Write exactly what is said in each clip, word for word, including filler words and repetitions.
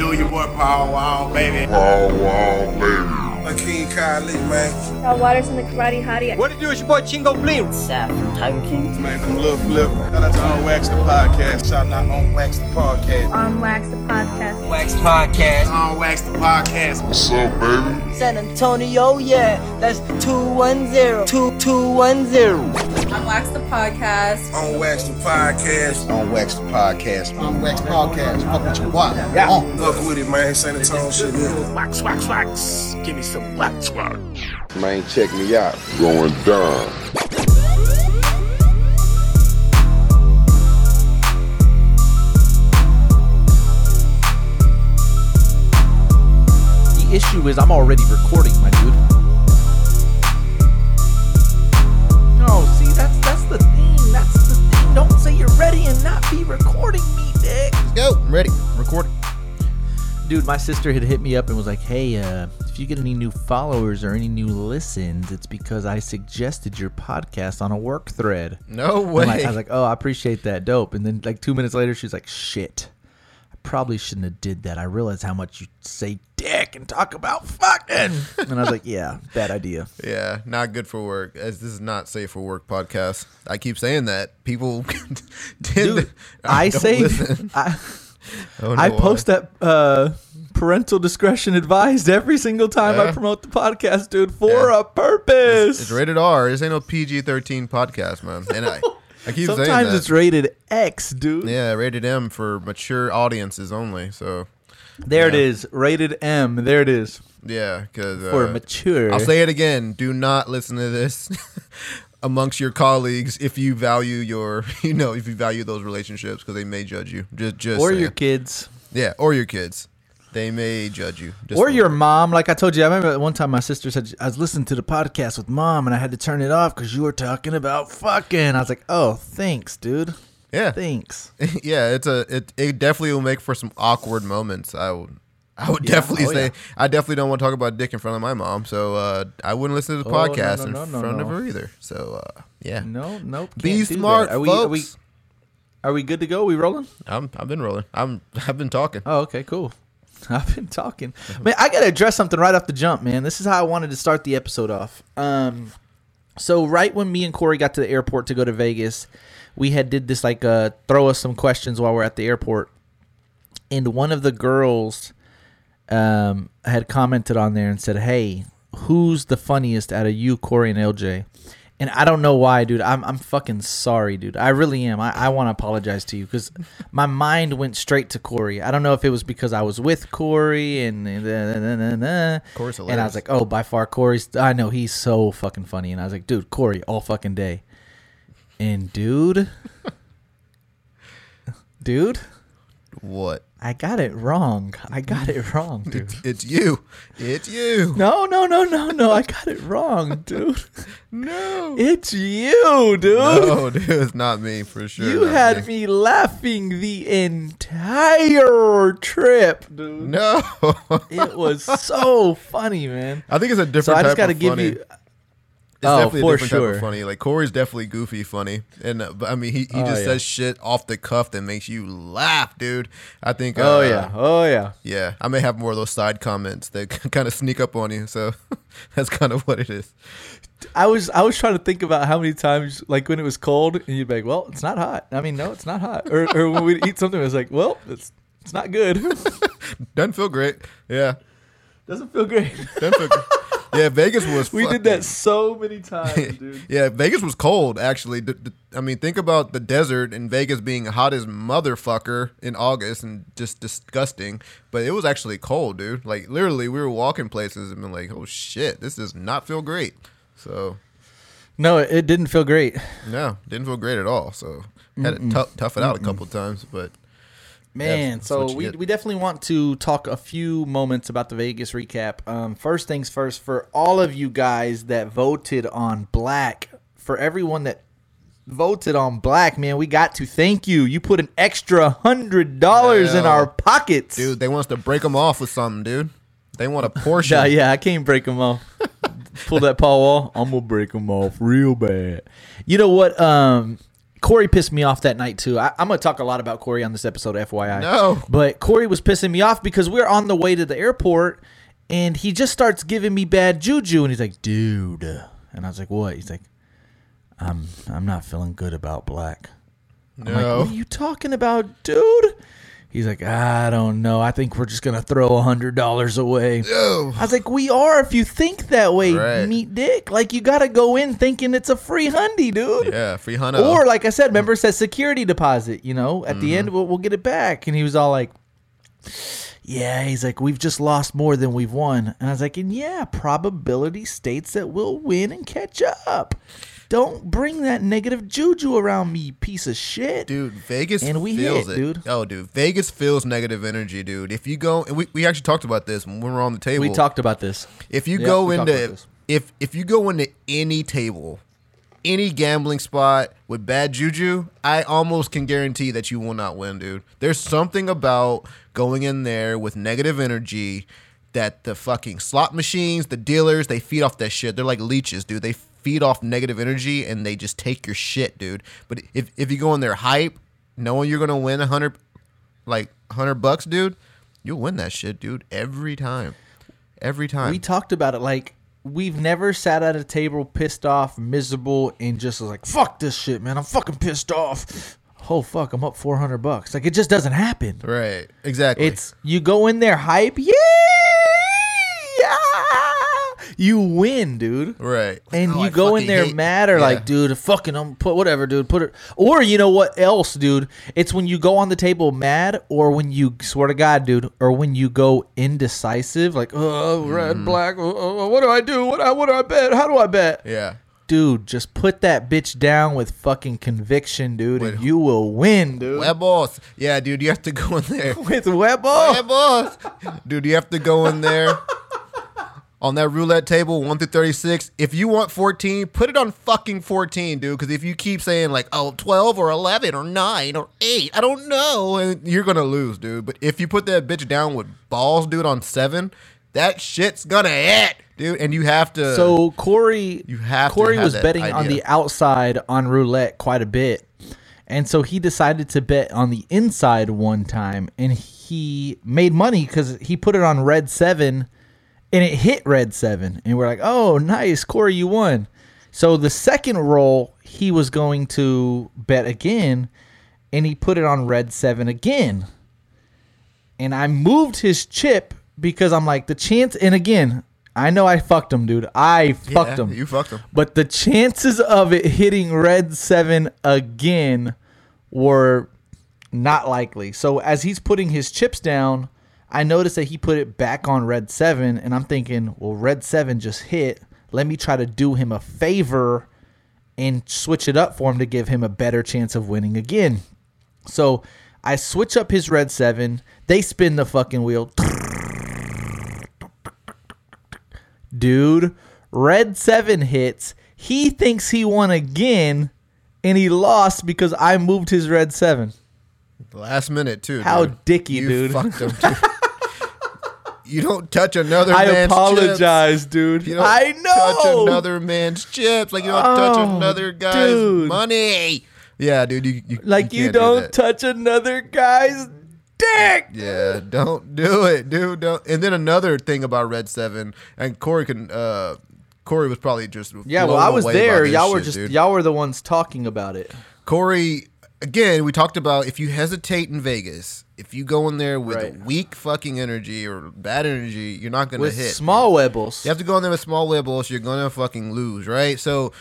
do, your boy Bow-Wow, baby. Bow-Wow, baby. I'm King Kylie, man. Hot Waters in the Karate Hattie. What it do is your boy Chingo Bling. It's Seth from Tiger King. Man, I'm Lil Flip. Shout out to On Wax the Podcast. Shout out to On Wax the Podcast. On Wax the Podcast. Wax Podcast. On Wax the Podcast. What's up, baby? San Antonio, yeah. That's two one zero. two two one zero. On Wax the Podcast. On Wax the Podcast. On Wax the Podcast. On Wax the Podcast. Fuck with your boy. Yeah. Fuck with it, man. San Antonio shit, man. Wax, wax, wax. Give me some black swag. Man, check me out. Going down. The issue is I'm already recording, my dude. No, see, that's that's the thing. That's the thing. Don't say you're ready and not be recording me, dick. Let's go. I'm ready. I'm recording. Dude, my sister had hit me up and was like, hey, uh, if you get any new followers or any new listens, it's because I suggested your podcast on a work thread. No way. Like, I was like, oh, I appreciate that. Dope. And then like two minutes later, she's like, shit, I probably shouldn't have did that. I realize how much you say dick and talk about fucking. And I was like, yeah, bad idea. Yeah, not good for work. As this is not safe for work podcast. I keep saying that. People did. Dude, I, I say... I, Oh, no I post why. that uh, parental discretion advised every single time yeah. I promote the podcast, dude, for yeah. a purpose. It's, it's rated R. This ain't no P G thirteen podcast, man. And I, I keep Sometimes saying that. Sometimes it's rated X, dude. Yeah, rated M for mature audiences only. So there yeah. it is, rated M. There it is. Yeah, because uh, for mature. I'll say it again. Do not listen to this amongst your colleagues if you value your you know if you value those relationships, because they may judge you just just or saying. your kids yeah or your kids they may judge you just or your word. mom like I told you I remember one time my sister said I was listening to the podcast with mom and I had to turn it off because you were talking about fucking. I was like, oh, thanks, dude. Yeah, thanks. Yeah, it's a it, it definitely will make for some awkward moments. I would I would yeah. definitely oh, say, yeah. I definitely don't want to talk about dick in front of my mom, so uh, I wouldn't listen to the oh, podcast no, no, no, in no, front no. of her either. So, uh, yeah. No, nope. Be smart, are we, folks. Are we, are we good to go? Are we rolling? I'm, I've been rolling. I'm, I've been talking. Oh, okay, cool. I've been talking. Man, I got to address something right off the jump, man. This is how I wanted to start the episode off. Um, so, right when me and Corey got to the airport to go to Vegas, we had did this, like, uh, throw us some questions while we're at the airport, and one of the girls... Um, had commented on there and said, hey, who's the funniest out of you, Corey, and L J? And I don't know why, dude. I'm I'm fucking sorry, dude. I really am. I, I want to apologize to you because my mind went straight to Corey. I don't know if it was because I was with Corey and uh, uh, uh, uh, of course it and I was like, oh, by far, Corey's. I know he's so fucking funny. And I was like, dude, Corey all fucking day. And dude, dude. What? I got it wrong. I got it wrong, dude. It's, it's you. It's you. No, no, no, no, no. I got it wrong, dude. No. It's you, dude. No, dude. It's not me, for sure. You had me. me laughing the entire trip, dude. No. It was so funny, man. I think it's a different so type I just gotta of give funny. You, It's oh, definitely for a different sure. type of funny. Like Corey's definitely goofy funny, and uh, I mean he, he oh, just yeah. says shit off the cuff that makes you laugh, dude. I think. Uh, oh yeah, oh yeah, yeah. I may have more of those side comments that kind of sneak up on you, so that's kind of what it is. I was I was trying to think about how many times, like when it was cold, and you'd be like, "Well, it's not hot." I mean, no, it's not hot. Or, or when we'd eat something, it was like, "Well, it's it's not good." Doesn't feel great. Yeah, doesn't feel great. Doesn't feel great. Yeah, Vegas was We fucking. did that so many times, dude. Yeah, Vegas was cold, actually. D- d- I mean, think about the desert and Vegas being hot as motherfucker in August and just disgusting. But it was actually cold, dude. Like, literally, we were walking places and been like, oh, shit, this does not feel great. So. No, it didn't feel great. No, didn't feel great at all. So, had to t- tough it out Mm-mm. a couple times, but. Man, yeah, so we, we definitely want to talk a few moments about the Vegas recap. Um, first things first, for all of you guys that voted on black, for everyone that voted on black, man, we got to thank you. You put an extra one hundred dollars Hell. in our pockets. Dude, they want us to break them off with something, dude. They want a portion. yeah, yeah, I can't break them off. Pull that Paul Wall. I'm going to break them off real bad. You know what? Um, Corey pissed me off that night, too. I, I'm going to talk a lot about Corey on this episode, F Y I. No. But Corey was pissing me off because we were on the way to the airport, and he just starts giving me bad juju. And he's like, dude. And I was like, what? He's like, I'm I'm not feeling good about black. No. I'm like, what are you talking about, dude? He's like, I don't know. I think we're just going to throw one hundred dollars away. No. I was like, we are if you think that way, right. meat dick. Like, you got to go in thinking it's a free hundy, dude. Yeah, free hundo. Or, like I said, remember, it says security deposit, you know. At mm-hmm. the end, we'll, we'll get it back. And he was all like, yeah. He's like, we've just lost more than we've won. And I was like, and yeah, probability states that we'll win and catch up. Don't bring that negative juju around me, piece of shit. Dude, Vegas and we feels hit, it. Dude. Oh, dude, Vegas feels negative energy, dude. If you go, and we, we actually talked about this when we were on the table. We talked about this. If you yep, go into if if you go into any table, any gambling spot with bad juju, I almost can guarantee that you will not win, dude. There's something about going in there with negative energy that the fucking slot machines, the dealers, they feed off that shit. They're like leeches, dude. They feed off negative energy and they just take your shit, dude. But if if you go in there hype, knowing you're gonna win a hundred, like hundred bucks, dude, you'll win that shit, dude. Every time, every time. We talked about it. Like we've never sat at a table pissed off, miserable, and just was like, "Fuck this shit, man. I'm fucking pissed off." Oh fuck, I'm up four hundred bucks. Like it just doesn't happen. Right. Exactly. It's you go in there hype, yeah. You win, dude. Right. And oh, you I go in there hate. mad or yeah. like, dude, fucking, I'm put whatever, dude, put it. Or you know what else, dude? It's when you go on the table mad or when you, swear to God, dude, or when you go indecisive, like, oh, red, mm. black, oh, what do I do? What, what do I bet? How do I bet? Yeah. Dude, just put that bitch down with fucking conviction, dude, with, and you will win, dude. Huevos. Yeah, dude, you have to go in there. With huevos. Huevos. Dude, you have to go in there. On that roulette table, one through thirty-six, if you want fourteen, put it on fucking fourteen, dude. Because if you keep saying, like, oh, twelve or eleven or nine or eight, I don't know, and you're going to lose, dude. But if you put that bitch down with balls, dude, on seven, that shit's going to hit, dude. And you have to. So Corey, you have Corey to have was betting idea. on the outside on roulette quite a bit. And so he decided to bet on the inside one time. And he made money because he put it on red seven. And it hit red seven. And we're like, oh, nice, Corey, you won. So the second roll, he was going to bet again, and he put it on red seven again. And I moved his chip because I'm like, the chance, and again, I know I fucked him, dude. I fucked yeah, him. You fucked him. But the chances of it hitting red seven again were not likely. So as he's putting his chips down, I noticed that he put it back on red seven, and I'm thinking, well, red seven just hit. Let me try to do him a favor and switch it up for him to give him a better chance of winning again. So I switch up his red seven. They spin the fucking wheel. Dude, red seven hits. He thinks he won again, and he lost because I moved his red seven. Last minute, too. How dude. dicky, you dude. You fucked him, dude. You don't touch another I man's apologize, chips. I apologize, dude. You don't I know. touch another man's chips. Like, you don't oh, touch another guy's dude. money. Yeah, dude. You, you, like, you, you don't do touch another guy's dick. Yeah, don't do it, dude. Don't. And then another thing about red seven, and Corey can, uh, Corey was probably just yeah, well, I was there. Y'all were shit, just, dude. y'all were the ones talking about it. Corey, again, we talked about if you hesitate in Vegas. If you go in there with right. weak fucking energy or bad energy, you're not going to hit. With small webbles. You have to go in there with small webbles. You're going to fucking lose, right? So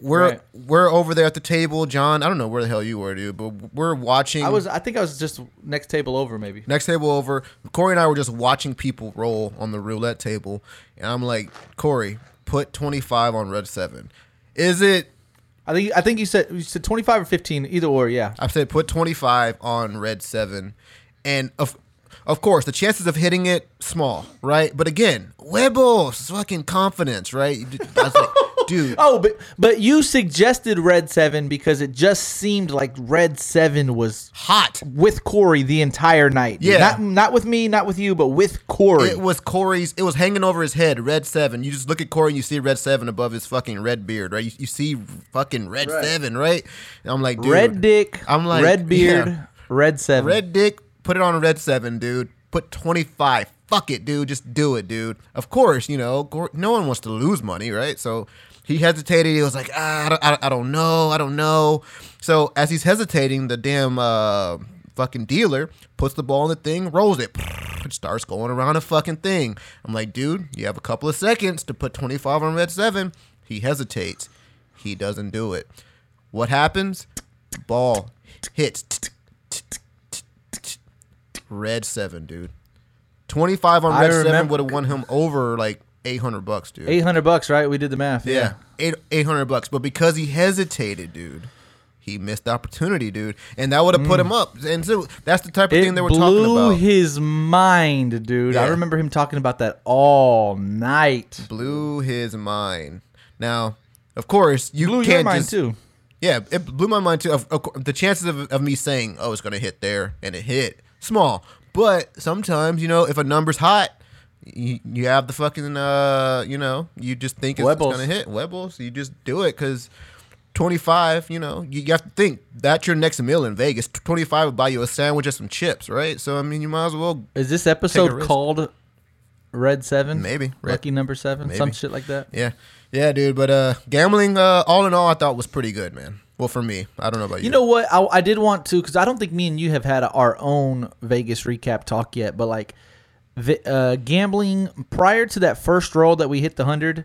we're right. we're over there at the table, John. I don't know where the hell you were, dude, but we're watching. I was. I think I was just next table over, maybe. Next table over. Corey and I were just watching people roll on the roulette table. And I'm like, Corey, put twenty-five on red seven. Is it? I think I think you said you said twenty-five or fifteen, either or, yeah. I said put twenty-five on red seven. And, of of course, the chances of hitting it, small, right? But, again, huevos, fucking confidence, right? I was like, dude. Oh, but but you suggested Red Seven because it just seemed like Red Seven was hot with Corey the entire night. Yeah, not not with me, not with you, but with Corey. It was Corey's. It was hanging over his head. Red Seven. You just look at Corey and you see Red Seven above his fucking red beard, right? You, you see fucking Red right. Seven, right? And I'm like, dude, red dick. I'm like, red beard, yeah. Red Seven, red dick. Put it on Red Seven, dude. Put twenty-five. Fuck it, dude. Just do it, dude. Of course, you know, no one wants to lose money, right? So he hesitated. He was like, ah, I, don't, I, don't, I don't know. I don't know. So as he's hesitating, the damn uh, fucking dealer puts the ball in the thing, rolls it. It starts going around the fucking thing. I'm like, dude, you have a couple of seconds to put twenty-five on Red seven. He hesitates. He doesn't do it. What happens? Ball hits. Red seven, dude. twenty-five on Red seven would have won him over like eight hundred bucks, dude. eight hundred bucks, right? We did the math. Yeah. yeah. eight hundred bucks. But because he hesitated, dude, he missed the opportunity, dude. And that would have mm. put him up. And so that's the type of it thing they were talking about. Blew his mind, dude. Yeah. I remember him talking about that all night. Blew his mind. Now, of course, you blew can't your mind just, too. Yeah, it blew my mind too. Of, of, the chances of, of me saying, oh, it's going to hit there, and it hit, small. But sometimes, you know, if a number's hot, you, you have the fucking, uh, you know, you just think it's, it's going to hit. Webbles. You just do it because twenty-five, you know, you, you have to think that's your next meal in Vegas. twenty-five will buy you a sandwich and some chips, right? So, I mean, you might as well. Is this episode called Red Seven? Maybe. Red, Lucky Number Seven? Maybe. Some shit like that? Yeah. Yeah, dude. But uh, gambling, uh, all in all, I thought was pretty good, man. Well, for me, I don't know about you. You know what? I, I did want to, because I don't think me and you have had our own Vegas recap talk yet, but like the, uh, gambling, prior to that first roll that we hit the one hundred,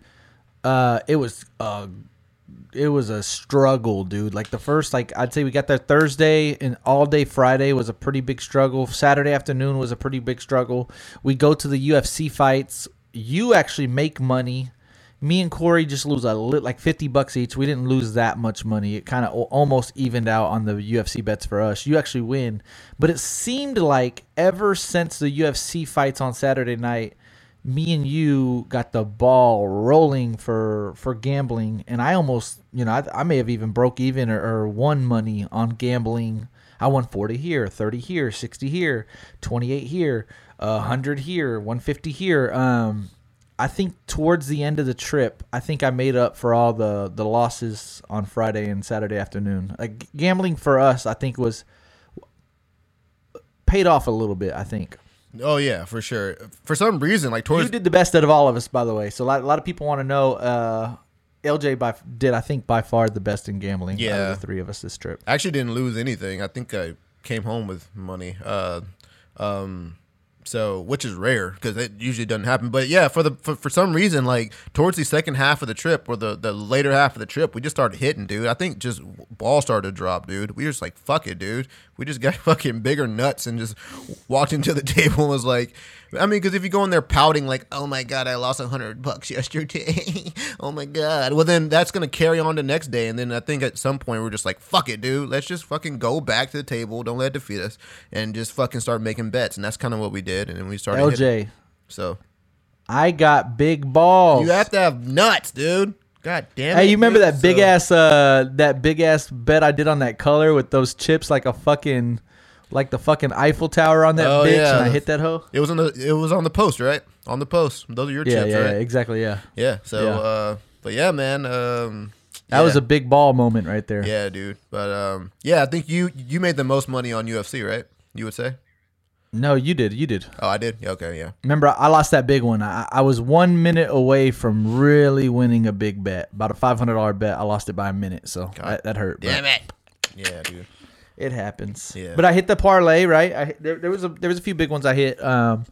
uh, it was uh, it was a struggle, dude. Like the first, like I'd say we got there Thursday and all day Friday was a pretty big struggle. Saturday afternoon was a pretty big struggle. We go to the U F C fights. You actually make money. Me and Corey just lose a lit, like fifty bucks each. We didn't lose that much money. It kind of almost evened out on the U F C bets for us. You actually win. But it seemed like ever since the U F C fights on Saturday night, me and you got the ball rolling for, for gambling. And I almost, you know, I, I may have even broke even or, or won money on gambling. I won forty here, thirty here, sixty here, twenty-eight here, one hundred here, one hundred fifty here. Um... I think towards the end of the trip, I think I made up for all the, the losses on Friday and Saturday afternoon. Like gambling for us, I think was paid off a little bit, I think. Oh, yeah, for sure. For some reason, like towards... You did the best out of all of us, by the way. So a lot, a lot of people want to know... Uh, L J by, did, I think, by far the best in gambling yeah. out of the three of us this trip. I actually didn't lose anything. I think I came home with money. Uh, um... So, which is rare because it usually doesn't happen. But yeah, for the for, for some reason, like towards the second half of the trip or the, the later half of the trip, we just started hitting, dude. I think just ball started to drop, dude. We were just like, fuck it, dude. We just got fucking bigger nuts and just walked into the table and was like, I mean, because if you go in there pouting like, oh my God, I lost one hundred bucks yesterday. Oh my God. Well, then that's going to carry on the next day. And then I think at some point we're just like, fuck it, dude. Let's just fucking go back to the table. Don't let it defeat us and just fucking start making bets. And that's kind of what we did. And then we started. L J. Hitting. So I got big balls. You have to have nuts, dude. God damn it. Hey, you remember dude? that big so, ass, uh, that big ass bet I did on that color with those chips like a fucking. Like the fucking Eiffel Tower on that oh, bitch, yeah. and I hit that hoe. It was on the it was on the post, right? On the post. Those are your yeah, chips, yeah, right? Yeah, exactly, yeah. Yeah. So, yeah. Uh, but yeah, man. Um, yeah. That was a big ball moment right there. Yeah, dude. But um, yeah, I think you you made the most money on U F C, right? You would say? No, you did. You did. Oh, I did. Yeah, okay, yeah. Remember, I lost that big one. I, I was one minute away from really winning a big bet, about a five hundred dollar bet. I lost it by a minute, so that, that hurt. Damn bro. it. Yeah, dude. It happens, yeah. But I hit the parlay, right? I there, there was a there was a few big ones I hit. Um,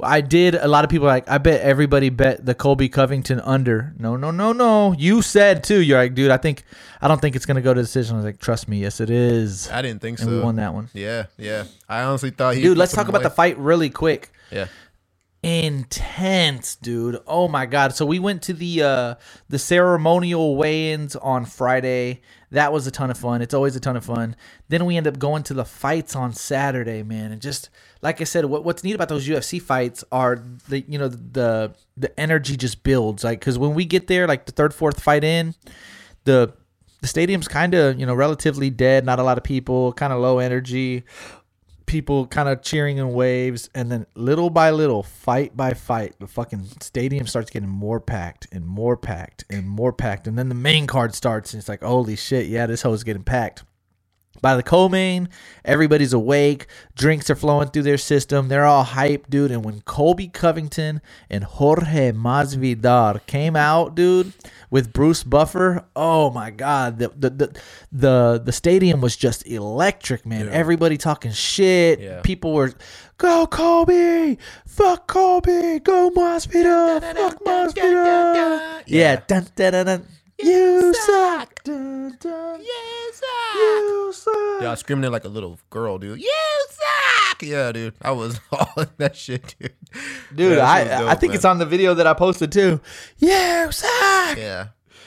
I did a lot of people are like I bet everybody bet the Colby Covington under. No, no, no, no. You said too. You're like, dude, I think I don't think it's gonna go to decision. I was like, trust me, yes, it is. I didn't think and so. We won that one. Yeah, yeah. I honestly thought he. Dude, let's talk about life. the fight really quick. Yeah. Intense, dude. Oh my God. So we went to the uh the ceremonial weigh-ins on Friday. That was a ton of fun. It's always a ton of fun. Then we end up going to the fights on Saturday, man. And just like I said, what, what's neat about those U F C fights are the, you know, the the energy just builds. Like, because when we get there, like the third, fourth fight in, the the stadium's kind of, you know, relatively dead. Not a lot of people, kind of low energy. People kind of cheering in waves, and then little by little, fight by fight, the fucking stadium starts getting more packed and more packed and more packed, and then the main card starts, and it's like, holy shit, yeah, this hoe's getting packed. By the co-main, everybody's awake, drinks are flowing through their system, they're all hyped, dude, and when Colby Covington and Jorge Masvidal came out, dude, with Bruce Buffer, oh my God, the the the the, the stadium was just electric, man. Yeah. Everybody talking shit. Yeah. People were, go Colby, fuck Colby, go Masvidal, fuck Masvidal. Yeah, dun dun dun dun. You suck. Dun, dun. You suck. You suck. Yeah, I was screaming it like a little girl, dude. You suck. Yeah, dude. I was all in that shit, dude. Dude, yeah, I, dope, I think man. It's on the video that I posted, too. You suck. Yeah.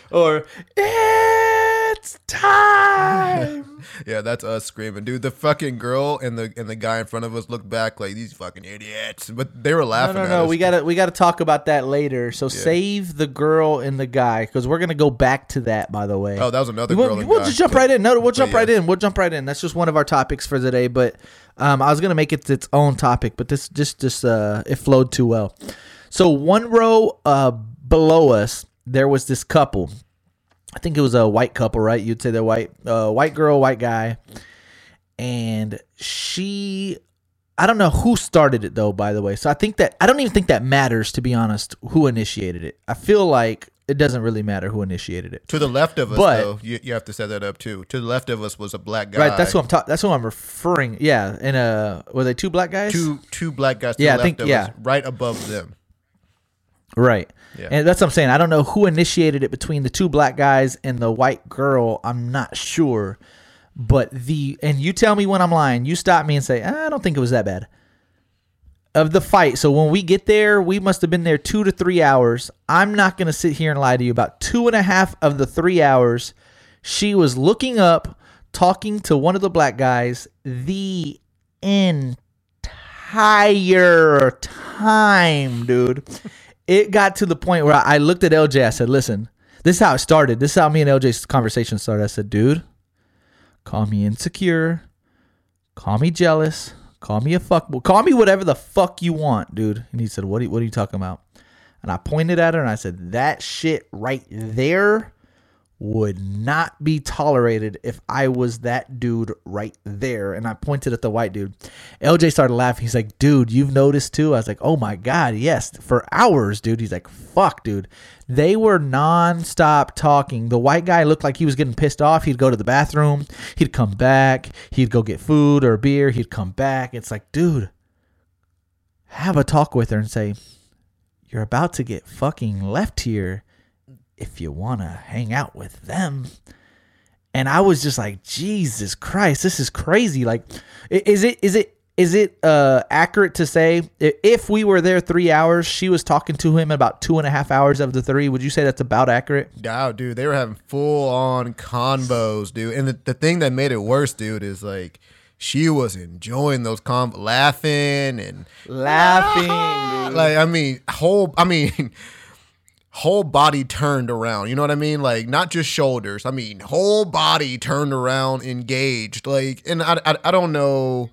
Or, it's time. Yeah, that's us screaming. Dude, the fucking girl and the and the guy in front of us looked back like, these fucking idiots. But they were laughing no, no, at no. us. No, no, we gotta, we gotta talk about that later. So yeah. Save the girl and the guy, because we're going to go back to that, by the way. Oh, that was another we, girl we'll, and we'll guy. We'll just jump right in. No, we'll jump yeah. right in. We'll jump right in. That's just one of our topics for today. But um, I was going to make it its own topic, but this just, just uh, it flowed too well. So one row uh, below us, there was this couple. I think it was a white couple, right? You'd say they're white, uh, white girl, white guy. And she, I don't know who started it though, by the way. So I think that, I don't even think that matters, to be honest, who initiated it. I feel like it doesn't really matter who initiated it. To the left of us, but, though, you, you have to set that up too. To the left of us was a black guy. Right, that's what I'm ta- That's what I'm referring. Yeah, and uh, were they two black guys? Two two black guys to yeah, the left I think, of yeah. us, right above them. Right. Yeah. And that's what I'm saying. I don't know who initiated it between the two black guys and the white girl. I'm not sure. But the, and you tell me when I'm lying, you stop me and say, I don't think it was that bad of the fight. So when we get there, we must have been there two to three hours. I'm not going to sit here and lie to you. About two and a half of the three hours, she was looking up, talking to one of the black guys the entire time, dude. It got to the point where I looked at L J. I said, listen, this is how it started. This is how me and L J's conversation started. I said, dude, call me insecure. Call me jealous. Call me a fuck. Call me whatever the fuck you want, dude. And he said, what are you, what are you talking about? And I pointed at her and I said, that shit right there would not be tolerated if I was that dude right there. And I pointed at the white dude. L J started laughing. He's like, dude, you've noticed too? I was like, oh my God, yes, for hours, dude. He's like, fuck, dude. They were nonstop talking. The white guy looked like he was getting pissed off. He'd go to the bathroom. He'd come back. He'd go get food or a beer. He'd come back. It's like, dude, have a talk with her and say, you're about to get fucking left here if you want to hang out with them. And I was just like, Jesus Christ, this is crazy. Like, is it, is it, is it uh, accurate to say if we were there three hours, she was talking to him about two and a half hours of the three? Would you say that's about accurate? No, dude, they were having full on combos, dude. And the, the thing that made it worse, dude, is like, she was enjoying those com laughing and laughing. Ah! Dude. Like, I mean, whole, I mean, whole body turned around, you know what I mean? Like, not just shoulders, I mean whole body turned around, engaged. Like, and I, I, I don't know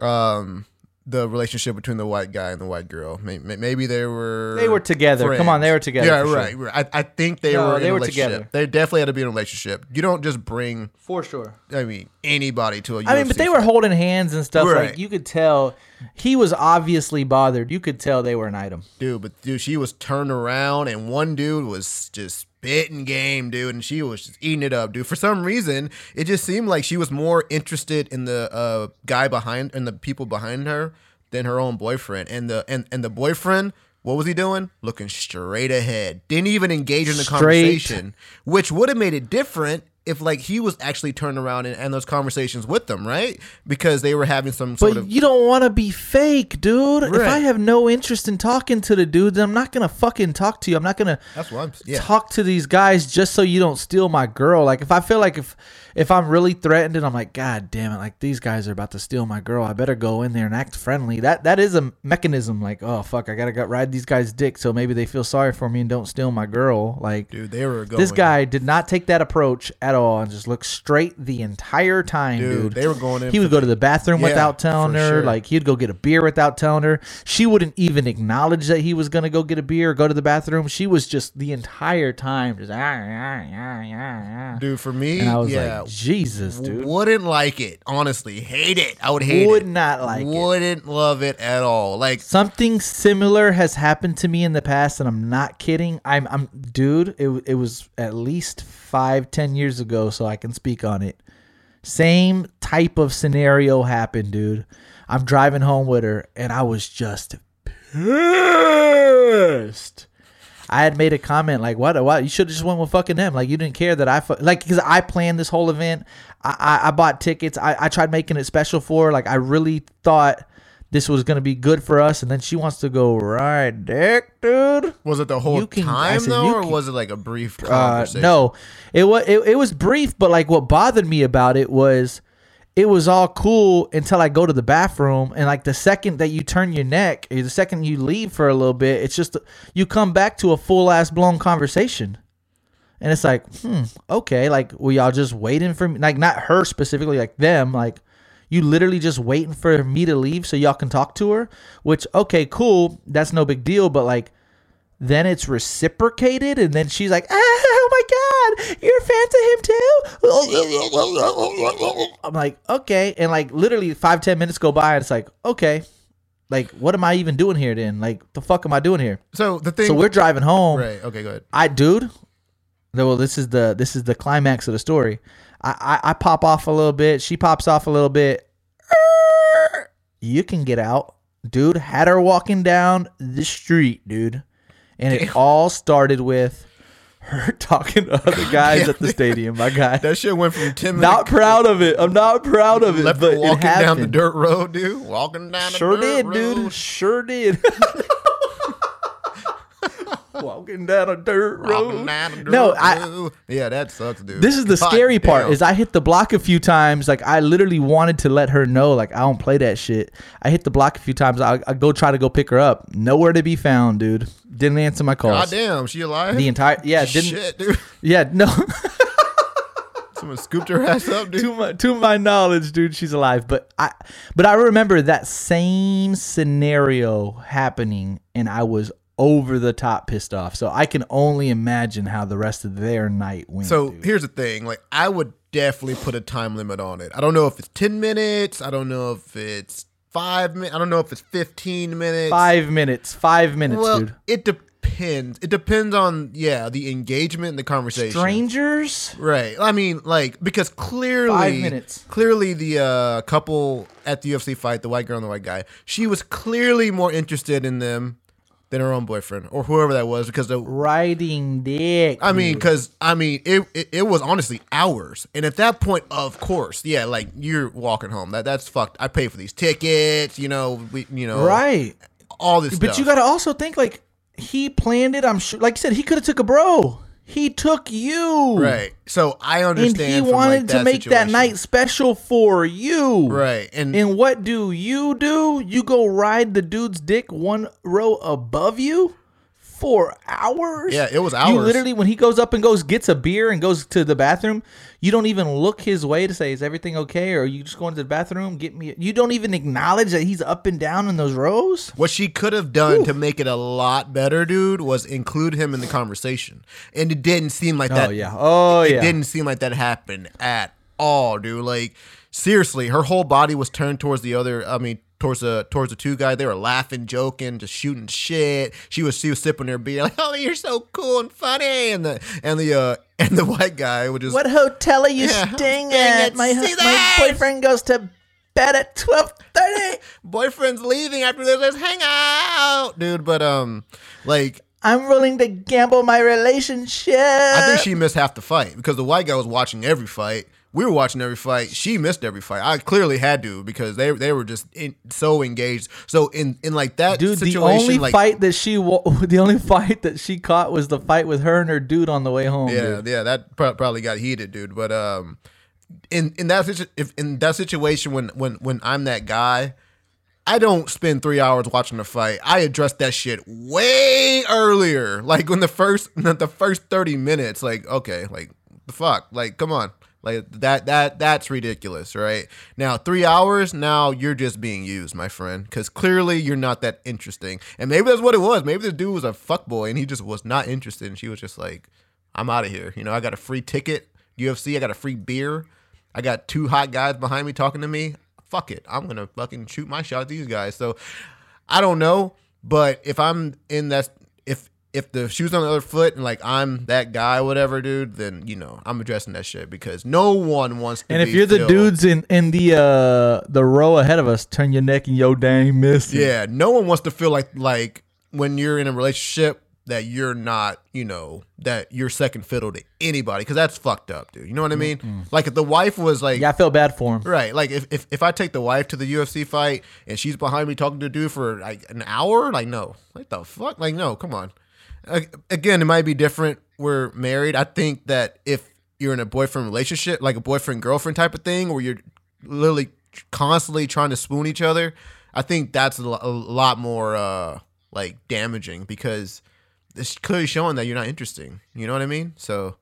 um the relationship between the white guy and the white girl. Maybe, maybe they were they were together. Friends. Come on, they were together. Yeah, right. Sure. right. I, I think they no, were. They in were a relationship. Together. They definitely had to be in a relationship. You don't just bring for sure. I mean, anybody to a. U F C I mean, but they fight. Were holding hands and stuff. Right. Like, you could tell, he was obviously bothered. You could tell they were an item, dude. But dude, she was turned around, and one dude was just spitting game, dude, and she was just eating it up, dude. For some reason, it just seemed like she was more interested in the uh, guy behind and the people behind her than her own boyfriend. And the and, and the boyfriend, what was he doing? Looking straight ahead. Didn't even engage in the straight. conversation, which would have made it different if like he was actually turned around and, and those conversations with them, right? Because they were having some sort but of... But you don't want to be fake, dude. Right. If I have no interest in talking to the dude, then I'm not going to fucking talk to you. I'm not going to That's what I'm, yeah. talk to these guys just so you don't steal my girl. Like if I feel like if, if I'm really threatened and I'm like, God damn it, like these guys are about to steal my girl, I better go in there and act friendly. That That is a mechanism like, oh, fuck, I got to ride these guys' dick so maybe they feel sorry for me and don't steal my girl. Like, dude, they were going... This guy did not take that approach at all and just looked straight the entire time, dude. dude. They were going in. He would go to the bathroom yeah, without telling her. Sure. Like, he'd go get a beer without telling her. She wouldn't even acknowledge that he was going to go get a beer or go to the bathroom. She was just the entire time just... Ah, ah, ah, ah, ah. Dude, for me, and I was yeah, like, Jesus, dude. Wouldn't like it, honestly. Hate it. I would hate would it. Would not like wouldn't it. Wouldn't love it at all. Like, something similar has happened to me in the past, and I'm not kidding. I'm, I'm dude, it, it was at least five, ten years ago, so I can speak on it. Same type of scenario happened, dude. I'm driving home with her, and I was just pissed. I had made a comment like, "What? What? You should have just went with fucking him. Like, you didn't care that I fu-. like because I planned this whole event. I, I, I bought tickets. I, I tried making it special for her. Like, I really thought this was going to be good for us, and then she wants to go right dick, dude. Was it the whole can, time, said, though, or can, was it like a brief conversation? Uh, no, it was, it, it was brief, but like what bothered me about it was it was all cool until I go to the bathroom, and like the second that you turn your neck, or the second you leave for a little bit, it's just you come back to a full-ass blown conversation. And it's like, hmm, okay, like were y'all just waiting for me? Like not her specifically, like them, like you literally just waiting for me to leave so y'all can talk to her, which, okay, cool. That's no big deal. But like, then it's reciprocated. And then she's like, ah, oh my God, you're a fan to him too. I'm like, okay. And like literally five, ten minutes go by and it's like, okay, like what am I even doing here then? Like the fuck am I doing here? So the thing, so we're driving home. Right. Okay, go ahead. I dude. Well, this is the, this is the climax of the story. I, I pop off a little bit. She pops off a little bit. You can get out. Dude had her walking down the street, dude. And damn, it all started with her talking to other guys damn at the stadium, my guy. That shit went from ten minutes. Not proud of it. I'm not proud of it. Left but walking it down the dirt road, dude. Walking down the sure dirt did, road. Sure did, dude. Sure did. Walking down a dirt road. Down a dirt no, road. I. Yeah, that sucks, dude. This is the God scary damn. part. Is I hit the block a few times. Like I literally wanted to let her know. Like I don't play that shit. I hit the block a few times. I, I go try to go pick her up. Nowhere to be found, dude. Didn't answer my calls. God damn, she alive? The entire yeah. Didn't. Shit, dude. Yeah, no. Someone scooped her ass up, dude. To my, to my knowledge, dude, she's alive. But I, but I remember that same scenario happening, and I was over the top pissed off. So I can only imagine how the rest of their night went. So dude, here's the thing. Like I would definitely put a time limit on it. I don't know if it's ten minutes. I don't know if it's five minutes. I don't know if it's fifteen minutes. Five minutes. Five minutes, well, dude. It depends. It depends on, yeah, the engagement and the conversation. Strangers? Right. I mean, like, because clearly, five minutes. clearly the uh, couple at the U F C fight, the white girl and the white guy, she was clearly more interested in them than her own boyfriend or whoever that was, because the riding dick. I mean, because I mean, it, it it was honestly hours, and at that point, of course, yeah, like you're walking home. That that's fucked. I paid for these tickets, you know, we, you know, right? All this, but stuff. You got to also think like he planned it. I'm sure, like you said, he could have took a bro. He took you, right? So I understand. And he wanted like, to that make situation. that night special for you, right? And and what do you do? You go ride the dude's dick one row above you for hours. Yeah, it was hours. You literally, when he goes up and goes gets a beer and goes to the bathroom, you don't even look his way to say, "Is everything okay?" Or you just going to the bathroom, get me. You don't even acknowledge that he's up and down in those rows. What she could have done Ooh. to make it a lot better, dude, was include him in the conversation, and it didn't seem like that. Oh yeah, oh it, yeah. It didn't seem like that happened at all, dude. Like seriously, her whole body was turned towards the other. I mean. Towards the towards the two guys, they were laughing, joking, just shooting shit. She was she was sipping her beer, like, "Oh, you're so cool and funny." And the and the uh, and the white guy would just, "What hotel are you yeah, staying at? at? My my boyfriend goes to bed at twelve thirty. Boyfriend's leaving after this. Let's hang out, dude." But um, like I'm willing to gamble my relationship. I think she missed half the fight because the white guy was watching every fight. We were watching every fight. She missed every fight. I clearly had to because they they were just in, so engaged. So in, in like that dude, situation, the only like, fight that she the only fight that she caught was the fight with her and her dude on the way home. Yeah, dude. yeah, that probably got heated, dude. But um, in in that situ- if in that situation, when when when I'm that guy, I don't spend three hours watching the fight. I address that shit way earlier, like when the first the first thirty minutes. Like okay, like the fuck, like come on. Like that, that, that's ridiculous, right? Now, three hours, now you're just being used, my friend, because clearly you're not that interesting. And maybe that's what it was. Maybe this dude was a fuckboy and he just was not interested. And she was just like, I'm out of here. You know, I got a free ticket, U F C, I got a free beer. I got two hot guys behind me talking to me. Fuck it. I'm going to fucking shoot my shot at these guys. So I don't know. But if I'm in that, if, If the shoe's on the other foot and, like, I'm that guy, whatever, dude, then, you know, I'm addressing that shit because no one wants to be. And if you're the dudes in, in the uh, the row ahead of us, turn your neck and yo dang miss it. Yeah, no one wants to feel like, like when you're in a relationship that you're not, you know, that you're second fiddle to anybody because that's fucked up, dude. You know what I mean? Mm-hmm. Like, if the wife was, like... Yeah, I feel bad for him. Right. Like, if, if, if I take the wife to the U F C fight and she's behind me talking to a dude for, like, an hour, like, no. Like, the fuck? Like, no, come on. Again, it might be different. We're married. I think that if you're in a boyfriend relationship, like a boyfriend girlfriend type of thing, where you're literally constantly trying to spoon each other, I think that's a lot more uh, like damaging because it's clearly showing that you're not interesting. You know what I mean? So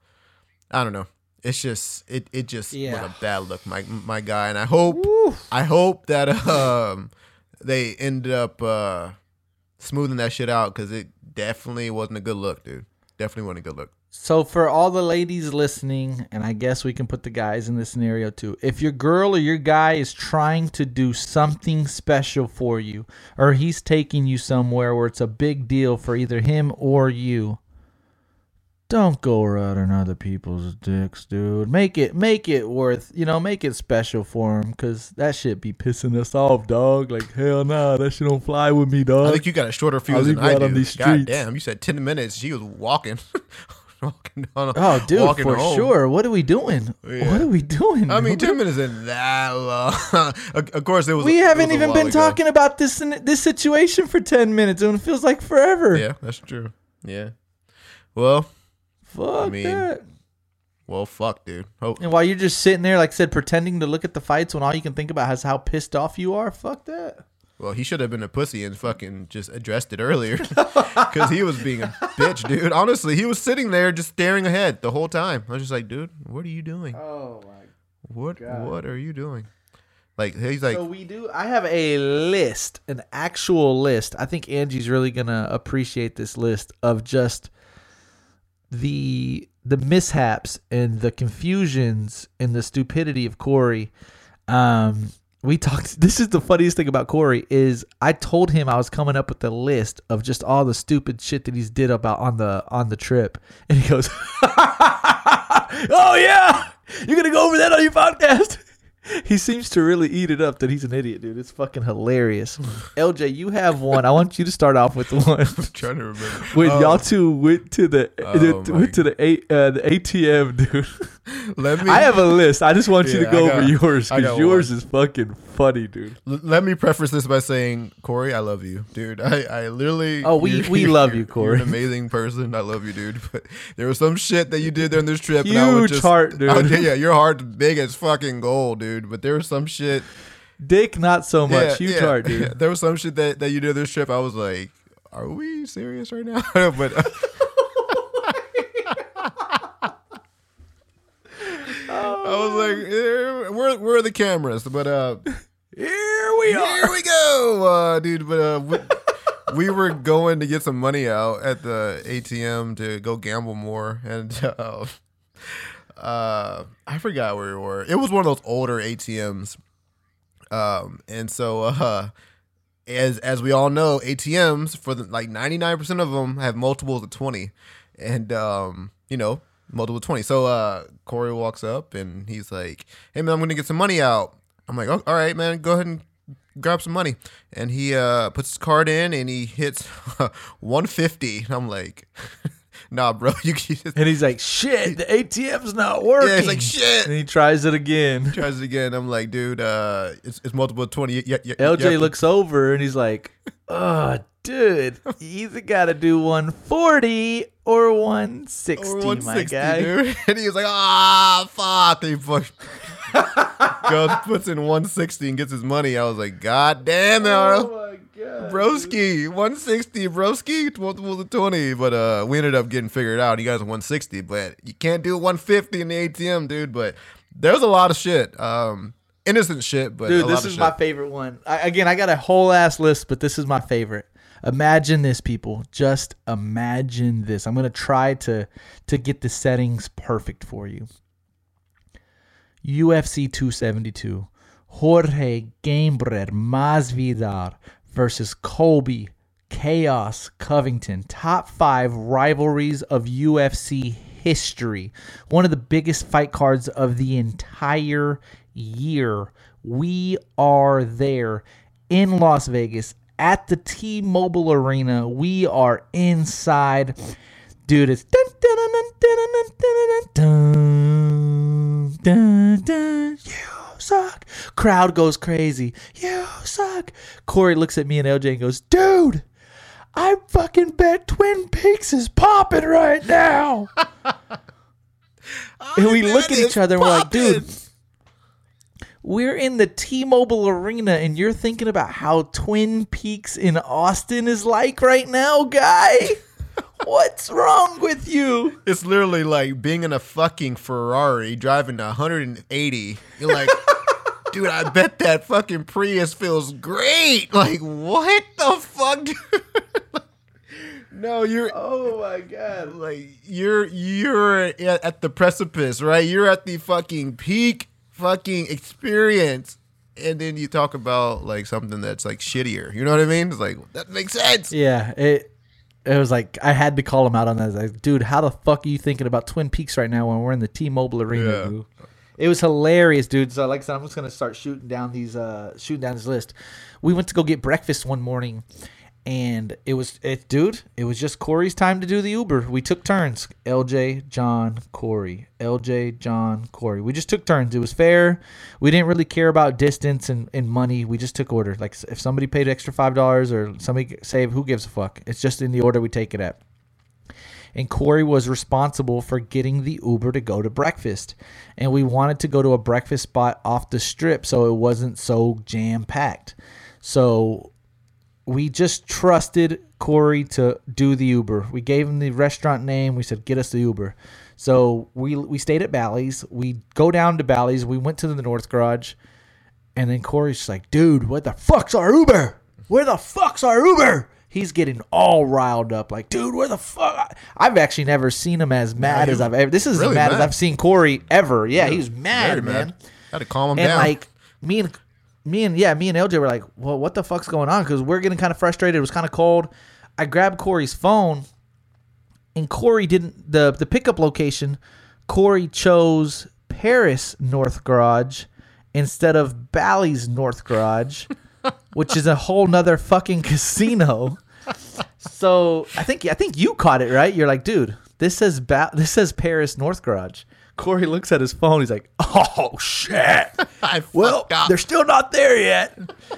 I don't know. It's just it it just yeah. What a bad look, my my guy. And I hope Woo. I hope that um they end up uh, smoothing that shit out because it. Definitely wasn't a good look, dude. Definitely wasn't a good look. So for all the ladies listening, and I guess we can put the guys in this scenario too. If your girl or your guy is trying to do something special for you, or he's taking you somewhere where it's a big deal for either him or you, don't go around on other people's dicks, dude. Make it, make it worth, you know, make it special for him, cause that shit be pissing us off, dog. Like hell nah, that shit don't fly with me, dog. I think you got a shorter fuse than I do. God damn, you said ten minutes. She was walking, walking on. Oh, dude, walking for home. Sure. What are we doing? Yeah. What are we doing? I mean, dude? ten minutes isn't that long. Of course, it was. We haven't was even been ago. talking about this in, this situation for ten minutes, and it feels like forever. Yeah, that's true. Yeah. Well. Fuck I mean, that. Well, fuck, dude. Oh. And while you're just sitting there, like I said, pretending to look at the fights when all you can think about is how pissed off you are, fuck that. Well, he should have been a pussy and fucking just addressed it earlier because he was being a bitch, dude. Honestly, he was sitting there just staring ahead the whole time. I was just like, dude, what are you doing? Oh, my what, God. What are you doing? Like, he's like. So we do. I have a list, an actual list. I think Angie's really going to appreciate this list of just. The the mishaps and the confusions and the stupidity of Corey, um, we talked. This is the funniest thing about Corey is I told him I was coming up with a list of just all the stupid shit that he's did about on the on the trip, and he goes, "Oh yeah, you're gonna go over that on your podcast." He seems to really eat it up that he's an idiot, dude. It's fucking hilarious. L J, you have one. I want you to start off with one. I'm trying to remember. When oh. y'all two went to the oh the, went to the, a, uh, the A T M, dude. Let me. I have a list. I just want yeah, you to go got, over yours because yours one. is fucking funny, dude. L- let me preface this by saying, Corey, I love you, dude. I, I literally. Oh, we we love you, Corey. You're an amazing person. I love you, dude. But there was some shit that you did during this trip. Huge and I would just, heart, dude. I would, yeah, your heart's big as fucking gold, dude. Dude, but there was some shit. Dick, not so much. Yeah, huge yeah, heart, dude. Yeah. There was some shit that, that you did this trip. I was like, are we serious right now? But uh, I was like, here, where, where are the cameras? But uh, here we are. Here we go, uh, dude. But uh, we, we were going to get some money out at the A T M to go gamble more. And uh, Uh, I forgot where we were. It was one of those older A T Ms, um, and so uh, as as we all know, A T Ms for the, like ninety nine percent of them have multiples of twenty, and um, you know multiple of twenty. So uh, Corey walks up and he's like, "Hey man, I'm gonna get some money out." I'm like, oh, "All right, man, go ahead and grab some money. And he uh, puts his card in and he hits one fifty. And I'm like, nah, bro. You just... And he's like, shit, the A T M's not working. Yeah, he's like, shit. And he tries it again. He tries it again. I'm like, dude, uh, it's, it's multiple twenty. You, you, you, L J you to... looks over and he's like, oh, dude, you either got to do one forty or one sixty, or one sixty, my guy. Dude. And he was like, ah, fuck. He pushed. Goes, puts in one sixty and gets his money. I was like, God damn it, oh my God, broski, one sixty, broski, multiple to twenty. But uh, we ended up getting figured out. He got us one sixty, but you can't do one fifty in the A T M, dude. But there's a lot of shit, um, innocent shit. But dude, a lot this of is shit. My favorite one. I, again, I got a whole ass list, but this is my favorite. Imagine this, people. Just imagine this. I'm gonna try to to get the settings perfect for you. U F C two seventy-two, Jorge Gamebred Masvidal versus Colby Chaos Covington. Top five rivalries of U F C history. One of the biggest fight cards of the entire year. We are there in Las Vegas at the T-Mobile Arena. We are inside. Dude, it's... Dun, dun, you suck. Crowd goes crazy. You suck. Corey looks at me and L J and goes, dude, I fucking bet Twin Peaks is popping right now. And we look at each other and we're like, dude, we're in the T-Mobile Arena and you're thinking about how Twin Peaks in Austin is like right now, guy? What's wrong with you? It's literally like being in a fucking Ferrari driving one hundred eighty. You're like, dude, I bet that fucking Prius feels great. Like, what the fuck, dude? No, you're... Oh, my God. Like, you're you're at the precipice, right? You're at the fucking peak fucking experience. And then you talk about, like, something that's, like, shittier. You know what I mean? It's like, that makes sense. Yeah, it... It was like, I had to call him out on that. I was like, dude, how the fuck are you thinking about Twin Peaks right now when we're in the T-Mobile Arena? Yeah. It was hilarious, dude. So like I said, I'm just going to start shooting down these, uh, shooting down this list. We went to go get breakfast one morning, and it was, it, dude, it was just Corey's time to do the Uber. We took turns. L J, John, Corey. L J, John, Corey. We just took turns. It was fair. We didn't really care about distance and, and money. We just took order. Like if somebody paid extra five dollars or somebody saved, who gives a fuck? It's just in the order we take it at. And Corey was responsible for getting the Uber to go to breakfast. And we wanted to go to a breakfast spot off the strip so it wasn't so jam-packed. So... we just trusted Corey to do the Uber. We gave him the restaurant name. We said, get us the Uber. So we we stayed at Bally's. We go down to Bally's. We went to the North Garage. And then Corey's just like, dude, what the fuck's our Uber? Where the fuck's our Uber? He's getting all riled up. Like, dude, where the fuck? I've actually never seen him as mad yeah, as I've ever. This is really as mad, mad as I've seen Corey ever. Yeah, yeah, he was mad, man. Mad. I had to calm him and down. And like me and Me and, yeah, me and L J were like, well, what the fuck's going on? Because we're getting kind of frustrated. It was kind of cold. I grabbed Corey's phone, and Corey didn't, the, the pickup location, Corey chose Paris North Garage instead of Bally's North Garage, which is a whole nother fucking casino. So I think I think you caught it, right? You're like, dude, this says, ba- this says Paris North Garage. Corey looks at his phone. He's like, oh, shit. Well, up. They're still not there yet.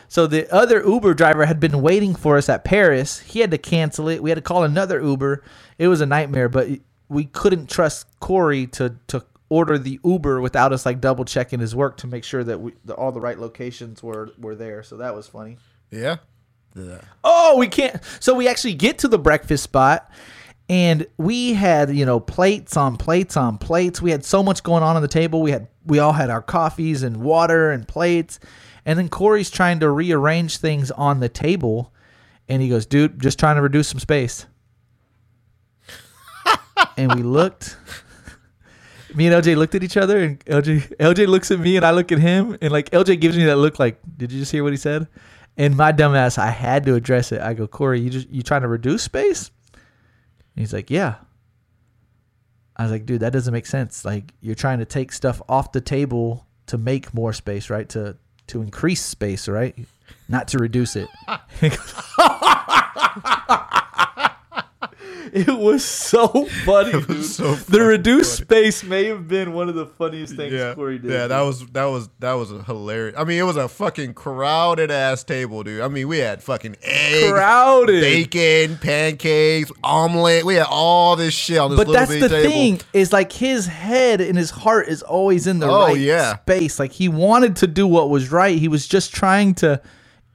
So the other Uber driver had been waiting for us at Paris. He had to cancel it. We had to call another Uber. It was a nightmare, but we couldn't trust Corey to, to order the Uber without us like double checking his work to make sure that we, the, all the right locations were, were there. So that was funny. Yeah. yeah. Oh, we can't. So we actually get to the breakfast spot. And we had, you know, plates on plates on plates. We had so much going on on the table. We had, we all had our coffees and water and plates. And then Corey's trying to rearrange things on the table. And he goes, dude, just trying to reduce some space. And we looked. Me and L J looked at each other. And L J, L J looks at me and I look at him. And, like, L J gives me that look like, did you just hear what he said? And my dumbass, I had to address it. I go, Corey, you just, you trying to reduce space? He's like, yeah. I was like, dude, that doesn't make sense. Like, you're trying to take stuff off the table to make more space, right? To to increase space, right? not to reduce it. It was so funny, dude. Was so funny. The reduced funny. space may have been one of the funniest things yeah. Corey did. Yeah, that was that was that was hilarious. I mean, it was a fucking crowded ass table, dude. I mean, we had fucking eggs, crowded bacon, pancakes, omelet. We had all this shit on this but little big table. But that's the thing is, like, his head and his heart is always in the oh, right yeah. space. Like, he wanted to do what was right. He was just trying to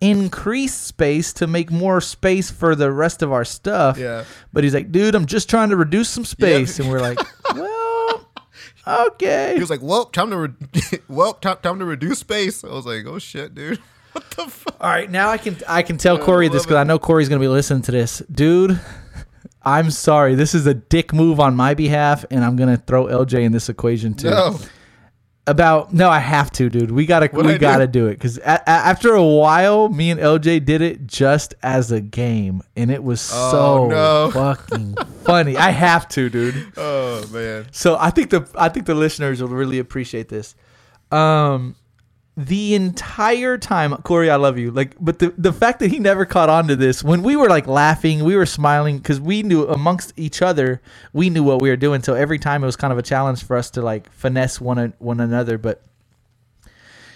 increase space to make more space for the rest of our stuff. Yeah. But he's like, dude, I'm just trying to reduce some space. Yeah. And we're like, well, okay. He was like, well, time to re- well, t- time to reduce space. I was like, oh shit, dude. What the fuck? All right, now I can I can tell I Corey this because I know Corey's gonna be listening to this, dude. I'm sorry, this is a dick move on my behalf, and I'm gonna throw L J in this equation too. No. About no, I have to, dude. We gotta, What'd we I gotta do, do it because after a while, me and L J did it just as a game, and it was oh, so no. fucking funny. I have to, dude. Oh man! So I think the I think the listeners will really appreciate this. Um, the entire time, Corey, I love you. Like, but the the fact that he never caught on to this when we were like laughing, we were smiling because we knew amongst each other, we knew what we were doing. So every time it was kind of a challenge for us to like finesse one one another. But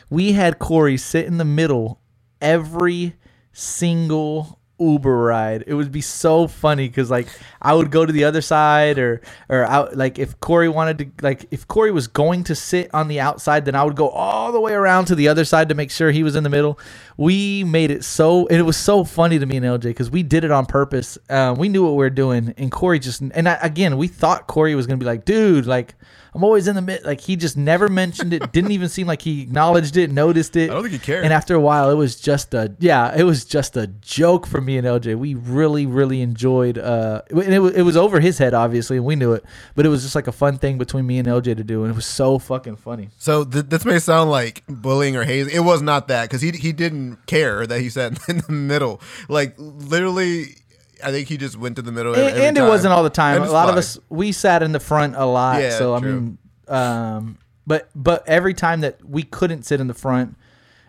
we had Corey sit in the middle every single Uber ride. It would be so funny because like I would go to the other side or or out, like if Corey wanted to, like if Corey was going to sit on the outside, then I would go all the way around to the other side to make sure he was in the middle. We made it so, and it was so funny to me and L J because we did it on purpose. Uh, we knew what we were doing, and Corey just, and I, again, we thought Corey was gonna be like, dude, like I'm always in the mid, like he just never mentioned it. Didn't even seem like he acknowledged it, noticed it. I don't think he cared. And after a while, it was just a yeah, it was just a joke for me and L J. We really, really enjoyed. Uh, and it was it was over his head, obviously, and we knew it. But it was just like a fun thing between me and L J to do, and it was so fucking funny. So th- this may sound like bullying or hazing. It was not that because he he didn't care that he sat in the middle. Like literally. I think he just went to the middle every, and, every and time. It wasn't all the time. A lot fly. of us, we sat in the front a lot. Yeah, so, true. I mean, um, but but every time that we couldn't sit in the front,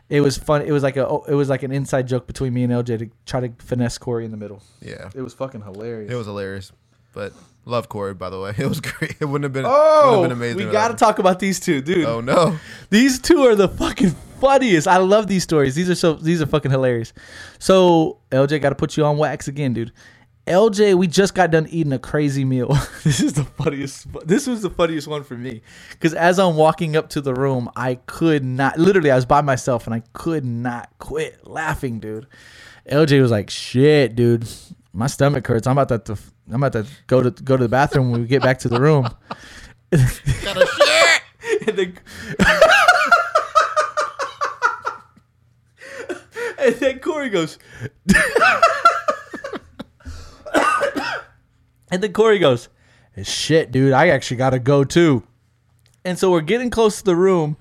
it was fun. It was like a it was like an inside joke between me and L J to try to finesse Corey in the middle. Yeah, it was fucking hilarious. It was hilarious. But love Corey, by the way. It was great. It wouldn't have been. Oh, wouldn't have been amazing. We got to talk about these two, dude. Oh no, these two are the fucking funniest. I love these stories. These are so these are fucking hilarious. So L J, got to put you on wax again, dude. L J, we just got done eating a crazy meal. This is the funniest. This was the funniest one for me because as I'm walking up to the room, I could not. Literally, I was by myself and I could not quit laughing, dude. L J was like, "Shit, dude, my stomach hurts. I'm about to I'm about to go to go to the bathroom when we get back to the room." Got a shit. And then, and then Corey goes, and then Corey goes, shit, dude, I actually got to go too. And so we're getting close to the room,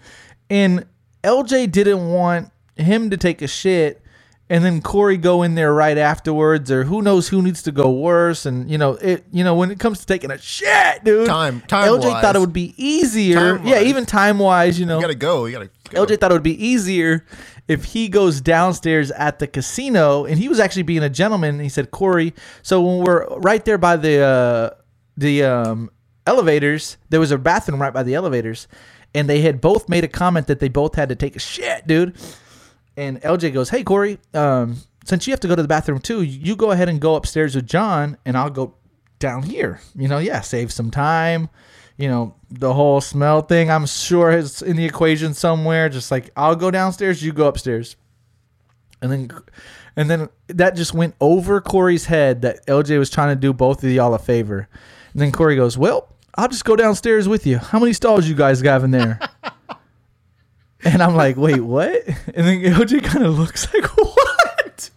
and L J didn't want him to take a shit, and then Corey go in there right afterwards, or who knows who needs to go worse. And you know it, you know when it comes to taking a shit, dude, time, time. L J wise. thought it would be easier. Time yeah, wise. even time wise, you know, you gotta go. You gotta. Go. L J thought it would be easier if he goes downstairs at the casino, and he was actually being a gentleman. He said, Corey, so when we're right there by the uh, the um, elevators, there was a bathroom right by the elevators, and they had both made a comment that they both had to take a shit, dude. And L J goes, hey, Corey, um, since you have to go to the bathroom too, you go ahead and go upstairs with John, and I'll go down here. You know, yeah, save some time. You know, the whole smell thing, I'm sure it's in the equation somewhere. Just like, I'll go downstairs, you go upstairs. And then and then that just went over Corey's head that L J was trying to do both of y'all a favor. And then Corey goes, well, I'll just go downstairs with you. How many stalls you guys got in there? And I'm like, wait, what? And then L J kind of looks like, what?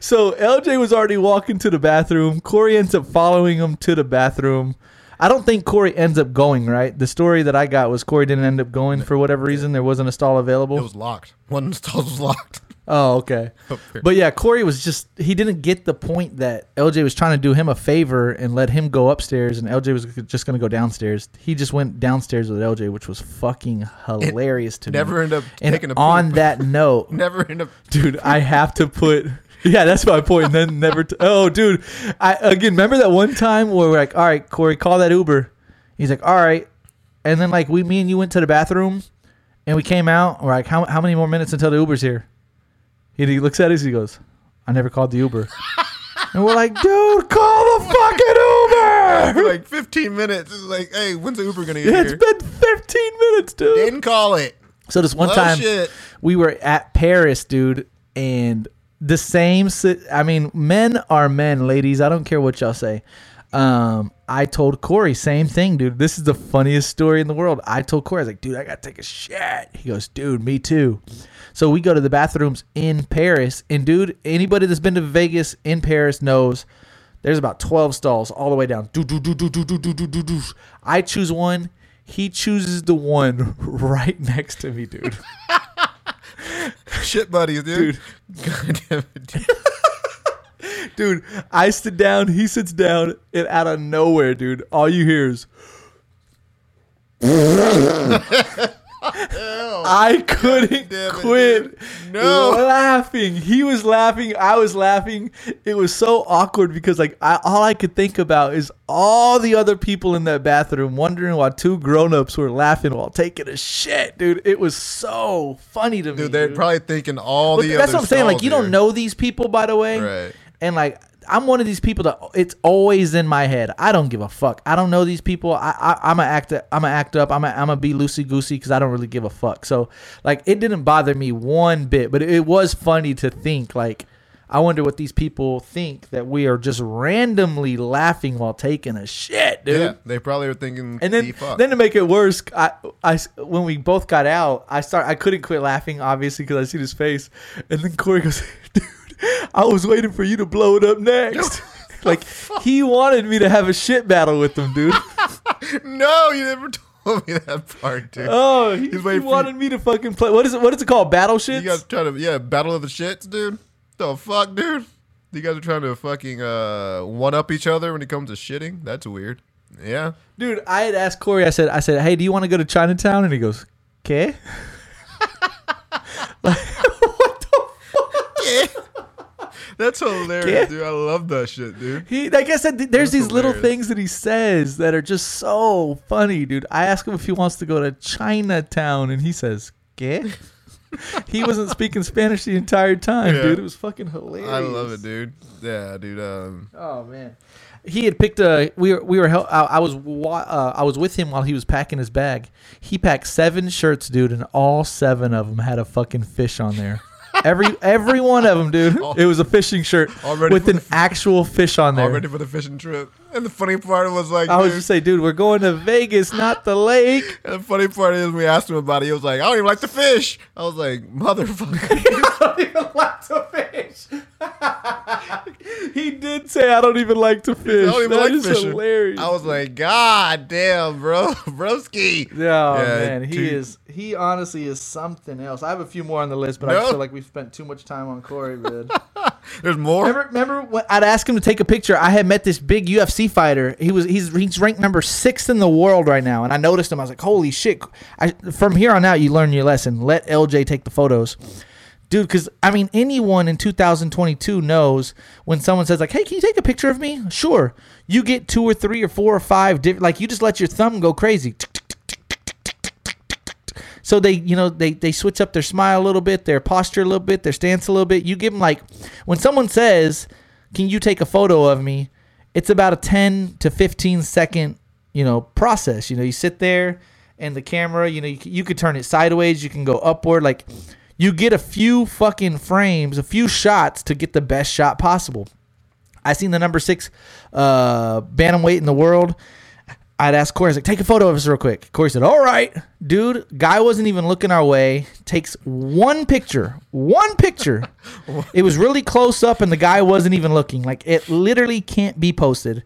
So L J was already walking to the bathroom. Corey ends up following him to the bathroom. I don't think Corey ends up going, right? The story that I got was Corey didn't end up going for whatever reason. There wasn't a stall available. It was locked. One of the stalls was locked. Oh, okay. But yeah, Corey was just, he didn't get the point that L J was trying to do him a favor and let him go upstairs, and L J was just going to go downstairs. He just went downstairs with L J, which was fucking hilarious it to never me. Never end up and taking a on poop. That note. Never end up. Dude, I have to put, yeah, that's my point. And then never, t- oh, dude. I again, remember that one time where we're like, all right, Corey, call that Uber. He's like, all right. And then like we, me and you went to the bathroom and we came out. And we're like, how how many more minutes until the Uber's here? And he looks at us, he goes, I never called the Uber. And we're like, dude, call the fucking Uber. Like fifteen minutes. It's like, hey, when's the Uber going to get yeah, here? It's been fifteen minutes, dude. Didn't call it. So this one Low time shit. We were at Paris, dude, and the same, I mean, men are men, ladies. I don't care what y'all say. Um, I told Corey, same thing, dude. This is the funniest story in the world. I told Corey, I was like, dude, I got to take a shit. He goes, dude, me too. So we go to the bathrooms in Paris. And, dude, anybody that's been to Vegas in Paris knows there's about twelve stalls all the way down. Do, do, do, do, do, do, do, do, do. I choose one. He chooses the one right next to me, dude. Shit buddies, dude. Dude. God damn it, dude. Dude, I sit down. He sits down. And out of nowhere, dude, all you hear is... Hell. I couldn't damn it, quit dude. No. laughing. He was laughing. I was laughing. It was so awkward because like I, all I could think about is all the other people in that bathroom wondering why two grown-ups were laughing while taking a shit, dude. It was so funny to dude, me. Dude, they're probably thinking all but the that's other what I'm saying. Like you there. Don't know these people, by the way. Right. And like I'm one of these people that it's always in my head. I don't give a fuck. I don't know these people. I, I I'm a act. I'm a act up. I'm a I'm a be loosey goosey because I don't really give a fuck. So like it didn't bother me one bit. But it was funny to think like I wonder what these people think that we are just randomly laughing while taking a shit, dude. Yeah, they probably were thinking. And then fuck. Then to make it worse, I I when we both got out, I start I couldn't quit laughing obviously because I see his face. And then Corey goes, dude. I was waiting for you to blow it up next. Like, he wanted me to have a shit battle with him, dude. No, you never told me that part, dude. Oh, he, he wanted you. me to fucking play. What is it? What is it called? Battle shits? You guys are trying to, yeah, battle of the shits, dude. The fuck, dude? You guys are trying to fucking uh, one-up each other when it comes to shitting? That's weird. Yeah. Dude, I had asked Corey, I said, I said, hey, do you want to go to Chinatown? And he goes, okay. Like, what the fuck? That's hilarious, yeah. Dude. I love that shit, dude. He, like I said, th- there's That's these hilarious. Little things that he says that are just so funny, dude. I asked him if he wants to go to Chinatown, and he says, "¿Qué?" He wasn't speaking Spanish the entire time, yeah. Dude. It was fucking hilarious. I love it, dude. Yeah, dude. Um, oh man, he had picked a. We were, we were. Hel- I, I was. Wa- uh, I was with him while he was packing his bag. He packed seven shirts, dude, and all seven of them had a fucking fish on there. Every every one of them, dude. All, it was a fishing shirt with an the, actual fish on there. All ready for the fishing trip. And the funny part was like, I dude, was just say, dude, we're going to Vegas, not the lake. And the funny part is we asked him about it. He was like, I don't even like the fish. I was like, motherfucker. I don't even like to fish. He did say, I don't even like to fish. I don't even that like is fishing. Hilarious. I was like, God damn, bro. Broski. Oh, yeah, man. He dude. is. He honestly is something else. I have a few more on the list, but no. I feel like we've spent too much time on Corey, man. There's more? Remember, remember when I'd ask him to take a picture? I had met this big U F C fighter. He was He's, he's ranked number six in the world right now, and I noticed him. I was like, holy shit. I, from here on out, you learn your lesson. Let L J take the photos. Dude, because, I mean, anyone in two thousand twenty-two knows when someone says, like, hey, can you take a picture of me? Sure. You get two or three or four or five. Diff- like, you just let your thumb go crazy. So they, you know, they, they switch up their smile a little bit, their posture a little bit, their stance a little bit. You give them like, when someone says, can you take a photo of me? It's about a ten to fifteen second, you know, process. You know, you sit there and the camera, you know, you, you could turn it sideways. You can go upward. Like you get a few fucking frames, a few shots to get the best shot possible. I seen the number six uh, bantamweight in the world. I'd ask Corey, I was like, take a photo of us real quick. Corey said, all right, dude. Guy wasn't even looking our way. Takes one picture. One picture. It was really close up, and the guy wasn't even looking. Like, it literally can't be posted.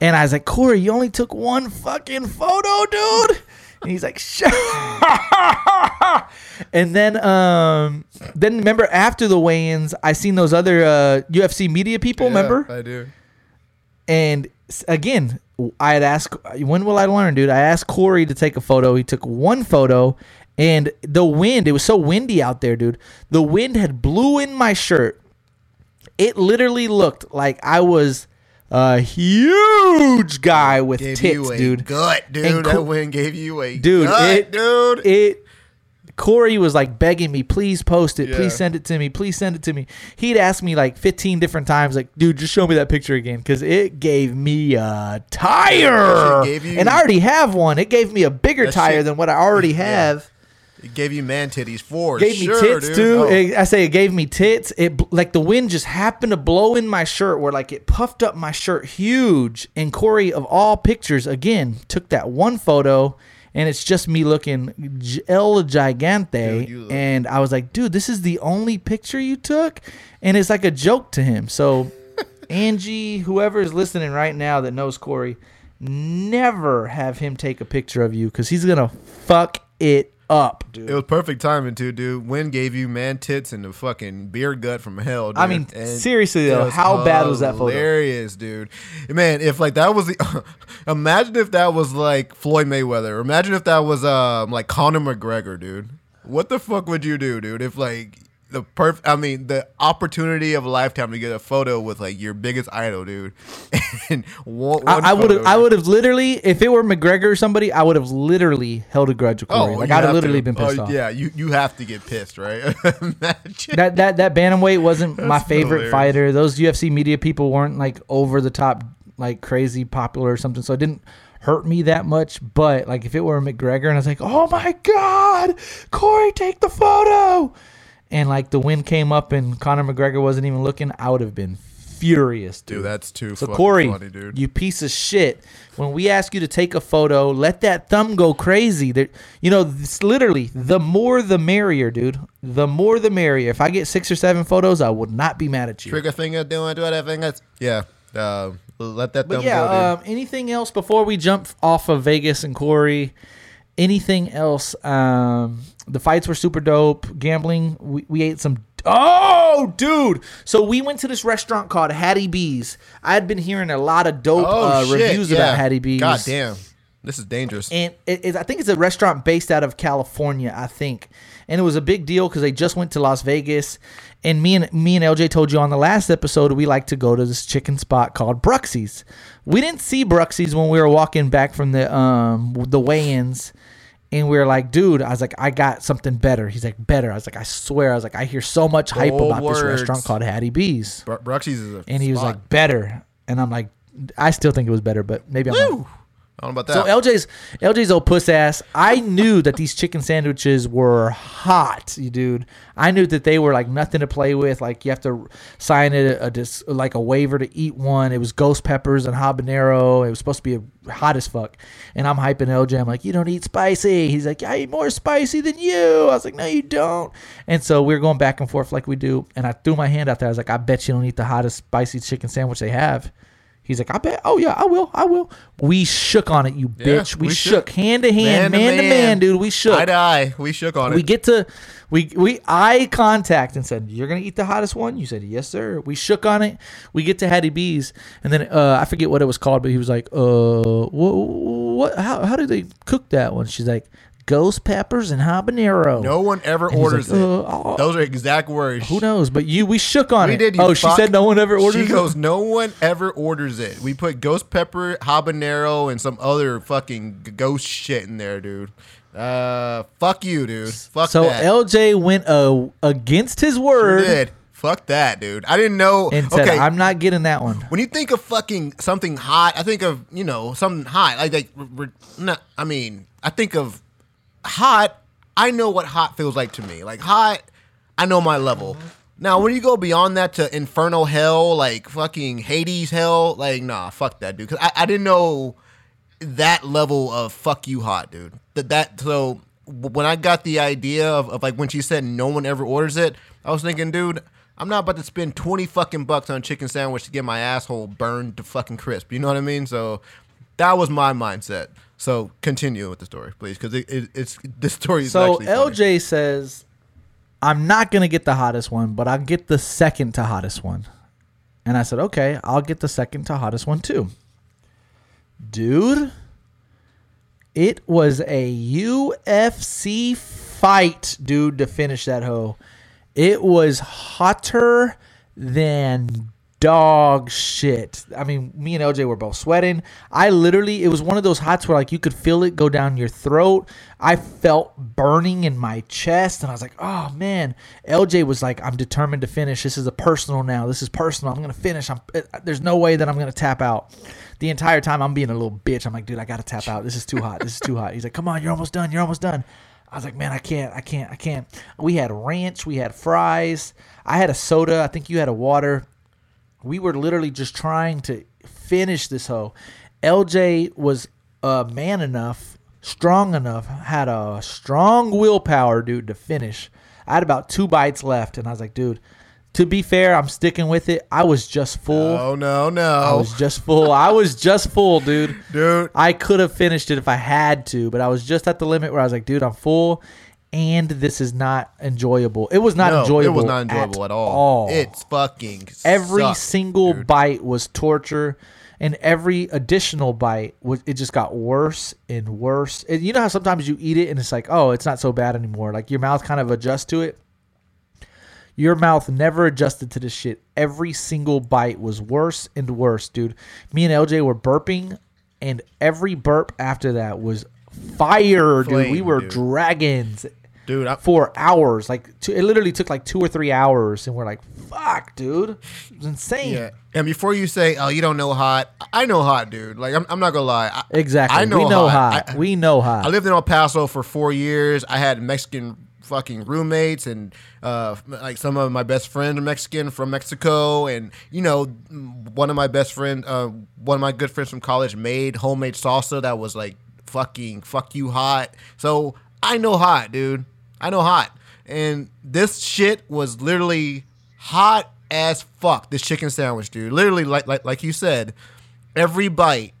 And I was like, Corey, you only took one fucking photo, dude. And he's like, shut up. And then, um, then remember after the weigh-ins, I seen those other uh, U F C media people, yeah, remember? I do. And again, I had asked, when will I learn, dude? I asked Corey to take a photo. He took one photo. And the wind, it was so windy out there, dude. The wind had blew in my shirt. It literally looked like I was a huge guy with gave tits, you a dude. Gut, dude. Co- that wind gave you a dude, gut, it, dude. It. Corey was like begging me, please post it, yeah. please send it to me, please send it to me. He'd asked me like fifteen different times, like, dude, just show me that picture again, because it gave me a tire, you, and I already have one. It gave me a bigger tire shit, than what I already have. Yeah. It gave you man titties for gave sure, me tits, dude. Too. Oh. It, I say it gave me tits. It like the wind just happened to blow in my shirt, where like it puffed up my shirt huge. And Corey, of all pictures, again took that one photo, and it's just me looking el gigante. Dude, look. And I was like, dude, this is the only picture you took, and it's like a joke to him. So, Angie, whoever is listening right now that knows Corey, never have him take a picture of you, because he's gonna fuck it up, dude. It was perfect timing too, dude. Wind gave you man tits and the fucking beer gut from hell, dude. I mean, and seriously though, how bad was that photo? Hilarious, dude. Man, if like that was the imagine if that was like Floyd Mayweather. Imagine if that was um like Conor McGregor, dude. What the fuck would you do, dude? If like the perf I mean the opportunity of a lifetime to get a photo with like your biggest idol, dude. And one, one I would have I would have literally, if it were McGregor or somebody, I would have literally held a grudge with Corey. Oh, like I'd have literally to, been pissed oh, off. Yeah, you, you have to get pissed, right? that that that bantamweight wasn't That's my favorite hilarious. Fighter. Those U F C media people weren't like over the top, like crazy popular or something, so it didn't hurt me that much. But like if it were McGregor and I was like, oh my god, Corey, take the photo. And like the wind came up and Conor McGregor wasn't even looking, I would have been furious, dude. Dude, that's too so Corey, funny, dude. You piece of shit. When we ask you to take a photo, let that thumb go crazy. There, you know, it's literally the more the merrier, dude. The more the merrier. If I get six or seven photos, I would not be mad at you. Trigger finger doing do that thing. That's yeah. Uh, let that thumb but yeah, go. Um, anything else before we jump off of Vegas and Corey? Anything else? Um, the fights were super dope. Gambling, we, we ate some. Oh, dude. So we went to this restaurant called Hattie B's. I had been hearing a lot of dope oh, uh, reviews yeah. about Hattie B's. God damn. This is dangerous. And it, it, I think it's a restaurant based out of California, I think. And it was a big deal because they just went to Las Vegas. And me and me and L J told you on the last episode we like to go to this chicken spot called Bruxy's. We didn't see Bruxy's when we were walking back from the um the weigh-ins. And we were like, dude, I was like, I got something better. He's like, better. I was like, I swear. I was like, I hear so much hype Old about words. This restaurant called Hattie B's. Br- Bruxy's is a And he spot. Was like, better. And I'm like, I still think it was better, but maybe I'm Woo! Not. I don't know about that. So L J's L J's old puss ass, I knew that these chicken sandwiches were hot, dude. I knew that they were like nothing to play with. Like you have to sign a, a dis, like a waiver to eat one. It was ghost peppers and habanero. It was supposed to be hot as fuck. And I'm hyping L J. I'm like, you don't eat spicy. He's like, I eat more spicy than you. I was like, no, you don't. And so we were going back and forth like we do. And I threw my hand out there. I was like, I bet you don't eat the hottest spicy chicken sandwich they have. He's like, I bet. Oh, yeah, I will. I will. We shook on it, you bitch. Yeah, we, we shook. shook hand to hand, man, man to man. man, dude. We shook. Eye to eye. We shook on we it. We get to, we we eye contact and said, you're going to eat the hottest one? You said, yes, sir. We shook on it. We get to Hattie B's. And then uh, I forget what it was called, but he was like, uh, what? what how, how do they cook that one? She's like, ghost peppers and habanero. No one ever and orders like, uh, it. Uh, Those are exact words. Who knows? But you, we shook on we it. Did, you oh, fuck. She said no one ever orders it. She goes, no one ever orders it. We put ghost pepper, habanero, and some other fucking ghost shit in there, dude. Uh, fuck you, dude. Fuck so that. So L J went uh, against his word. Sure did. Fuck that, dude. I didn't know. And said, okay, I'm not getting that one. When you think of fucking something hot, I think of, you know, something hot. Like, like re- re- not, I mean, I think of hot, I know what hot feels like to me. Like hot, I know my level. Now, when you go beyond that to inferno hell, like fucking Hades hell, like nah, fuck that, dude. Because I, I didn't know that level of fuck you hot, dude. That that so when I got the idea of, of like when she said no one ever orders it, I was thinking, dude, I'm not about to spend twenty fucking bucks on a chicken sandwich to get my asshole burned to fucking crisp. You know what I mean? So That was my mindset. So continue with the story, please, because it, it, it's this story is so actually funny. L J says, I'm not going to get the hottest one, but I'll get the second to hottest one. And I said, okay, I'll get the second to hottest one too. Dude, it was a U F C fight, dude, to finish that hoe. It was hotter than dog shit. I mean, me and L J were both sweating. I literally, it was one of those hots where like you could feel it go down your throat. I felt burning in my chest, and I was like, oh man. L J was like, I'm determined to finish. This is a personal now. This is personal. I'm gonna finish. I'm, there's no way that I'm gonna tap out. The entire time I'm being a little bitch. I'm like, dude, I gotta tap out. This is too hot. This is too hot. He's like, come on, you're almost done. You're almost done. I was like, man, I can't, I can't, I can't. We had ranch, we had fries. I had a soda. I think you had a water. We were literally just trying to finish this hoe. L J was uh, man enough, strong enough, had a strong willpower, dude, to finish. I had about two bites left, and I was like, dude, to be fair, I'm sticking with it. I was just full. Oh, no, no. I was just full. I was just full, dude. Dude. I could have finished it if I had to, but I was just at the limit where I was like, dude, I'm full. And this is not enjoyable. It was not no, enjoyable. It was not enjoyable at, at all. all. It's fucking every sucked, single dude. bite was torture, and every additional bite was it just got worse and worse. And you know how sometimes you eat it and it's like, oh, it's not so bad anymore. Like your mouth kind of adjusts to it. Your mouth never adjusted to this shit. Every single bite was worse and worse, dude. Me and L J were burping, and every burp after that was fire, Flame, dude. We were dude. dragons. Dude, I, for hours, like two, it literally took like two or three hours, and we're like, "Fuck, dude, it was insane." Yeah. And before you say, "Oh, you don't know hot," I know hot, dude. Like, I'm, I'm not gonna lie. I, exactly, I know we know hot. hot. I, we know hot. I lived in El Paso for four years. I had Mexican fucking roommates, and uh, like some of my best friends are Mexican from Mexico, and you know, one of my best friend, uh, one of my good friends from college made homemade salsa that was like fucking fuck you hot. So I know hot, dude. I know hot. And this shit was literally hot as fuck, this chicken sandwich, dude. Literally, like like like you said, every bite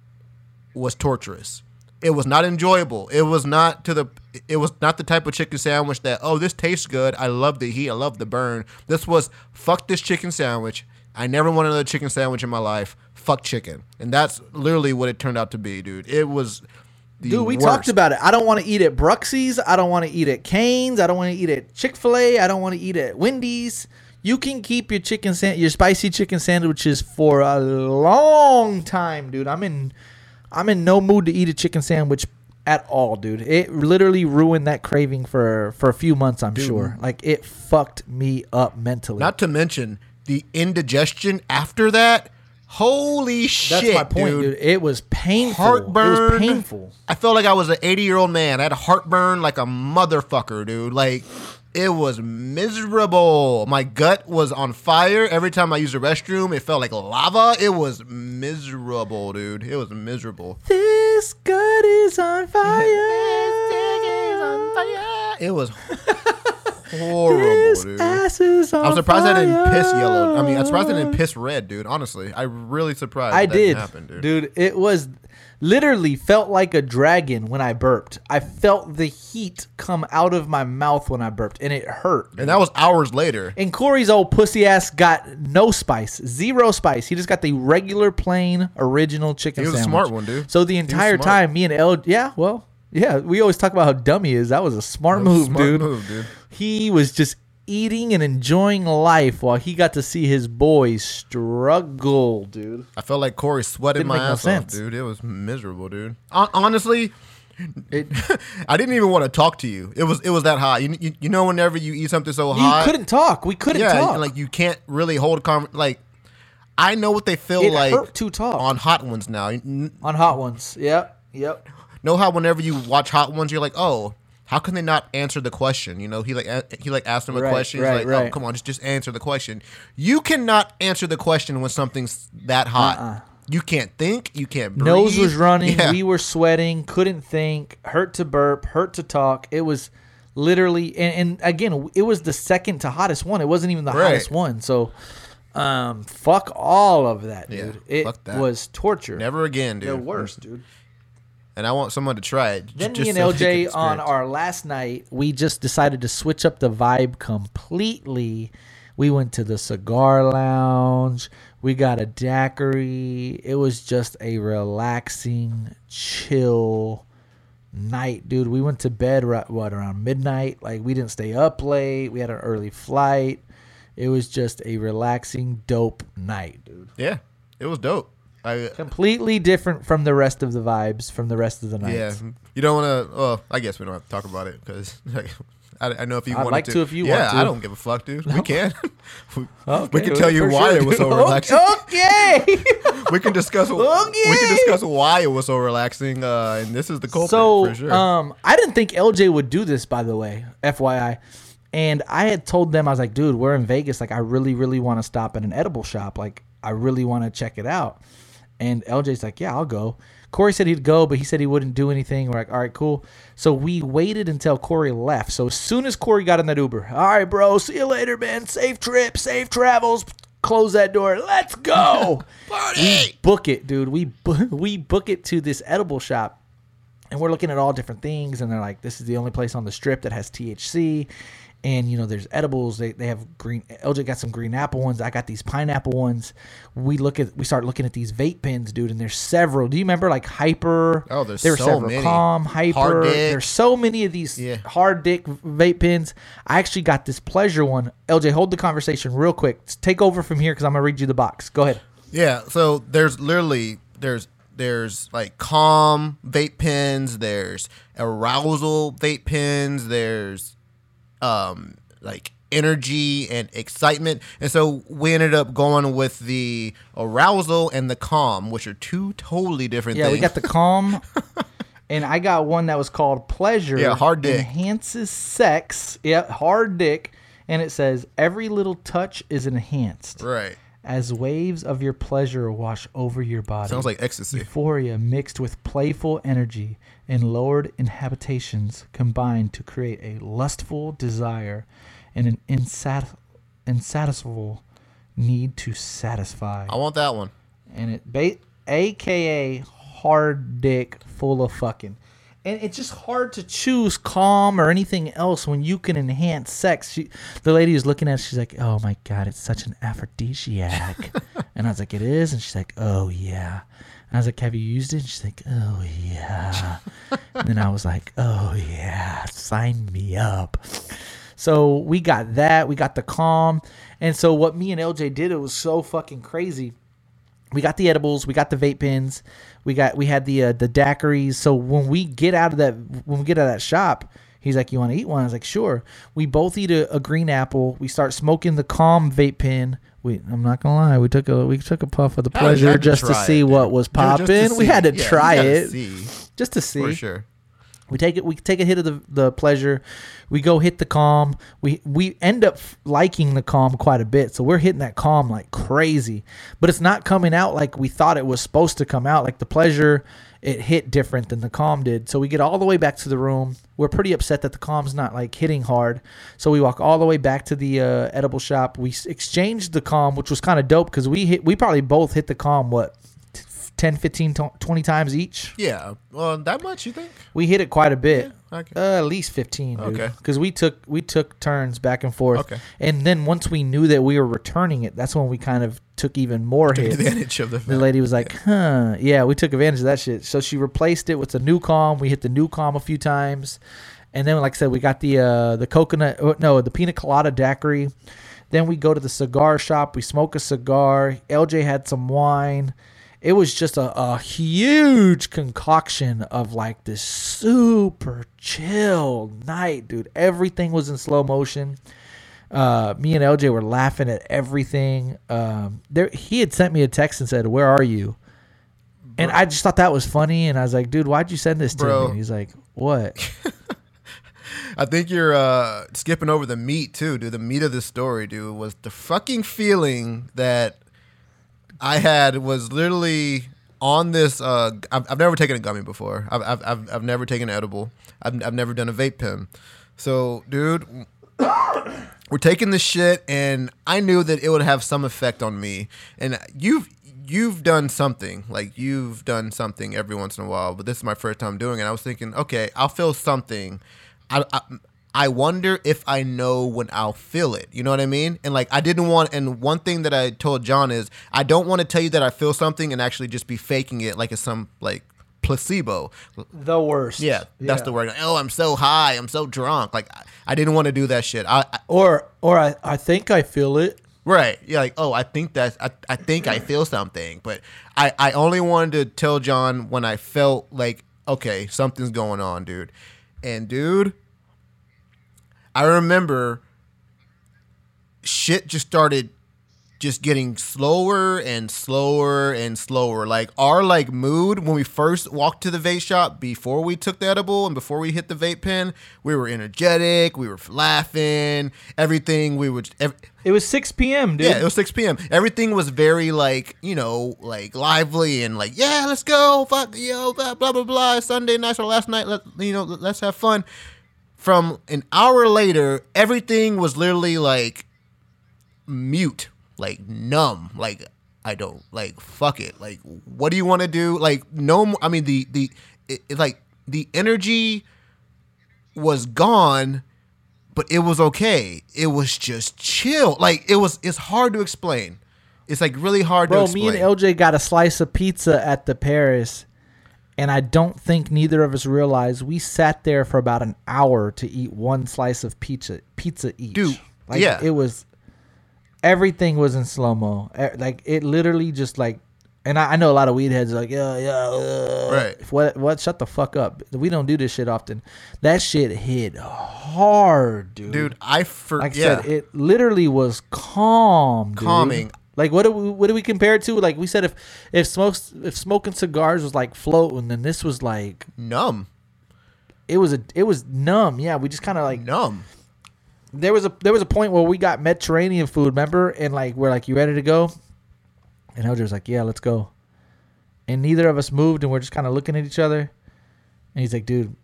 was torturous. It was not enjoyable. It was not to the it was not the type of chicken sandwich that, oh, this tastes good. I love the heat. I love the burn. This was, fuck this chicken sandwich. I never want another chicken sandwich in my life. Fuck chicken. And that's literally what it turned out to be, dude. It was... Dude, we worst. talked about it. I don't want to eat at Bruxy's. I don't want to eat at Cain's. I don't want to eat at Chick-fil-A. I don't want to eat at Wendy's. You can keep your chicken, san- your spicy chicken sandwiches for a long time, dude. I'm in, I'm in no mood to eat a chicken sandwich at all, dude. It literally ruined that craving for for a few months. I'm dude. sure, like it fucked me up mentally. Not to mention the indigestion after that. Holy shit, that's my point, dude. dude. It was painful. Heartburn. It was painful. I felt like I was an eighty-year-old man. I had heartburn like a motherfucker, dude. Like, it was miserable. My gut was on fire. Every time I used the restroom, it felt like lava. It was miserable, dude. It was miserable. This gut is on fire. This is on fire. It was... horrible, this dude. Ass is on I'm surprised fire. I didn't piss yellow. I mean, I'm surprised I didn't piss red, dude. Honestly, I'm really surprised I that did. Didn't happen, dude. Dude, it was literally felt like a dragon when I burped. I felt the heat come out of my mouth when I burped, and it hurt. Dude. And that was hours later. And Corey's old pussy ass got no spice, zero spice. He just got the regular, plain, original chicken sandwich. He was sandwich. a smart one, dude. So the entire time, me and L, yeah, well, yeah, we always talk about how dumb he is. That was a smart, was move, a smart dude. move, dude. He was just eating and enjoying life while he got to see his boys struggle, dude. I felt like Corey sweated my ass no off, dude. It was miserable, dude. Honestly, it, I didn't even want to talk to you. It was it was that hot. You you, you know, whenever you eat something so hot, you couldn't talk. We couldn't yeah, talk. Like you can't really hold a conversation. Like I know what they feel it like hurt to talk. on hot ones now. On hot ones, yep, yep. Know how whenever you watch hot ones, you're like, oh. How can they not answer the question? You know, he like a- he like asked him a right, question. He's right, like, right. oh, come on, just, just answer the question. You cannot answer the question when something's that hot. Uh-uh. You can't think. You can't breathe. Nose was running. Yeah. We were sweating. Couldn't think. Hurt to burp. Hurt to talk. It was literally, and, and again, it was the second to hottest one. It wasn't even the right. hottest one. So Um, fuck all of that, dude. Yeah, it fuck that. was torture. Never again, dude. The worst, dude. And I want someone to try it. Then just me and so L J on our last night, we just decided to switch up the vibe completely. We went to the cigar lounge. We got a daiquiri. It was just a relaxing, chill night, dude. We went to bed right, what, around midnight. Like, we didn't stay up late. We had an early flight. It was just a relaxing, dope night, dude. Yeah, it was dope. I, Completely different from the rest of the vibes, from the rest of the night. Yeah, you don't want to. Well, I guess we don't have to talk about it because like, I, I know if you want like to. I'd like to if you yeah, want to. Yeah, I don't give a fuck, dude. No. We can. we, okay, we can tell you why sure. it was so relaxing. Okay. we can discuss. Okay. We can discuss why it was so relaxing, uh, and this is the culprit so, for sure. So, um, I didn't think L J would do this, by the way, F Y I. And I had told them, I was like, dude, we're in Vegas. Like, I really, really want to stop at an edible shop. Like, I really want to check it out. And L J's like, yeah, I'll go. Corey said he'd go, but he said he wouldn't do anything. We're like, all right, cool. So we waited until Corey left. So as soon as Corey got in that Uber, all right, bro, see you later, man. Safe trip, safe travels. Close that door. Let's go. Party. We book it, dude. We, bu- we book it to this edible shop. And we're looking at all different things. And they're like, this is the only place on the strip that has T H C. And, you know, there's edibles. They they have green. L J got some green apple ones. I got these pineapple ones. We look at we start looking at these vape pens, dude. And there's several. Do you remember like Hyper? Oh, there's there were so several. many. Calm, Hyper. There's so many of these yeah. hard dick vape pens. I actually got this pleasure one. L J, hold the conversation real quick. Take over from here because I'm gonna read you the box. Go ahead. Yeah. So there's literally there's. There's like Calm vape pens. There's arousal vape pens. There's um, like energy and excitement. And so we ended up going with the arousal and the Calm, which are two totally different yeah, things. Yeah, we got the Calm. And I got one that was called Pleasure. Yeah, hard dick. Enhances sex. Yeah, hard dick. And it says, every little touch is enhanced. Right. As waves of your pleasure wash over your body. Sounds like ecstasy. Euphoria mixed with playful energy and lowered inhibitions combined to create a lustful desire and an insat- insatiable need to satisfy. I want that one. And it, ba- A K A hard dick full of fucking. And it's just hard to choose Calm or anything else when you can enhance sex. She, the lady was looking at it, she's like, oh, my God, it's such an aphrodisiac. And I was like, it is? And she's like, oh, yeah. And I was like, have you used it? And she's like, oh, yeah. And then I was like, oh, yeah, sign me up. So we got that. We got the Calm. And so what me and L J did, it was so fucking crazy. We got the edibles. We got the vape pens. We got we had the uh, the daiquiris. So when we get out of that when we get out of that shop, he's like, "You want to eat one?" I was like, "Sure." We both eat a, a green apple. We start smoking the Calm vape pen. We I'm not gonna lie, we took a we took a puff of the pleasure just to, to see it, what was popping. We had to yeah, try it see. just to see. For sure. We take it. We take a hit of the, the pleasure. We go hit the Calm. We we end up liking the Calm quite a bit. So we're hitting that Calm like crazy, but it's not coming out like we thought it was supposed to come out. Like the pleasure, it hit different than the Calm did. So we get all the way back to the room. We're pretty upset that the Calm's not like hitting hard. So we walk all the way back to the uh, edible shop. We exchanged the Calm, which was kind of dope because we hit. We probably both hit the Calm. What? ten, fifteen, twenty times each. Yeah. Well, that much, you think? We hit it quite a bit. Yeah, okay. uh, at least fifteen, dude. Okay. Because we took, we took turns back and forth. Okay. And then once we knew that we were returning it, that's when we kind of took even more took hits. Took advantage of the The lady was like, yeah. huh, yeah, we took advantage of that shit. So she replaced it with a new Calm. We hit the new Calm a few times. And then, like I said, we got the uh, the coconut, no, the pina colada daiquiri. Then we go to the cigar shop. We smoke a cigar. L J had some wine. It was just a, a huge concoction of like this super chill night, dude. Everything was in slow motion. Uh, me and L J were laughing at everything. Um, there, he had sent me a text and said, "Where are you?" And I just thought that was funny. And I was like, "Dude, why'd you send this to Bro. me?" And he's like, "What?" I think you're uh, skipping over the meat too, dude. The meat of the story, dude, was the fucking feeling that I had was literally on this. Uh, I've, I've never taken a gummy before. I've I've I've never taken an edible. I've I've never done a vape pen. So, dude, we're taking this shit, and I knew that it would have some effect on me. And you've you've done something. Like, you've done something every once in a while, but this is my first time doing it. I was thinking, okay, I'll feel something. I, I I wonder if I know when I'll feel it. You know what I mean? And, like, I didn't want – and one thing that I told John is I don't want to tell you that I feel something and actually just be faking it like it's some, like – placebo. The worst. Yeah, that's yeah. the word. Oh, I'm so high. I'm so drunk. Like, I, I didn't want to do that shit. I, I Or or I, I think I feel it. Right. Yeah, like, oh, I think that's, I, I think I feel something. But I, I only wanted to tell John when I felt like, okay, something's going on, dude. And, dude, I remember shit just started just getting slower and slower and slower. Like, our, like, mood when we first walked to the vape shop before we took the edible and before we hit the vape pen, we were energetic, we were laughing, everything we would... Every, it was six p.m., dude. Yeah, it was six p.m. Everything was very, like, you know, like, lively and, like, yeah, let's go, fuck, yo, blah, blah, blah, blah, Sunday night or last night, let, you know, let's have fun. From an hour later, everything was literally, like, mute. Like, numb, like, I don't, like, fuck it, like, what do you want to do? Like, no, I mean, the, the, it, it, like, the energy was gone, but it was okay. It was just chill. Like, it was, it's hard to explain. It's, like, really hard Bro, to explain. Bro, me and L J got a slice of pizza at the Paris, and I don't think neither of us realized we sat there for about an hour to eat one slice of pizza, pizza each. Dude, like, yeah. It was... Everything was in slow-mo. Like, it literally just, like... And I, I know a lot of weed heads are like, yeah, yeah, uh, right. What, what? Shut the fuck up. We don't do this shit often. That shit hit hard, dude. Dude, I forget. Like I yeah. said, it literally was calm, dude. Calming. Like, what do we what do we compare it to? Like, we said if, if, smokes, if smoking cigars was, like, floating, then this was, like... Numb. It was, a, it was numb, yeah. We just kind of, like... Numb. There was a there was a point where we got Mediterranean food, remember? And like we're like, you ready to go? And Elder was like, yeah, let's go. And neither of us moved, and we're just kind of looking at each other. And he's like, dude,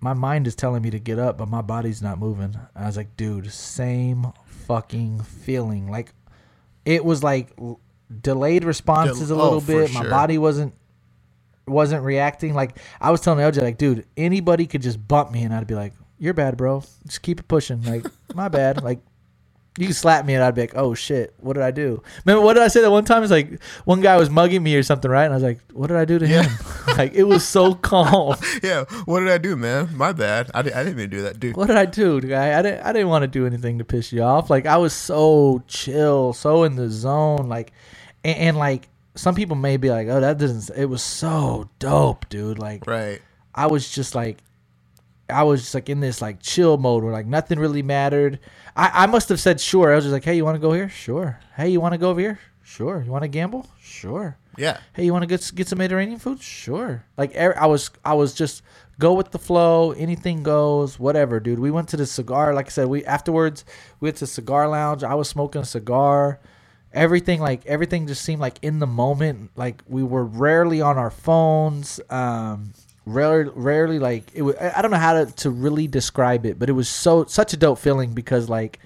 my mind is telling me to get up, but my body's not moving. I was like, dude, same fucking feeling. Like it was like delayed responses Del- a little oh, bit. My sure. body wasn't wasn't reacting. Like I was telling Elder, like, dude, anybody could just bump me, and I'd be like, you're bad, bro. Just keep it pushing. Like, my bad. Like, you can slap me and I'd be like, oh, shit. What did I do? Remember, what did I say that one time? It's like, one guy was mugging me or something, right? And I was like, what did I do to yeah. him? Like, it was so calm. Yeah. What did I do, man? My bad. I, did, I didn't mean to do that, dude. What did I do, guy? I didn't, I didn't want to do anything to piss you off. Like, I was so chill, so in the zone. Like, and, and like, some people may be like, oh, that doesn't, it was so dope, dude. Like, right. I was just like, I was just like in this like chill mode where like nothing really mattered. I, I must have said sure. I was just like, hey, you want to go here? Sure. Hey, you want to go over here? Sure. You want to gamble? Sure. Yeah. Hey, you want to get get some Mediterranean food? Sure. Like I was I was just go with the flow. Anything goes. Whatever, dude. We went to the cigar. Like I said, we afterwards we went to cigar lounge. I was smoking a cigar. Everything like everything just seemed like in the moment. Like we were rarely on our phones. Um. Rarely, rarely, like it was, I don't know how to, to really describe it, but it was so such a dope feeling because like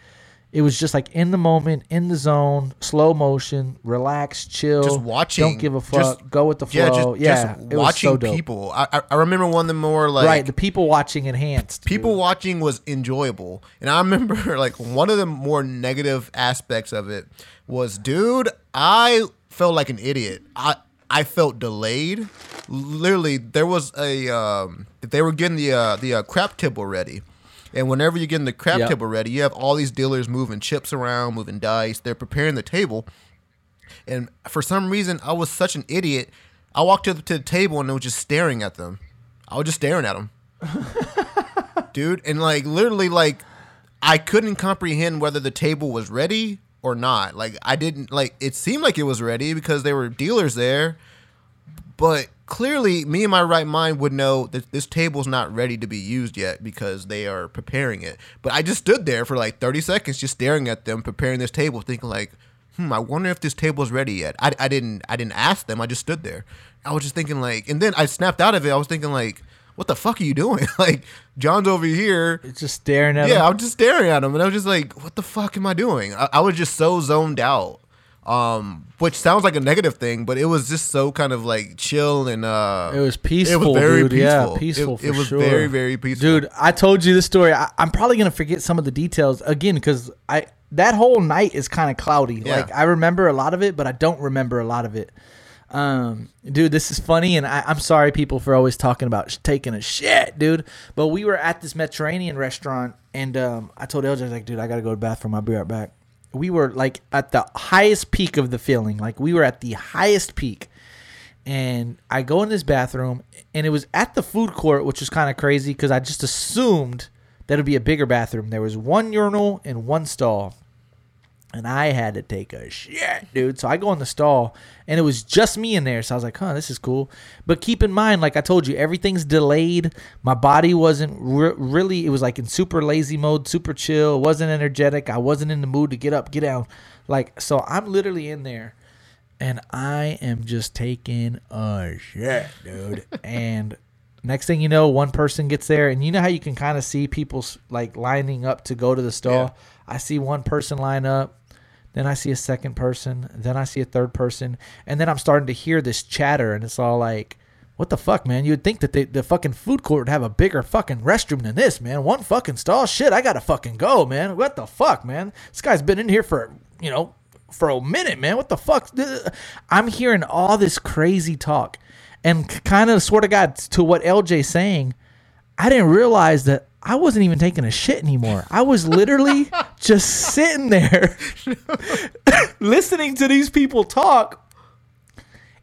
it was just like in the moment, in the zone, slow motion, relax, chill, just watching, don't give a fuck, just, go with the flow. Yeah, just, yeah just it watching was so dope. People. I I remember one of the more like right the people watching enhanced. People dude. watching was enjoyable, and I remember like one of the more negative aspects of it was, dude, I felt like an idiot. I. I felt delayed. Literally, there was a um, they were getting the uh, the uh, crap table ready, and whenever you're getting the crap yep. table ready, you have all these dealers moving chips around, moving dice. They're preparing the table, and for some reason, I was such an idiot. I walked up to the table and I was just staring at them. I was just staring at them, dude. And like literally, like I couldn't comprehend whether the table was ready or not. Like I didn't like it seemed like it was ready because there were dealers there, but clearly me in my right mind would know that this table's not ready to be used yet because they are preparing it. But I just stood there for like thirty seconds just staring at them preparing this table, thinking like, hmm I wonder if this table's ready yet. I, I didn't I didn't ask them. I just stood there. I was just thinking like, and then I snapped out of it. I was thinking like, what the fuck are you doing? Like, John's over here. It's just staring at yeah, him. Yeah, I'm just staring at him. And I was just like, what the fuck am I doing? I, I was just so zoned out, um, which sounds like a negative thing, but it was just so kind of like chill and... Uh, it was peaceful, It was very dude. peaceful. Yeah, peaceful it, for It was sure. very, very peaceful. Dude, I told you this story. I, I'm probably going to forget some of the details again because I that whole night is kind of cloudy. Yeah. Like, I remember a lot of it, but I don't remember a lot of it. Um, dude, this is funny, and I, I'm sorry, people, for always talking about sh- taking a shit, dude. But we were at this Mediterranean restaurant, and um, I told L J, I was like, dude, I gotta go to the bathroom. I'll be right back. We were like at the highest peak of the feeling, like we were at the highest peak. And I go in this bathroom, and it was at the food court, which was kind of crazy because I just assumed that it'd be a bigger bathroom. There was one urinal and one stall. And I had to take a shit, dude. So I go in the stall, and it was just me in there. So I was like, huh, this is cool. But keep in mind, like I told you, everything's delayed. My body wasn't re- really – it was like in super lazy mode, super chill. It wasn't energetic. I wasn't in the mood to get up, get down. Like, so I'm literally in there, and I am just taking a shit, dude. And next thing you know, one person gets there. And you know how you can kind of see people, like, lining up to go to the stall? Yeah. I see one person line up. Then I see a second person. Then I see a third person. And then I'm starting to hear this chatter. And it's all like, what the fuck, man? You would think that they, the fucking food court would have a bigger fucking restroom than this, man. One fucking stall? Shit, I got to fucking go, man. What the fuck, man? This guy's been in here for, you know, for a minute, man. What the fuck? I'm hearing all this crazy talk. And kind of swear to God, to what L J's saying, I didn't realize that I wasn't even taking a shit anymore. I was literally just sitting there listening to these people talk.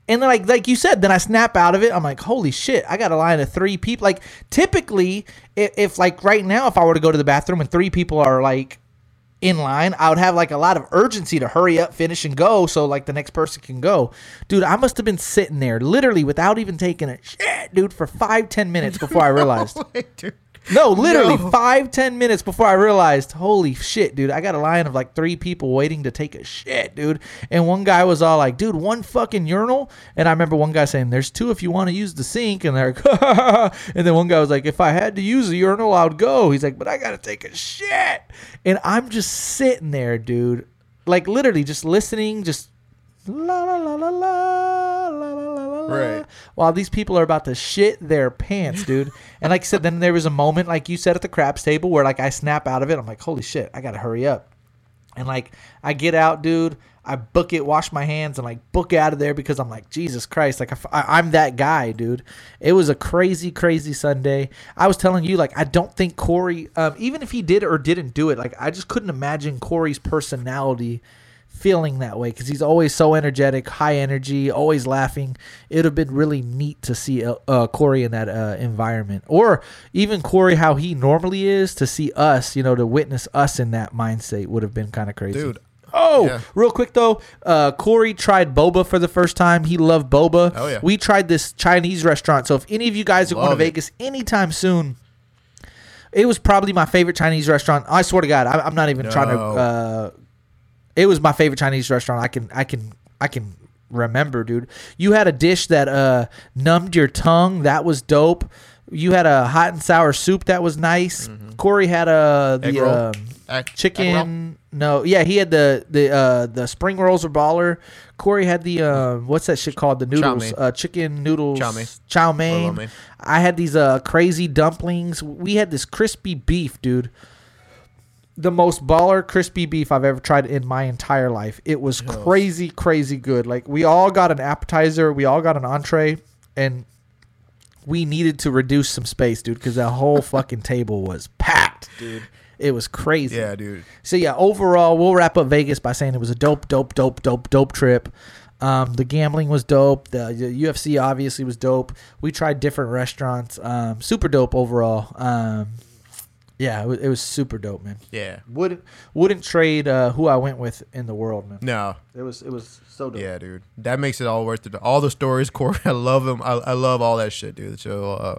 And then like like you said, then I snap out of it. I'm like, holy shit, I got a line of three people. Like typically, if, if like right now, if I were to go to the bathroom and three people are like in line, I would have like a lot of urgency to hurry up, finish, and go so like the next person can go. Dude, I must have been sitting there literally without even taking a shit, dude, for five, ten minutes before I realized. No way, dude. No, literally no. five, ten minutes before I realized, holy shit, dude, I got a line of like three people waiting to take a shit, dude. And one guy was all like, dude, one fucking urinal. And I remember one guy saying, there's two if you want to use the sink. And they're like, and then one guy was like, if I had to use the urinal, I would go. He's like, but I got to take a shit. And I'm just sitting there, dude, like literally just listening, just la, la, la, la, la, la, la. Right. While these people are about to shit their pants, dude. And like I said, then there was a moment, like you said, at the craps table where like I snap out of it. I'm like, holy shit, I got to hurry up. And like I get out, dude. I book it, wash my hands, and like book out of there because I'm like, Jesus Christ. Like I, I'm that guy, dude. It was a crazy, crazy Sunday. I was telling you, like, I don't think Corey, um, even if he did or didn't do it, like I just couldn't imagine Corey's personality feeling that way because he's always so energetic, high energy, always laughing. It would have been really neat to see uh, Corey in that uh, environment, or even Corey how he normally is, to see us, you know, to witness us in that mindset would have been kind of crazy. Dude. Oh, yeah. Real quick though, uh, Corey tried boba for the first time. He loved boba. Oh, yeah. We tried this Chinese restaurant. So if any of you guys are love going to it. Vegas anytime soon, it was probably my favorite Chinese restaurant. I swear to God, I, I'm not even no. trying to... Uh, It was my favorite Chinese restaurant. I can, I can, I can remember, dude. You had a dish that uh, numbed your tongue. That was dope. You had a hot and sour soup that was nice. Mm-hmm. Corey had a the egg roll. Um, egg, chicken. Egg no, yeah, he had the the uh, the spring rolls or baller. Corey had the uh, what's that shit called? The noodles, uh, chicken noodles, chow mein. Chow mein. I had these uh, crazy dumplings. We had this crispy beef, dude. The most baller crispy beef I've ever tried in my entire life. It was yes. crazy, crazy good. Like, we all got an appetizer. We all got an entree. And we needed to reduce some space, dude, because that whole fucking table was packed, dude. It was crazy. Yeah, dude. So, yeah, overall, we'll wrap up Vegas by saying it was a dope, dope, dope, dope, dope trip. Um, the gambling was dope. The, the U F C obviously was dope. We tried different restaurants. Um, super dope overall. Um Yeah, it was super dope, man. Yeah, wouldn't wouldn't trade uh, who I went with in the world, man. No, it was it was so dope. Yeah, dude, that makes it all worth it. All the stories, Corey, I love them. I, I love all that shit, dude. So, uh,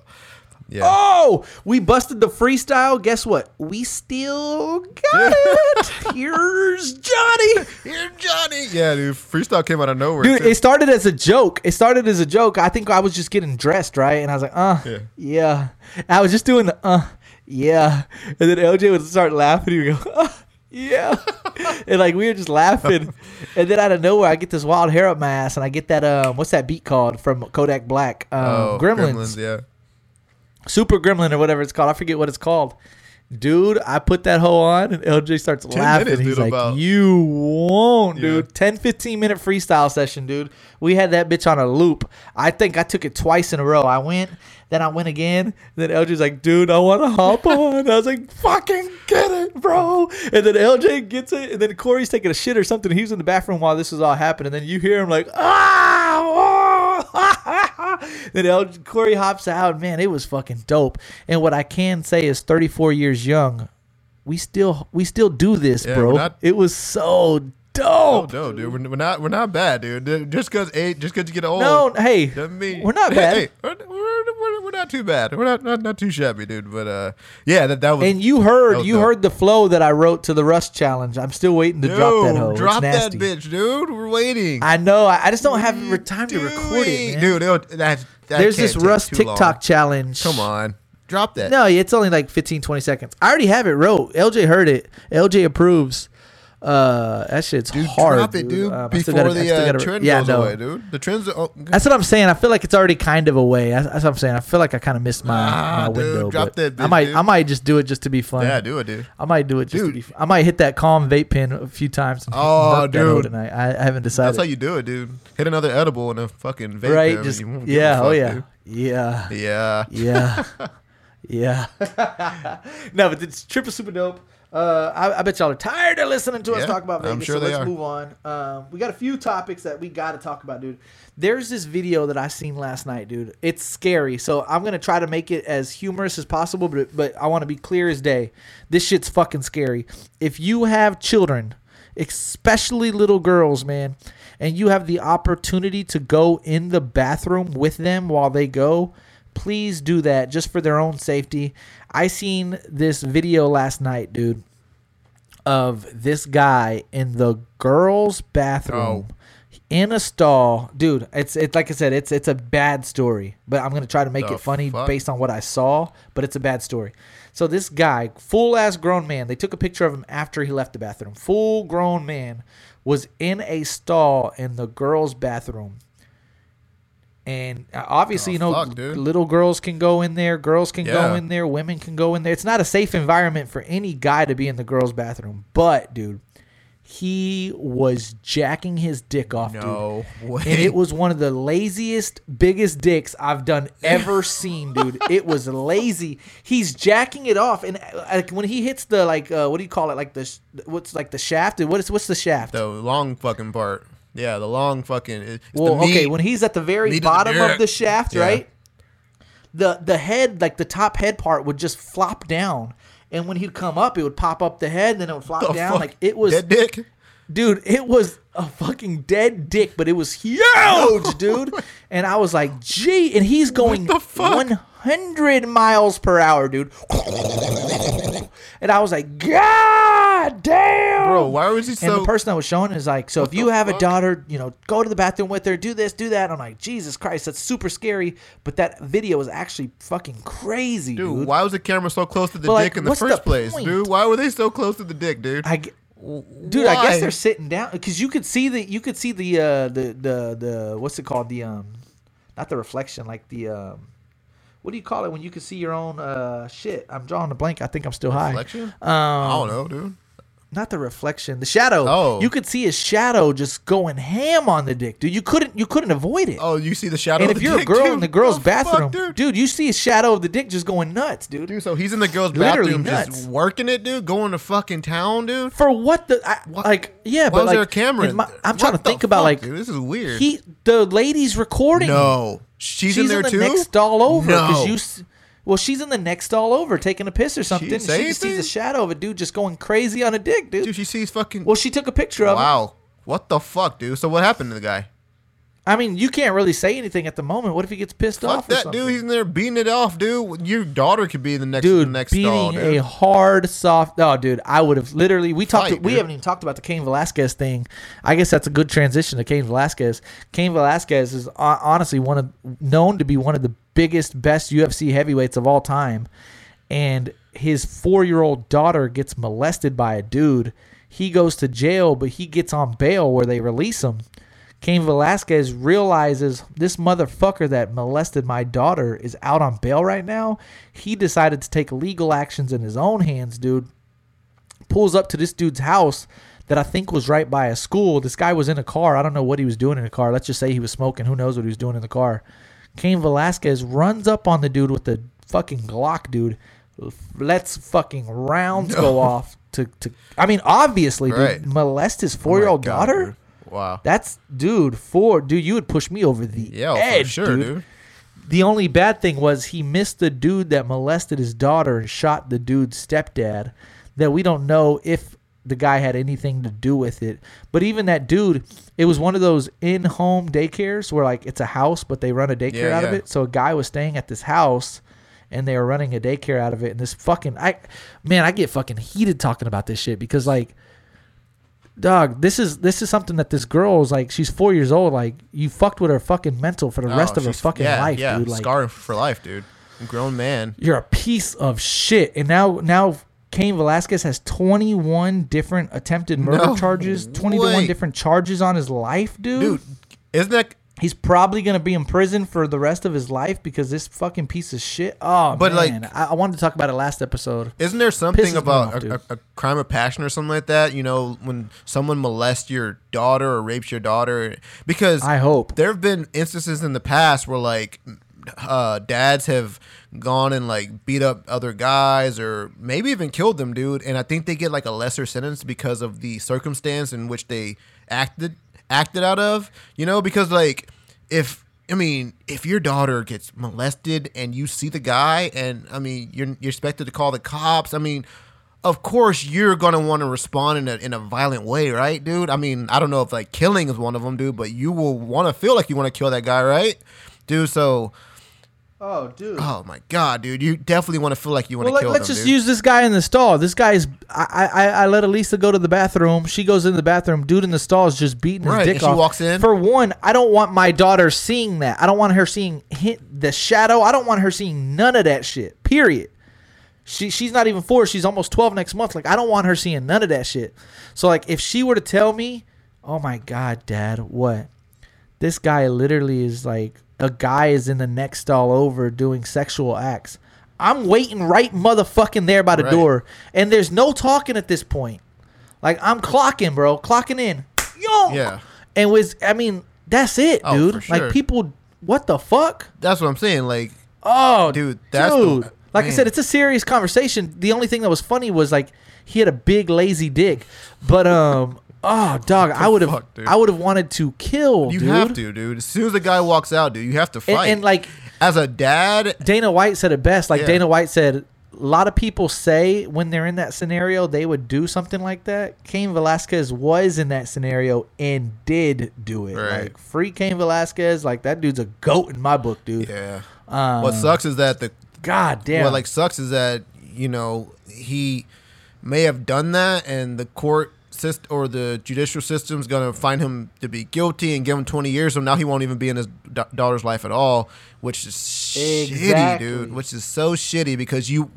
Yeah. Oh, we busted the freestyle. Guess what? We still got it. Here's Johnny. Here's Johnny. Yeah, dude. Freestyle came out of nowhere. Dude, too. It started as a joke. It started as a joke. I think I was just getting dressed, right? And I was like, uh, yeah. yeah. I was just doing the uh, yeah. And then L J would start laughing. He would go, uh, yeah. And like we were just laughing. And then out of nowhere, I get this wild hair up my ass, and I get that, um, what's that beat called from Kodak Black? Um, oh, Gremlins. Gremlins, yeah. Super Gremlin or whatever it's called. I forget what it's called. Dude, I put that hoe on and L J starts laughing. Minutes, He's dude, like, about. You won't, dude. Yeah. ten, fifteen minute freestyle session, dude. We had that bitch on a loop. I think I took it twice in a row. I went, then I went again. Then L J's like, dude, I want to hop on. I was like, fucking get it, bro. And then L J gets it. And then Corey's taking a shit or something. He was in the bathroom while this was all happening. And then you hear him like, ah, oh. Then El- Corey hops out. Man, it was fucking dope. And what I can say is thirty-four years young, we still we still do this, yeah, bro. Not, it was so dope. No, no, dude. We're, we're not we're not bad, dude. Just because age, just because you get old. No, hey, doesn't mean we're not bad. Hey, we're, we're, we're not too bad. We're not, not not too shabby, dude. But uh, yeah, that that was. And you heard you dope. heard the flow that I wrote to the Rust challenge. I'm still waiting to dude, drop that hoe. Drop that bitch, dude. We're waiting. I know. I, I just don't what have time doing? to record it, man. Dude. It, that, that There's this Rust TikTok long. challenge. Come on. Drop that. No, it's only like fifteen, twenty seconds. I already have it wrote. L J heard it. L J approves. Uh, that shit's dude, hard. Drop it, dude. dude. Um, before gotta, the uh, gotta, trend yeah, goes no. away, dude. The trends. Are, oh, that's what I'm saying. I feel like it's already kind of away. That's, that's what I'm saying. I feel like I kind of missed my, ah, my dude, window. Drop that. Bitch, I might. Dude. I might just do it just to be fun. Yeah, do it, dude. I might do it just dude. to be. Fun. I might hit that calm vape pen a few times. And oh, dude. Tonight. I, I haven't decided. That's how you do it, dude. Hit another edible and a fucking vape right, pen. Just, you yeah. Fuck, oh yeah. Dude. Yeah. Yeah. Yeah. yeah. No, but it's triple super dope. Uh, I, I bet y'all are tired of listening to yeah, us talk about Vegas, I'm sure so let's are. move on. Um, we got a few topics that we got to talk about, dude. There's this video that I seen last night, dude. It's scary, so I'm going to try to make it as humorous as possible, but, but I want to be clear as day. This shit's fucking scary. If you have children, especially little girls, man, and you have the opportunity to go in the bathroom with them while they go, please do that just for their own safety. I seen this video last night, dude, of this guy in the girls' bathroom oh. in a stall. Dude, it's it's like I said, it's it's a bad story, but I'm going to try to make the it funny fuck? based on what I saw, but it's a bad story. So this guy, full-ass grown man, they took a picture of him after he left the bathroom. Full grown man was in a stall in the girls' bathroom. And obviously, oh, you know, fuck, little girls can go in there. Girls can yeah. go in there. Women can go in there. It's not a safe environment for any guy to be in the girls' bathroom. But, dude, he was jacking his dick off, no dude. Way. And it was one of the laziest, biggest dicks I've done ever seen, dude. It was lazy. He's jacking it off. And like when he hits the, like, uh, what do you call it? Like the, what's like the shaft? What is, what's the shaft? The long fucking part. Yeah, the long fucking. It's well, the okay, when he's at the very bottom of the, of the shaft, yeah. right? The the head, like the top head part, would just flop down, and when he'd come up, it would pop up the head, then it would flop the down. Fuck? Like it was dead dick, dude. It was a fucking dead dick, but it was huge, dude. And I was like, gee, and he's going one hundred miles per hour, dude. And I was like, God damn, bro, why was he so? And the person I was showing is like, so if you have fuck? a daughter, you know, go to the bathroom with her, do this, do that. I'm like, Jesus Christ, that's super scary. But that video was actually fucking crazy, dude. dude. Why was the camera so close to the but dick like, in the first the place, point? dude? Why were they so close to the dick, dude? I, dude, why? I guess they're sitting down because you could see the, you could see the, uh, the, the, the, what's it called? The um, not the reflection, like the um. What do you call it when you can see your own uh, shit? I'm drawing a blank. I think I'm still high. Reflection? Um, I don't know, dude. Not the reflection. The shadow. Oh. You could see his shadow just going ham on the dick, dude. You couldn't you couldn't avoid it. Oh, you see the shadow and of the dick, And if you're a girl dude, in the girl's the bathroom, fuck, dude? dude, you see a shadow of the dick just going nuts, dude. Dude, so he's in the girl's Literally bathroom nuts. just working it, dude? Going to fucking town, dude? For what the... I, what? Like, yeah, Why but was like... there a camera in my, I'm what trying to think fuck, about, like... Dude, this is weird. He, the lady's recording. No. She's, she's in there in the too? next stall over. No. You, well, she's in the next stall over taking a piss or something. She, and she sees a shadow of a dude just going crazy on a dick, dude. Dude, she sees fucking... Well, she took a picture wow. of it. Wow. What the fuck, dude? So what happened to the guy? I mean, you can't really say anything at the moment. What if he gets pissed Fuck off? Fuck that something? Dude. He's in there beating it off, dude. Your daughter could be the next dude. The next beating doll, dude. a hard, soft. Oh, dude, I would have literally. We talked. Fight, to, we haven't even talked about the Cain Velasquez thing. I guess that's a good transition to Cain Velasquez. Cain Velasquez is honestly one of known to be one of the biggest, best U F C heavyweights of all time, and his four-year-old daughter gets molested by a dude. He goes to jail, but he gets on bail where they release him. Cain Velasquez realizes this motherfucker that molested my daughter is out on bail right now. He decided to take legal actions in his own hands, dude. Pulls up to this dude's house that I think was right by a school. This guy was in a car. I don't know what he was doing in a car. Let's just say he was smoking. Who knows what he was doing in the car. Cain Velasquez runs up on the dude with the fucking Glock, dude. Let's fucking rounds go off. To, to I mean, obviously, right. dude, molest his four-year-old oh God, daughter? Dude. Wow. That's, dude, four. Dude, you would push me over the yeah, edge, for sure, dude. dude. The only bad thing was he missed the dude that molested his daughter and shot the dude's stepdad, that we don't know if the guy had anything to do with it. But even that dude, it was one of those in-home daycares where, like, it's a house, but they run a daycare yeah, out yeah. of it. So a guy was staying at this house, and they were running a daycare out of it. And this fucking, I, man, I get fucking heated talking about this shit because, like, dog, this is this is something that this girl is like. She's four years old. Like, you fucked with her fucking mental for the no, rest of her fucking yeah, life, yeah. dude. Like, scarred for life, dude. Grown man. You're a piece of shit. And now, now, Cain Velasquez has twenty-one different attempted murder no, charges. twenty-one different charges on his life, dude. Dude, isn't that? He's probably going to be in prison for the rest of his life because this fucking piece of shit. Oh, but man. Like, I, I wanted to talk about it last episode. Isn't there something about a, off, a, a crime of passion or something like that? You know, when someone molests your daughter or rapes your daughter? Because I hope there have been instances in the past where, like, uh, dads have gone and, like, beat up other guys or maybe even killed them, dude. And I think they get, like, a lesser sentence because of the circumstance in which they acted. acted out of, you know, because, like, if I mean if your daughter gets molested and you see the guy and I mean you're, you're expected to call the cops, I mean, of course you're gonna want to respond in a, in a violent way, right, dude? I mean, I don't know if, like, killing is one of them, dude, but you will want to feel like you want to kill that guy, right, dude? So oh, dude. Oh, my God, dude. You definitely want to feel like you want well, to kill him, Let's them, just dude. use this guy in the stall. This guy is... I, I I let Elisa go to the bathroom. She goes in the bathroom. Dude in the stall is just beating right. his dick and off. She walks in. For one, I don't want my daughter seeing that. I don't want her seeing hit the shadow. I don't want her seeing none of that shit, period. She She's not even four. She's almost twelve next month. Like, I don't want her seeing none of that shit. So, like, if she were to tell me, oh, my God, Dad, what? This guy literally is, like... A guy is in the next stall over doing sexual acts. I'm waiting right motherfucking there by the right. door. And there's no talking at this point. Like, I'm clocking, bro. Clocking in. Yo! Yeah. And was, I mean, that's it, oh, dude. For sure. Like, people, what the fuck? That's what I'm saying. Like, oh, dude. That's dude. The, like I said, it's a serious conversation. The only thing that was funny was, like, he had a big, lazy dick. But, um... Oh, dog! I would have, I would have wanted to kill. You dude. have to, dude. As soon as the guy walks out, dude, you have to fight. And, and like, as a dad, Dana White said it best. Like yeah. Dana White said, a lot of people say when they're in that scenario, they would do something like that. Cain Velasquez was in that scenario and did do it. Right. Like, free Cain Velasquez. Like, that dude's a goat in my book, dude. Yeah. Um, what sucks is that the God damn. What like sucks is that you know he may have done that and the court. Or the judicial system's gonna find him to be guilty and give him twenty years. So now he won't even be in his da- daughter's life at all, which is exactly. shitty, dude. Which is so shitty because you,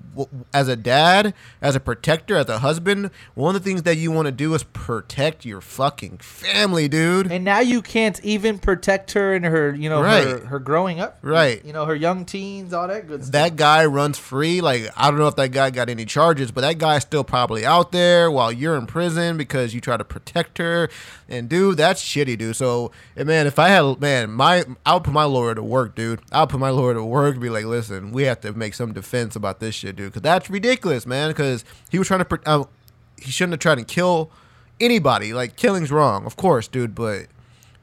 as a dad, as a protector, as a husband, one of the things that you want to do is protect your fucking family, dude. And now you can't even protect her and her, you know, right. her, her growing up, right? You know, her young teens, all that good stuff. That guy runs free. Like, I don't know if that guy got any charges, but that guy's still probably out there while you're in prison because. Because you try to protect her, and dude, that's shitty, dude. So, and man, if I had, man, my, I'll put my lawyer to work, dude. I'll put my lawyer to work. And be like, listen, we have to make some defense about this shit, dude, because that's ridiculous, man. Because he was trying to, uh, he shouldn't have tried to kill anybody. Like, killing's wrong, of course, dude. But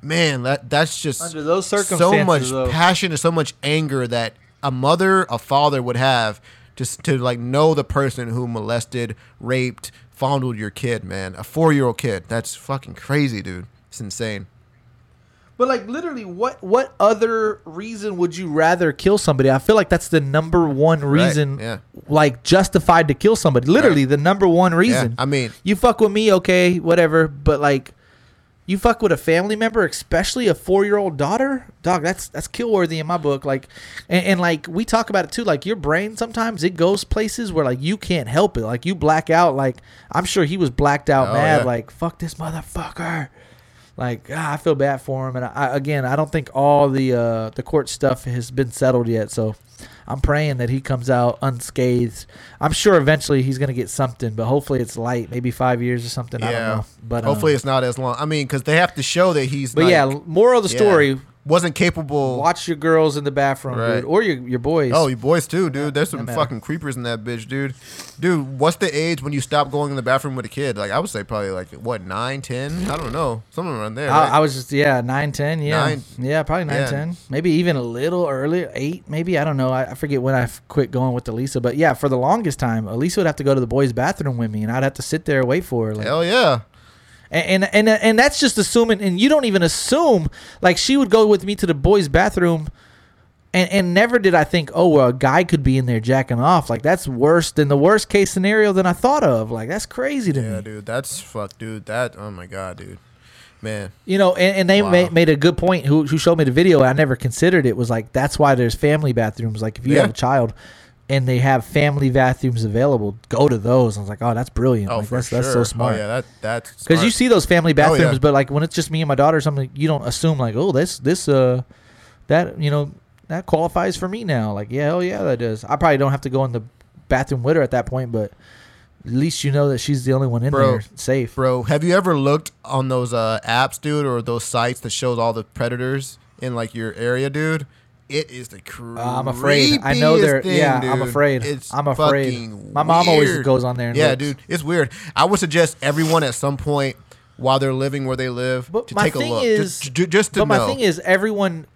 man, that that's just under those circumstances, so much though. passion and so much anger that a mother, a father would have just to like know the person who molested, raped. Fondled your kid, man. A four-year-old kid. That's fucking crazy, dude. It's insane. But like literally, what what other reason would you rather kill somebody? I feel like that's the number one reason, right, yeah. like justified to kill somebody. Literally, right. the number one reason. Yeah, I mean, you fuck with me, okay, whatever. But like, you fuck with a family member, especially a four-year-old daughter, dog. That's that's kill worthy in my book. Like, and, and like we talk about it too. Like your brain sometimes it goes places where like you can't help it. Like you black out. Like I'm sure he was blacked out, oh, mad. Yeah. Like fuck this motherfucker. Like, ah, I feel bad for him. And, I, again, I don't think all the uh, the court stuff has been settled yet. So I'm praying that he comes out unscathed. I'm sure eventually he's going to get something, but hopefully it's light, maybe five years or something. Yeah. I don't know. But, hopefully um, it's not as long. I mean, because they have to show that he's But, like, yeah, moral of the story. Yeah. Wasn't capable. Watch your girls in the bathroom, right. dude. Or your your boys. Oh, your boys too, dude. There's some fucking creepers in that bitch, dude. Dude, what's the age when you stop going in the bathroom with a kid? Like, I would say probably like, what, nine, ten? I don't know. Something around there. Right? I, I was just, yeah, nine, ten. Yeah. Nine, yeah, probably nine, yeah. ten. Maybe even a little earlier, eight, maybe. I don't know. I, I forget when I quit going with Elisa. But yeah, for the longest time, Elisa would have to go to the boys' bathroom with me, and I'd have to sit there and wait for her. Like, hell yeah. And, and and and that's just assuming, and you don't even assume, like she would go with me to the boys' bathroom, and, and never did I think, oh, well, a guy could be in there jacking off. Like that's worse than the worst case scenario than I thought of. Like that's crazy to yeah, me. Yeah, dude, that's fuck, dude. That, oh my God, dude. Man. You know, and, and they wow. made, made a good point, who, who showed me the video, I never considered it, was like, that's why there's family bathrooms. Like if you yeah. have a child. And they have family bathrooms available. Go to those. I was like, oh, that's brilliant. Oh, like, for that's, sure. That's so smart. Oh, yeah, that, that's because you see those family bathrooms, oh, yeah. but like when it's just me and my daughter or something, you don't assume like, oh, this, this, uh, that, you know, that qualifies for me now. Like, yeah, oh yeah, that does. I probably don't have to go in the bathroom with her at that point, but at least you know that she's the only one in bro, there safe. Bro, have you ever looked on those uh, apps, dude, or those sites that shows all the predators in like your area, dude? It is the creepiest uh, I'm afraid. I know they're. Thing, yeah, dude. I'm afraid. It's I'm afraid. Fucking My mom weird. Always goes on there. And yeah, looks. Dude, it's weird. I would suggest everyone at some point while they're living where they live but to take a look. Is, just, just to but know. But my thing is, everyone,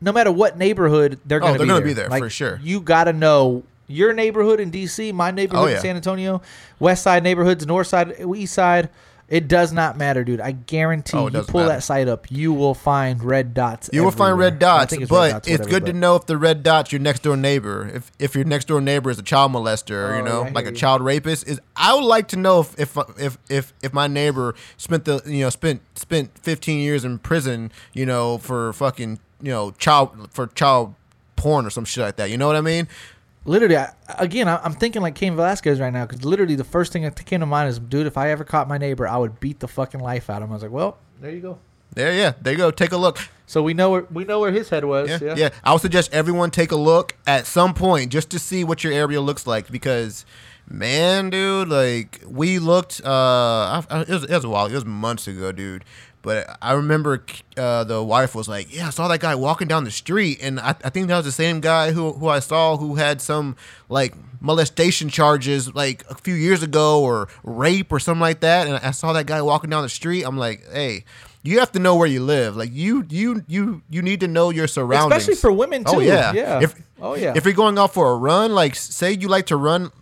no matter what neighborhood, they're going to oh, be, be there. Like, for sure. You got to know your neighborhood in D C, my neighborhood oh, yeah. in San Antonio, West Side neighborhoods, North Side, East Side. It does not matter, dude. I guarantee oh, you pull matter. That site up, you will find red dots. You will everywhere. Find red dots, it's but red dots, it's good but. To know if the red dot's your next door neighbor. If if your next door neighbor is a child molester, oh, you know, yeah, like a you. Child rapist, is I would like to know if if if if, if my neighbor spent the you know spent spent fifteen years in prison, you know, for fucking you know child for child porn or some shit like that. You know what I mean? Literally, I, again, I, I'm thinking like Cain Velasquez right now because literally the first thing that came to mind is, dude, if I ever caught my neighbor, I would beat the fucking life out of him. I was like, well, there you go. There, yeah, there you go. Take a look. So we know where we know where his head was. Yeah, yeah. yeah. I would suggest everyone take a look at some point just to see what your area looks like because, man, dude, like we looked. Uh, I, I, it, was, it was a while. It was months ago, dude. But I remember uh, the wife was like, yeah, I saw that guy walking down the street. And I, I think that was the same guy who, who I saw who had some, like, molestation charges, like, a few years ago or rape or something like that. And I saw that guy walking down the street. I'm like, hey, you have to know where you live. Like, you you you, you need to know your surroundings. Especially for women, too. Oh, yeah. yeah. If, oh, yeah. If you're going out for a run, like, say you like to run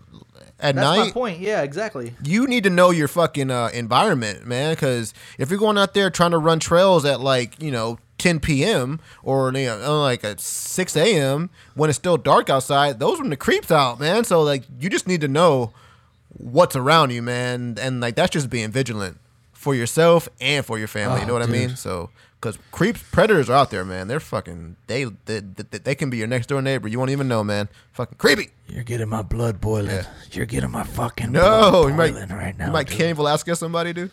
at That's night. That's my point. Yeah, exactly. You need to know your fucking uh, environment, man, because if you're going out there trying to run trails at like, you know, ten p.m. or you know, like at six a.m. when it's still dark outside, those are when the creeps out, man. So like you just need to know what's around you, man. And like that's just being vigilant for yourself and for your family. Oh, you know what dude. I mean? So because creeps, predators are out there, man. They're fucking, they they, they they can be your next door neighbor. You won't even know, man. Fucking creepy. You're getting my blood boiling. Yeah. You're getting my fucking no, blood you boiling might, right now. You might Cain Velasquez somebody, dude.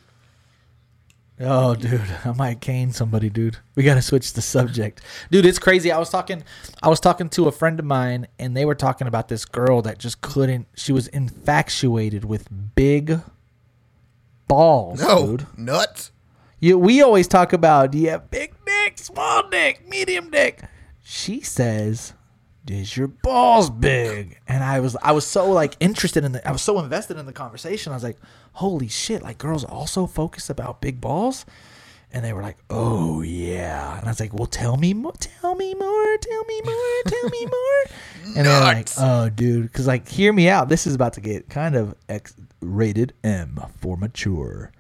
Oh, dude. I might Cain somebody, dude. We got to switch the subject. Dude, it's crazy. I was talking I was talking to a friend of mine, and they were talking about this girl that just couldn't, she was infatuated with big balls, no, dude. Nuts. You, we always talk about, do you have big dick, small dick, medium dick? She says, is your balls big? And I was I was so like interested in the, I was so invested in the conversation. I was like, holy shit, like girls also focus about big balls? And they were like, oh, yeah. And I was like, well, tell me more, tell me more, tell me more, tell me more. And they're like, oh, dude, because like, hear me out. This is about to get kind of X, rated M for mature.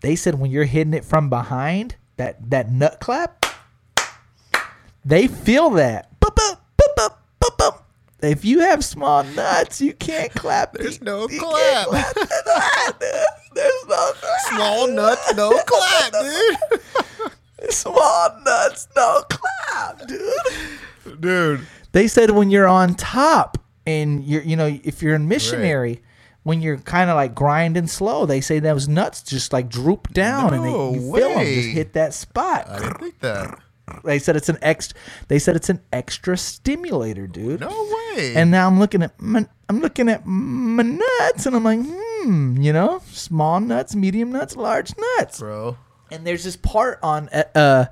They said when you're hitting it from behind, that, that nut clap, They feel that. Boop, boop, boop, boop, boop, boop. If you have small nuts, you can't clap. There's no you clap. clap. There's no clap. Small nuts, no clap, dude. Small nuts, no clap, dude. Dude. They said when you're on top and you're, you know, if you're in missionary, right. when you're kind of like grinding slow, they say those nuts just like droop down no and they, you way. feel them just hit that spot. I didn't think that. They said it's an ex. They said it's an extra stimulator, dude. No way. And now I'm looking at my, I'm looking at my nuts, and I'm like, hmm, you know, small nuts, medium nuts, large nuts, bro. And there's this part on uh,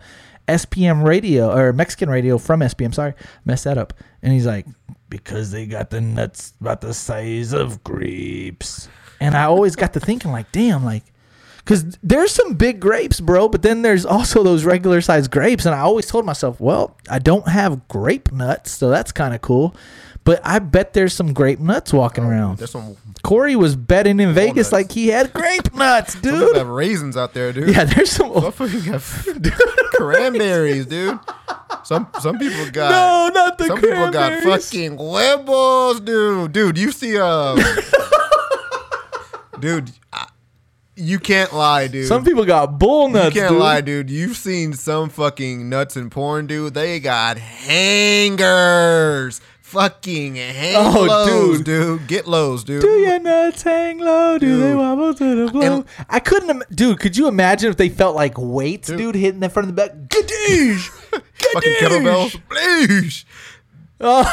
S P M radio or Mexican radio from S P M. Sorry, messed that up. And he's like, because they got the nuts about the size of grapes. And I always got to thinking, like, damn, like. Because there's some big grapes, bro, but then there's also those regular-sized grapes. And I always told myself, well, I don't have grape nuts, so that's kind of cool. But I bet there's some grape nuts walking oh, around. There's some Corey was betting in Vegas nuts. Like he had grape nuts, dude. Some have raisins out there, dude. Yeah, there's some dude, cranberries, dude. Some some people got no, not the some people got fucking huevos, dude. Dude, you see, um, dude. I, You can't lie, dude. Some people got bull nuts, dude. You can't dude. lie, dude. You've seen some fucking nuts in porn, dude. They got hangers. Fucking hang oh, lows, dude. dude. Get lows, dude. Do your nuts hang low? Do dude. they wobble to the blow? I couldn't... Im- dude, could you imagine if they felt like weights, dude, dude hitting the front of the back? Gadoosh! Gadoosh! Fucking kettlebells. Bloosh! Oh...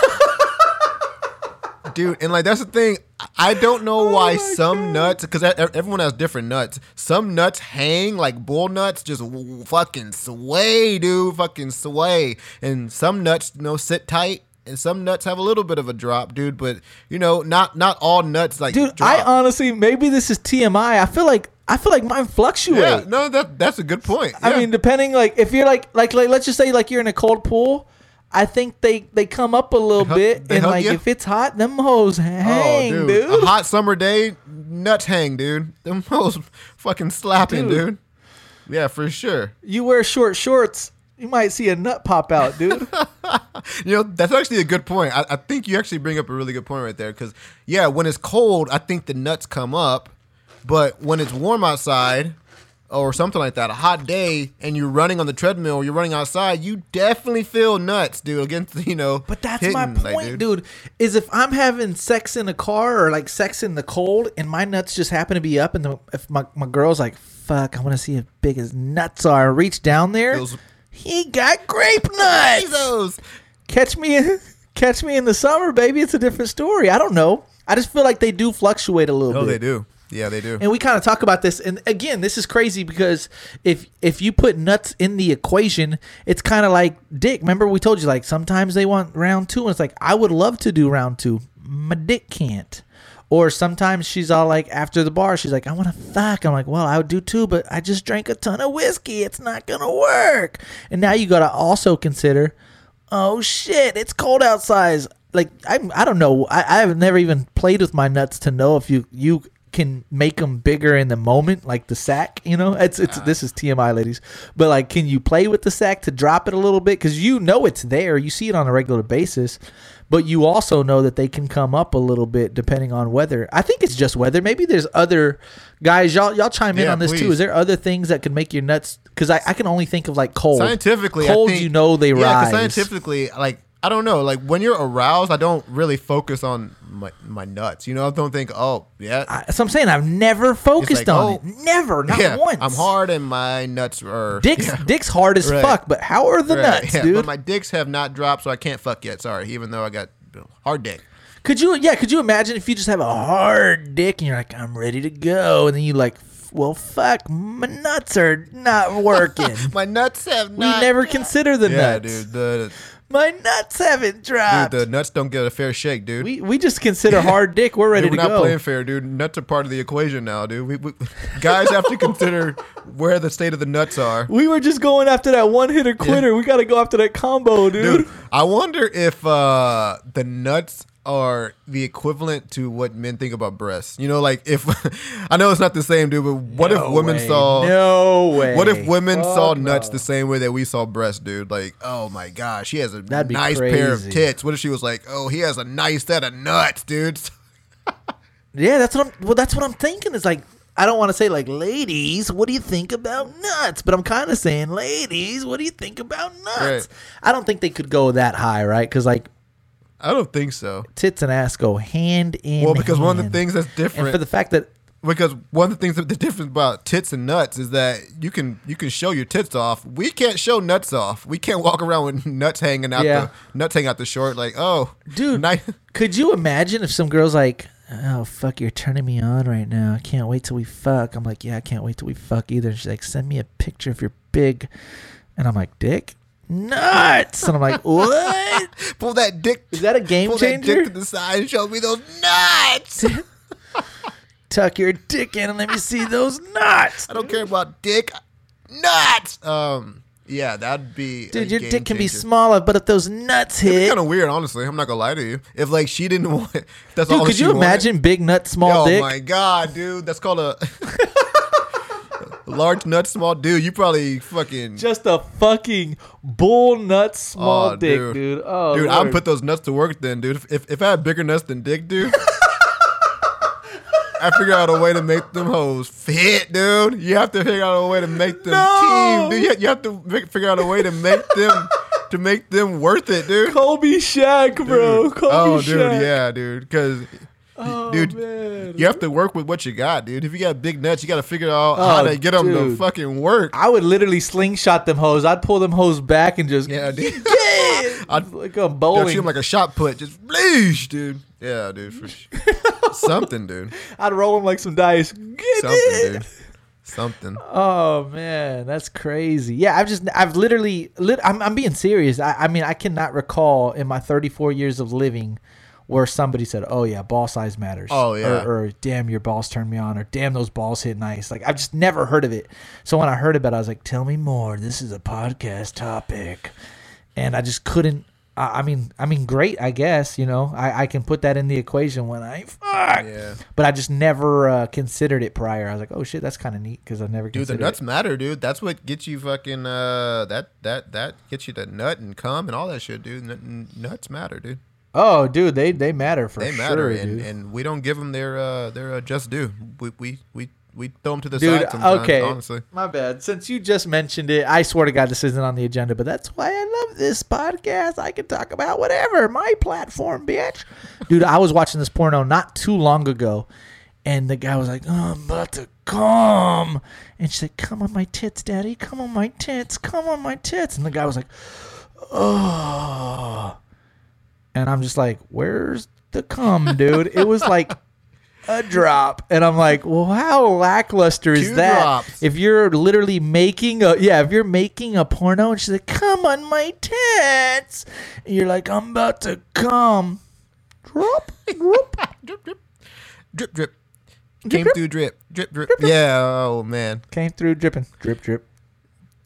Dude, and like that's the thing. I don't know why oh some God. nuts, because everyone has different nuts. Some nuts hang like bull nuts, just fucking sway, dude, fucking sway. And some nuts, you know, sit tight, and some nuts have a little bit of a drop, dude. But you know, not not all nuts like. Dude, drop. I honestly, maybe this is T M I. I feel like I feel like mine fluctuate. Yeah, no, that that's a good point. Yeah. I mean, depending, like if you're like, like like let's just say like you're in a cold pool. I think they, they come up a little hug, bit, and like you? if it's hot, them hoes hang, oh, dude. dude. A hot summer day, nuts hang, dude. Them hoes fucking slapping, dude. dude. Yeah, for sure. You wear short shorts, you might see a nut pop out, dude. You know, that's actually a good point. I, I think you actually bring up a really good point right there, because yeah, when it's cold, I think the nuts come up, but when it's warm outside. Or something like that, a hot day, and you're running on the treadmill, or you're running outside, you definitely feel nuts, dude. Against, you know, but that's hitting, my point, like, dude. dude, is if I'm having sex in a car or like sex in the cold, and my nuts just happen to be up, and the, if my, my girl's like, fuck, I want to see how big his nuts are, I reach down there, those, he got grape nuts. Jesus. Catch me in, catch me in the summer, baby. It's a different story. I don't know. I just feel like they do fluctuate a little no, bit. No, they do. Yeah, they do. And we kind of talk about this. And again, this is crazy because if if you put nuts in the equation, it's kind of like dick. Remember we told you, like, sometimes they want round two. And it's like, I would love to do round two. My dick can't. Or sometimes she's all like, after the bar, she's like, I want to fuck. I'm like, well, I would do too, but I just drank a ton of whiskey. It's not going to work. And now you got to also consider, oh, shit, it's cold outside. Like, I I don't know. I, I've never even played with my nuts to know if you you – can make them bigger in the moment, like the sack, you know, it's it's uh, this is T M I, ladies, but like, can you play with the sack to drop it a little bit, because you know it's there, you see it on a regular basis, but you also know that they can come up a little bit depending on weather. I think it's just weather. Maybe there's other guys, y'all y'all chime yeah, in on this please. too. Is there other things that can make your nuts, because I, I can only think of like cold scientifically cold I think, you know they yeah, rise scientifically, like I don't know. Like when you're aroused, I don't really focus on my, my nuts. You know, I don't think, oh, yeah. I, so I'm saying I've never focused like, on oh, it. Never, not yeah, once. I'm hard and my nuts are. Dick's, yeah. dick's hard as right. fuck, but how are the right. nuts, yeah. dude? But my dicks have not dropped, so I can't fuck yet. Sorry, even though I got hard dick. Could you, yeah, could you imagine if you just have a hard dick and you're like, I'm ready to go. And then you like, well, fuck, my nuts are not working. My nuts have not. We never dropped. Consider the yeah, nuts. Yeah, dude. The, my nuts haven't dropped. Dude, the nuts don't get a fair shake, dude. We we just consider hard dick. We're ready dude, we're to go. We're not playing fair, dude. Nuts are part of the equation now, dude. We, we guys have to consider where the state of the nuts are. We were just going after that one hitter quitter. Yeah. We got to go after that combo, dude. dude I wonder if uh, the nuts are the equivalent to what men think about breasts. You know, like if I know it's not the same, dude, but what no if women way. saw no way? What if women oh, saw nuts no. the same way that we saw breasts, dude? Like, oh my gosh, she has a That'd nice pair of tits. What if she was like, oh, he has a nice set of nuts, dude? Yeah, that's what I'm. Well, that's what I'm thinking. It's like, I don't want to say like, ladies, what do you think about nuts? But I'm kind of saying, ladies, what do you think about nuts? Right. I don't think they could go that high, right? Because like, I don't think so. Tits and ass go hand in hand. Well, because hand. one of the things that's different, and for the fact that because one of the things that the difference about tits and nuts is that you can you can show your tits off. We can't show nuts off. We can't walk around with nuts hanging out. Yeah. the nuts hanging out the short. Like, oh, dude, nice. Could you imagine if some girl's like, oh, fuck, you're turning me on right now. I can't wait till we fuck. I'm like, yeah, I can't wait till we fuck either. And she's like, send me a picture of your big. And I'm like, dick? Nuts. And I'm like, what? Pull that dick. Is that a game Pull changer? Pull that dick to the side and show me those nuts. Tuck your dick in and let me see those nuts. I don't care about dick. Nuts. Um, yeah, that'd be. Dude, your dick changer. Can be smaller, but if those nuts hit, it's kind of weird. Honestly, I'm not gonna lie to you. If like she didn't want, that's dude, all. Could she you wanted. Imagine big nut, small Yo, dick? Oh my god, dude, that's called a large nut, small dude. You probably fucking just a fucking bull nut, small oh, dick, dude. Dude, oh, dude I'd put those nuts to work then, dude. If if, if I had bigger nuts than dick, dude. I figure out a way to make them hoes fit, dude. You have to figure out a way to make them no. team, dude. You have to figure out a way to make them to make them worth it, dude. Kobe Shaq, bro. Dude. Kobe oh, Shaq. dude, yeah, dude. Because, oh, dude, man. You have to work with what you got, dude. If you got big nuts, you got to figure out oh, how to get them dude. to fucking work. I would literally slingshot them hoes. I'd pull them hoes back and just, yeah, dude. Yeah. I'd like a bowling. Shoot them like a shot put, just bleesh, dude. Yeah, dude, for sure. Something, dude. I'd roll them like some dice. Get Something, it. dude. Something. Oh man, that's crazy. Yeah, I've just, I've literally, lit, I'm, I'm being serious. I, I mean, I cannot recall in my thirty-four years of living where somebody said, "Oh yeah, ball size matters." Oh yeah. Or, or damn, your balls turned me on. Or damn, those balls hit nice. Like I've just never heard of it. So when I heard about it, I was like, "Tell me more. This is a podcast topic," and I just couldn't. I mean, I mean, great, I guess, you know, I, I can put that in the equation when I fuck, yeah. But I just never uh, considered it prior. I was like, oh shit, that's kind of neat because I've never dude, considered it. Dude, the nuts it. matter, dude. That's what gets you fucking, uh, that, that, that gets you to nut and cum and all that shit, dude. N- nuts matter, dude. Oh, dude, they, they matter for they sure, matter, and, and we don't give them their, uh, their uh, just due. We, we, we. We throw them to the Dude, side sometimes, okay. honestly. My bad. Since you just mentioned it, I swear to God this isn't on the agenda, but that's why I love this podcast. I can talk about whatever. My platform, bitch. Dude, I was watching this porno not too long ago, and the guy was like, oh, I'm about to come. And she said, come on my tits, Daddy. Come on my tits. Come on my tits. And the guy was like, oh. And I'm just like, where's the cum, dude? It was like a drop, and I'm like, well, how lackluster is Two that? Drops. If you're literally making a yeah, if you're making a porno, and she's like, "Come on, my tits," and you're like, "I'm about to come." Drop, drop, drip, drip, drip, drip. Came drip, through drip. Drip, drip, drip, drip. Yeah, oh man, came through dripping, drip, drip.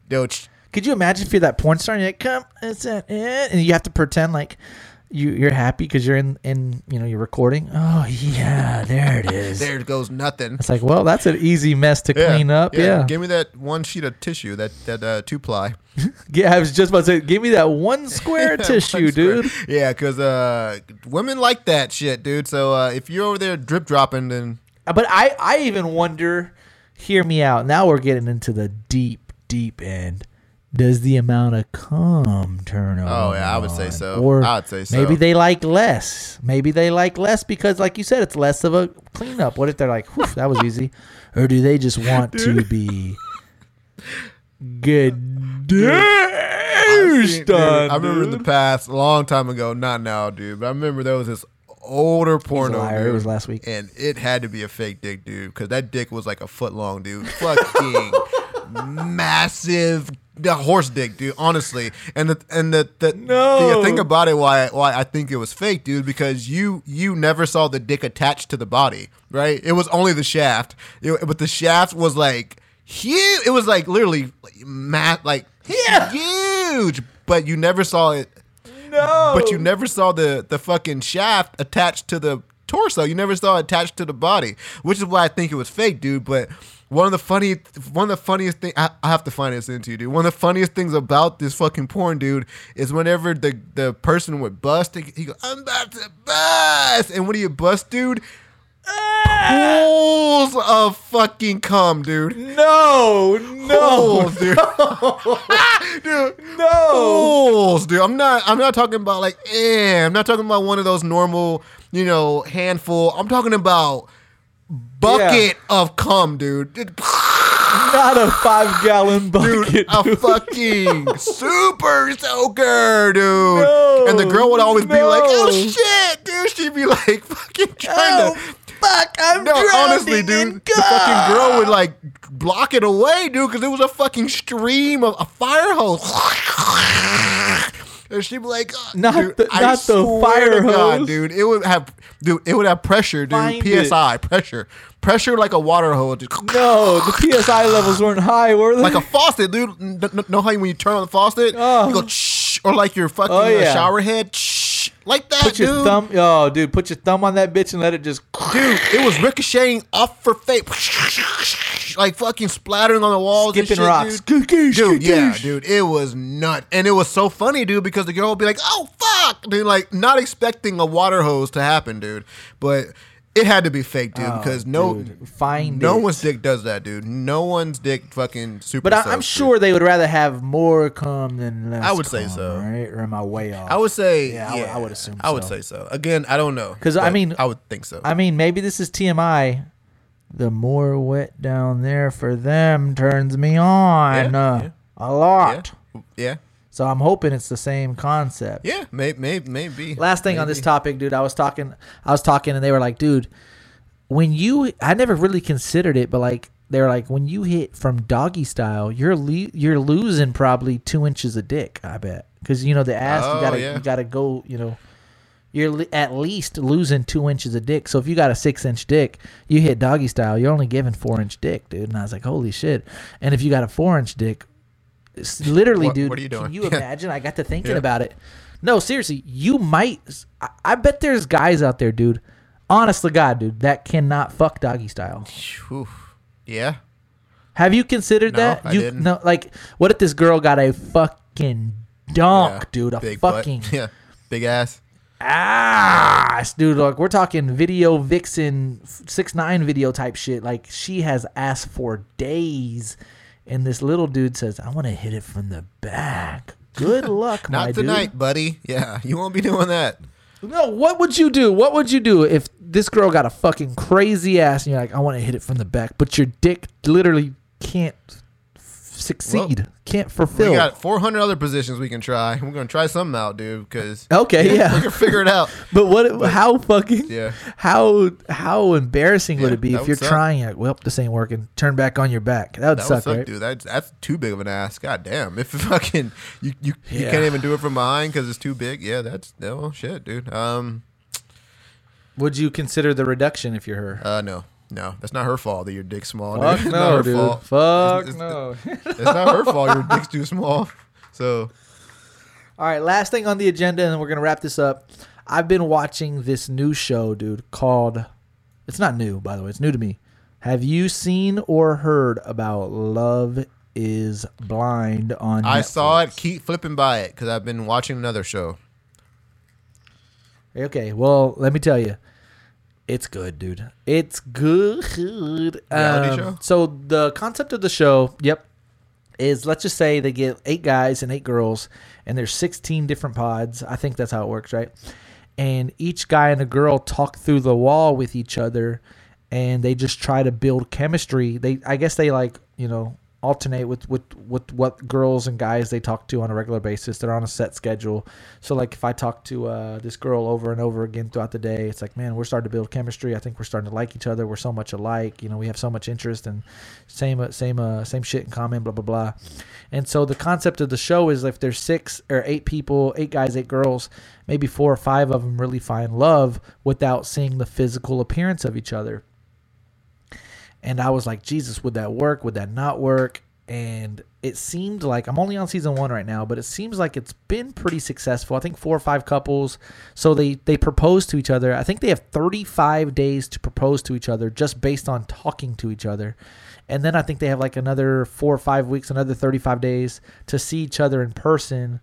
Yo, ch- could you imagine if you're that porn star and you're like, "Come, is that it?" And you have to pretend like. You, you're happy because you're in, in, you know, you're recording. Oh, yeah, there it is. There goes nothing. It's like, well, that's an easy mess to yeah, clean up. Yeah. yeah. Give me that one sheet of tissue, that, that uh, two-ply. Yeah, I was just about to say, give me that one square tissue, one square. dude. Yeah, because uh, women like that shit, dude. So uh, if you're over there drip-dropping, then. But I, I even wonder, hear me out. Now we're getting into the deep, deep end. Does the amount of cum turn on? Oh, yeah, I would say so. Or I would say so. Maybe they like less. Maybe they like less because, like you said, it's less of a cleanup. What if they're like, whew, that was easy? Or do they just want Dude. to be good? Dude. Seen, dude, I remember dude. the past, a long time ago, not now, dude, but I remember there was this older porno. He's a liar. Dude, it was last week. And it had to be a fake dick, dude, because that dick was like a foot long, dude. Fucking massive the horse dick, dude, honestly. And the and the, the, no. the thing about it why why I think it was fake, dude, because you you never saw the dick attached to the body, right? It was only the shaft. It, but the shaft was like huge. It was like literally like, math, like yeah. huge, but you never saw it No. But you never saw the, the fucking shaft attached to the torso. You never saw it attached to the body, which is why I think it was fake, dude. But one of the funny, one of the funniest thing, I, I have to find this into you, dude. One of the funniest things about this fucking porn, dude, is whenever the, the person would bust, he goes, "I'm about to bust," and when he bust, dude, pools of fucking cum, dude. No, no, pools, dude. No. Dude, no, pools, dude. I'm not. I'm not talking about like, eh. I'm not talking about one of those normal, you know, handful. I'm talking about bucket yeah. of cum, dude. Not a five-gallon bucket, dude. A dude. Fucking super soaker, dude. No, and the girl would always no. be like, "Oh shit, dude." She'd be like, "Fucking trying oh. to." Fuck, I'm no, honestly, dude, the fucking girl would like block it away, dude, because it was a fucking stream of a fire hose. And she'd be like, oh, "Not dude, the, I not swear the fire to hose, God, dude." It would have, dude. It would have pressure, dude. Find P S I, it. pressure, pressure like a water hose. Dude. No, the P S I levels weren't high, were they? Like a faucet, dude. Know how when you turn on the faucet, oh. you go, shh, or like your fucking oh, yeah. uh, shower head, shh. Like that, put your dude. Thumb, oh, dude, put your thumb on that bitch and let it just. Dude, it was ricocheting off her face, like fucking splattering on the walls, skipping and shit, rocks, dude. Dude, yeah, dude, it was nut, and it was so funny, dude, because the girl would be like, "Oh fuck," dude, like not expecting a water hose to happen, dude, but it had to be fake, dude, oh, because no, dude, find no it. one's dick does that, dude. No one's dick fucking super. But I, sucks, I'm sure dude. they would rather have more cum than less. I would cum, say so. Right? Or am I way off? I would say. Yeah, yeah I, would, I would assume. I would so. say so. Again, I don't know. Because I mean, I would think so. I mean, maybe this is T M I. The more wet down there for them turns me on yeah, uh, yeah. a lot. Yeah. yeah. So I'm hoping it's the same concept. Yeah, maybe, maybe, maybe. Last thing maybe. on this topic, dude. I was talking, I was talking, and they were like, "Dude, when you," I never really considered it, but like they were like, "When you hit from doggy style, you're le- you're losing probably two inches of dick. I bet because you know the ass, oh, you gotta yeah. you gotta go, you know, you're le- at least losing two inches of dick. So if you got a six inch dick, you hit doggy style, you're only giving four inch dick, dude." And I was like, "Holy shit!" And if you got a four inch dick. Literally, what, dude, what you can you imagine? I got to thinking yeah. about it. No, seriously, you might. I, I bet there's guys out there, dude. Honest to God, dude, that cannot fuck doggy style. Oof. Yeah. Have you considered no, that? I you didn't. No, like, what if this girl got a fucking dunk, yeah, dude? A big fucking butt. Yeah, big ass. Ass, dude. Like, we're talking video vixen, six nine video type shit. Like, she has ass for days. And this little dude says, "I want to hit it from the back." Good luck, my dude. Not tonight, buddy. Yeah, you won't be doing that. No, what would you do? What would you do if this girl got a fucking crazy ass and you're like, "I want to hit it from the back," but your dick literally can't succeed, well, can't fulfill? We got four hundred other positions we can try. We're going to try something out, dude, because okay, yeah. we can figure it out. But what? But, how fucking, yeah. how how embarrassing yeah, would it be if you're suck. trying it? Well, this ain't working. Turn back on your back. That would, that would suck, suck, right? Dude, that's, that's too big of an ass. God damn. If fucking, you, you, yeah. you can't even do it from behind because it's too big. Yeah, that's, oh, shit, dude. Um, Would you consider the reduction if you're her? Uh, no. No, that's not her fault that your dick's small. Fuck dude. no, dude. Fault. Fuck it's, it's, no. It's not her fault your dick's too small. So, all right, last thing on the agenda, and then we're gonna wrap this up. I've been watching this new show, dude, called. It's not new, by the way. It's new to me. Have you seen or heard about Love is Blind on Netflix? I saw it. Keep flipping by it because I've been watching another show. Okay, well, let me tell you. It's good, dude. It's good. Um, show? So the concept of the show, yep, is let's just say they get eight guys and eight girls, and there's sixteen different pods. I think that's how it works, right? And each guy and a girl talk through the wall with each other, and they just try to build chemistry. They, I guess they like, you know, alternate with, with, with what girls and guys they talk to on a regular basis. They're on a set schedule. So, like, if I talk to uh, this girl over and over again throughout the day, it's like, man, we're starting to build chemistry. I think we're starting to like each other. We're so much alike. You know, we have so much interest and same same, uh, same shit in common, blah, blah, blah. And so the concept of the show is if there's six or eight people, eight guys, eight girls, maybe four or five of them really find love without seeing the physical appearance of each other. And I was like, Jesus, would that work? Would that not work? and it seemed like, I'm only on season one right now, but it seems like it's been pretty successful. I think four or five couples, so they, they propose to each other. I think they have thirty-five days to propose to each other just based on talking to each other. And then I think they have like another four or five weeks, another thirty-five days to see each other in person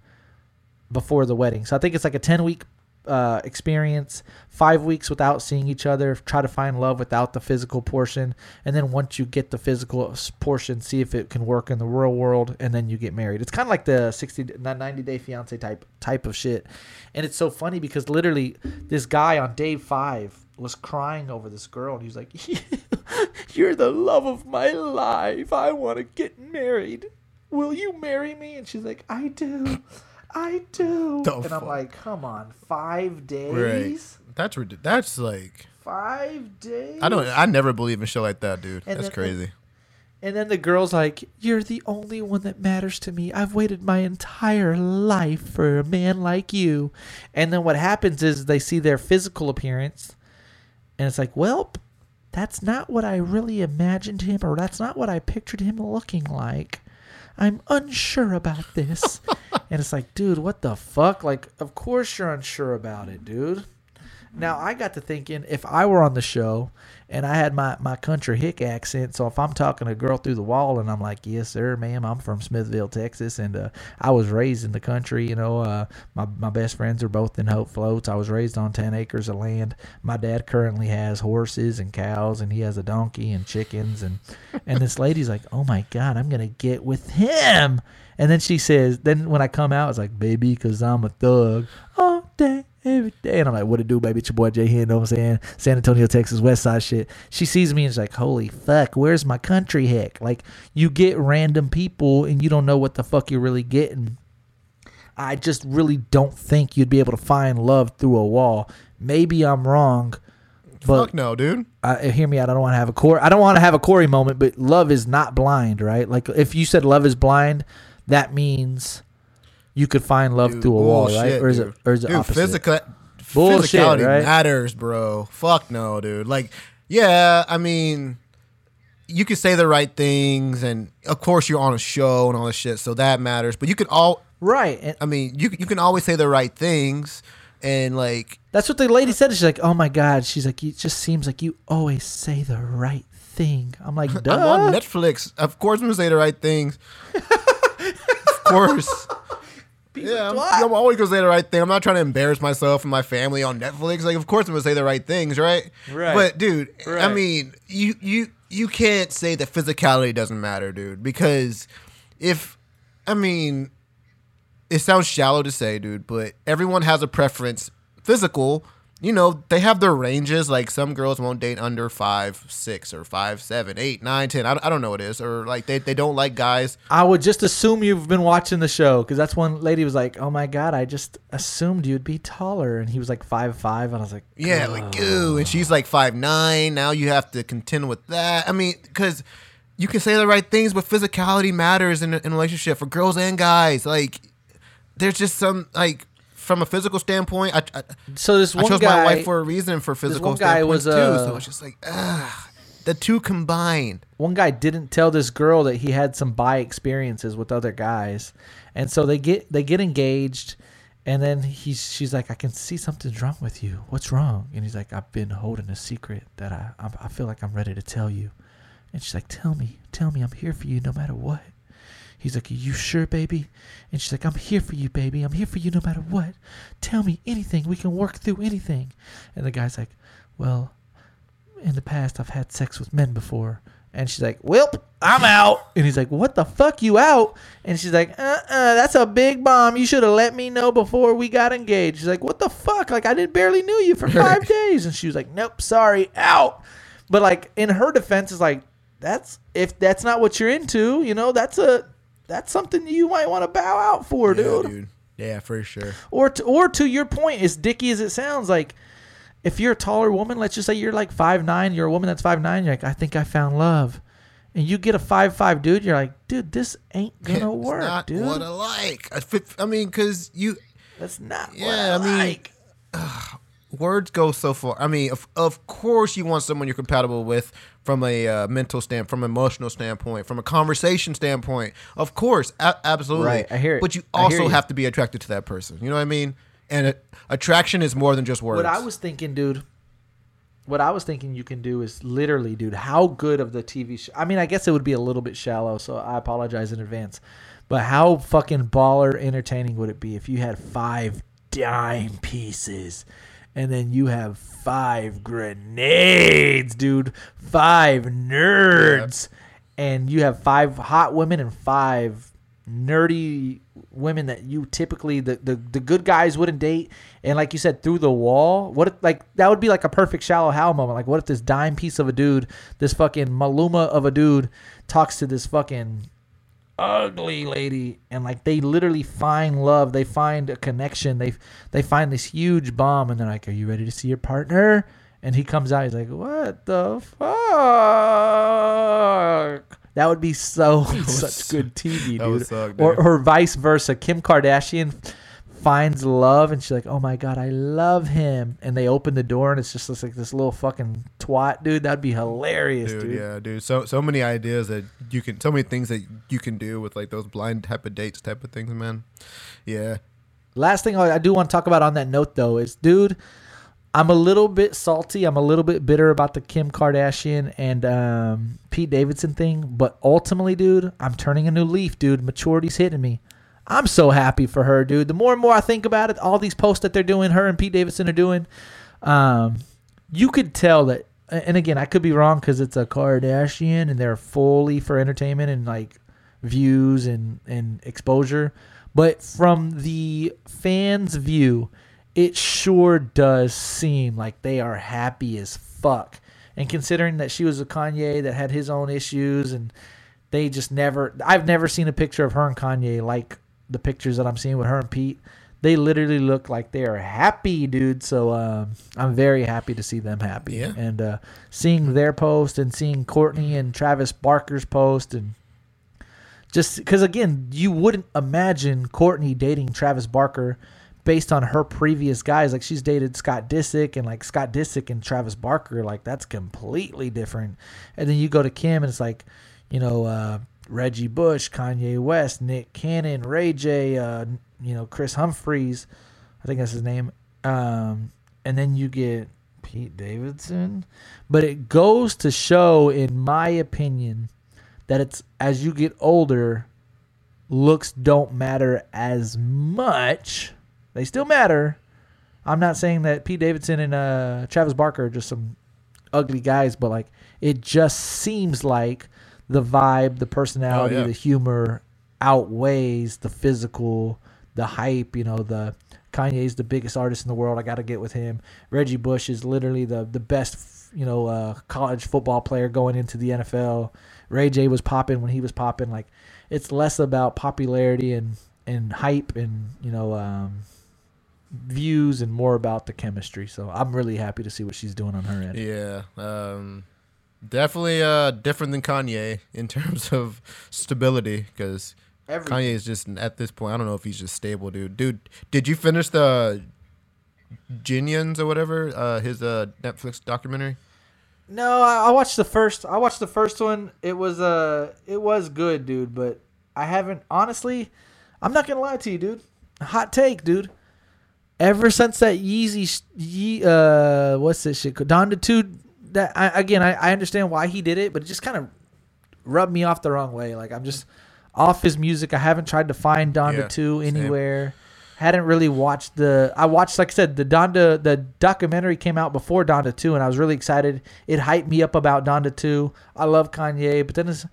before the wedding. So I think it's like a ten-week uh, experience, five weeks without seeing each other, try to find love without the physical portion. And then once you get the physical portion, see if it can work in the real world, and then you get married. It's kind of like the sixty, ninety-day fiancé type, type of shit. And it's so funny because literally this guy on day five was crying over this girl, and he was like, "You're the love of my life. I want to get married. Will you marry me?" And she's like, "I do. I do." The and fuck? I'm like, "Come on, five days? Right. That's that's like five days." I don't. I never believe in shit like that, dude. And that's then, crazy. And then the girl's like, "You're the only one that matters to me. I've waited my entire life for a man like you." And then what happens is they see their physical appearance, and it's like, "Well, that's not what I really imagined him, or that's not what I pictured him looking like. I'm unsure about this." And it's like, dude, what the fuck? Like, of course you're unsure about it, dude. Now, I got to thinking, if I were on the show and I had my, my country hick accent, so if I'm talking to a girl through the wall and I'm like, "Yes, sir, ma'am, I'm from Smithville, Texas, and uh, I was raised in the country. You know, uh, my, my best friends are both in Hope Floats. I was raised on ten acres of land. My dad currently has horses and cows, and he has a donkey and chickens." And, and this lady's like, "Oh, my God, I'm going to get with him." And then she says, then when I come out, it's like, "Baby, because I'm a thug. Oh, dang. Every day." And I'm like, "What it do, baby? It's your boy Jay Hen, you know what I'm saying? San Antonio, Texas, West Side shit." She sees me and is like, "Holy fuck, where's my country hick?" Like, you get random people and you don't know what the fuck you're really getting. I just really don't think you'd be able to find love through a wall. Maybe I'm wrong. But fuck no, dude. I, hear me out. I don't want to have a Corey. I don't want to have a Corey moment, but love is not blind, right? Like, if you said love is blind, that means you could find love dude, through a bullshit, wall, right? Or is dude. it or is it dude, opposite? Physical, bullshit, physicality right? matters, bro. Fuck no, dude. Like, yeah, I mean, you could say the right things, and of course you're on a show and all this shit, so that matters. But you could all right. I mean, you you can always say the right things, and like that's what the lady said. She's like, "Oh my God," she's like, "It just seems like you always say the right thing." I'm like, "Duh." I'm on Netflix. Of course, I'm gonna say the right things. Of course. Yeah, I'm, I'm always going to say the right thing. I'm not trying to embarrass myself and my family on Netflix. Like, of course I'm going to say the right things, right? Right. But, dude, right. I mean, you, you, you can't say that physicality doesn't matter, dude. Because if, I mean, it sounds shallow to say, dude, but everyone has a preference. Physical, you know, they have their ranges. Like, some girls won't date under five six or five seven, eight nine, ten. I, I don't know what it is. Or, like, they, they don't like guys. I would just assume you've been watching the show, because that's one lady was like, "Oh, my God, I just assumed you'd be taller." And he was like five five, and I was like, oh. Yeah, like, ooh. And she's like five nine. Now you have to contend with that. I mean, because you can say the right things, but physicality matters in, in a relationship for girls and guys. Like, there's just some, like... From a physical standpoint, I, I, so this one I chose guy, my wife for a reason for physical this one guy was, uh, too. So it's just like, ah, the two combined. One guy didn't tell this girl that he had some bi experiences with other guys. And so they get they get engaged, and then he's she's like, "I can see something's wrong with you. What's wrong?" And he's like, "I've been holding a secret that I I feel like I'm ready to tell you." And she's like, "Tell me, tell me, I'm here for you no matter what." He's like, "Are you sure, baby?" And she's like, "I'm here for you, baby. I'm here for you no matter what. Tell me anything. We can work through anything." And the guy's like, "Well, in the past, I've had sex with men before." And she's like, "Welp, I'm out." And he's like, "What the fuck, you out?" And she's like, uh-uh, "That's a big bomb. You should have let me know before we got engaged." She's like, "What the fuck? Like, I didn't barely knew you for five days." And she was like, "Nope, sorry, out." But, like, in her defense, it's like, that's if that's not what you're into, you know, that's a... That's something you might want to bow out for, yeah, dude. dude. Yeah, for sure. Or to, or to your point, as dicky as it sounds, like, if you're a taller woman, let's just say you're like five nine, you're a woman that's five nine, you're like, "I think I found love." And you get a five five dude, you're like, "Dude, this ain't going to work, not dude. What I like." I mean, because you... That's not yeah, what I, I mean, like. Ugh. words go so far. I mean, of, of course you want someone you're compatible with from a uh, mental standpoint, from an emotional standpoint, from a conversation standpoint. Of course, a- absolutely. Right, I hear it. But you also you. have to be attracted to that person. You know what I mean? And a- attraction is more than just words. What I was thinking, dude, what I was thinking you can do is literally, dude, how good of the T V show. I mean, I guess it would be a little bit shallow, so I apologize in advance. But how fucking baller entertaining would it be if you had five dime pieces and then you have five grenades, dude, five nerds, yeah. and you have five hot women and five nerdy women that you typically the, the the good guys wouldn't date, and like you said, through the wall. What if, like, that would be like a perfect Shallow Hal moment. Like, what if this dime piece of a dude, this fucking Maluma of a dude, talks to this fucking ugly lady, and like they literally find love, they find a connection, they they find this huge bomb, and they're like, are you ready to see your partner? And he comes out, he's like, what the fuck? That would be so was, such good T V, dude. Suck, dude. Or, or vice versa. Kim Kardashian finds love, and she's like, "Oh my god, I love him!" And they open the door, and it's just like this little fucking twat, dude. That'd be hilarious, dude. dude. Yeah, dude. So so many ideas that you can, so many things that you can do with like those blind type of dates, type of things, man. Yeah. Last thing I do want to talk about on that note, though, is, dude, I'm a little bit salty. I'm a little bit bitter about the Kim Kardashian and um, Pete Davidson thing. But ultimately, dude, I'm turning a new leaf, dude. Maturity's hitting me. I'm so happy for her, dude. The more and more I think about it, all these posts that they're doing, her and Pete Davidson are doing, um, you could tell that. And again, I could be wrong because it's a Kardashian and they're fully for entertainment and like views and, and exposure. But from the fans' view, it sure does seem like they are happy as fuck. And considering that she was a Kanye that had his own issues, and they just never, I've never seen a picture of her and Kanye like the pictures that I'm seeing with her and Pete. They literally look like they are happy, dude. So um, I'm very happy to see them happy. Yeah. And uh, seeing their post and seeing Courtney and Travis Barker's post, and just because, again, you wouldn't imagine Courtney dating Travis Barker based on her previous guys. Like, she's dated Scott Disick, and like Scott Disick and Travis Barker, like that's completely different. And then you go to Kim, and it's like, you know, uh, Reggie Bush, Kanye West, Nick Cannon, Ray J, uh, you know, Chris Humphries, I think that's his name. Um, and then you get Pete Davidson. But it goes to show, in my opinion, that it's, as you get older, looks don't matter as much. They still matter. I'm not saying that Pete Davidson and uh, Travis Barker are just some ugly guys, but like it just seems like the vibe, the personality, oh, yeah. the humor outweighs the physical, the hype. You know, the Kanye's the biggest artist in the world. I got to get with him. Reggie Bush is literally the the best, you know, uh, college football player going into the N F L. Ray J was popping when he was popping. Like, it's less about popularity and and hype and, you know, um, views, and more about the chemistry. So I'm really happy to see what she's doing on her end. Yeah, um, definitely uh, different than Kanye in terms of stability, because Kanye is just, at this point, I don't know if he's just stable, dude. Dude, did you finish the Genians or whatever, uh, his uh, Netflix documentary? No, I, I watched the first. I watched the first one. It was uh, it was good, dude. But I haven't, honestly. I'm not gonna lie to you, dude. Hot take, dude. Ever since that Yeezy, Ye, uh, what's this shit? Donda two. That I, again, I, I understand why he did it, but it just kind of rubbed me off the wrong way. Like, I'm just off his music. I haven't tried to find Donda yeah, two anywhere. Same. Hadn't really watched the. I watched, like I said, the Donda. The documentary came out before Donda two, and I was really excited. It hyped me up about Donda two. I love Kanye, but then it's.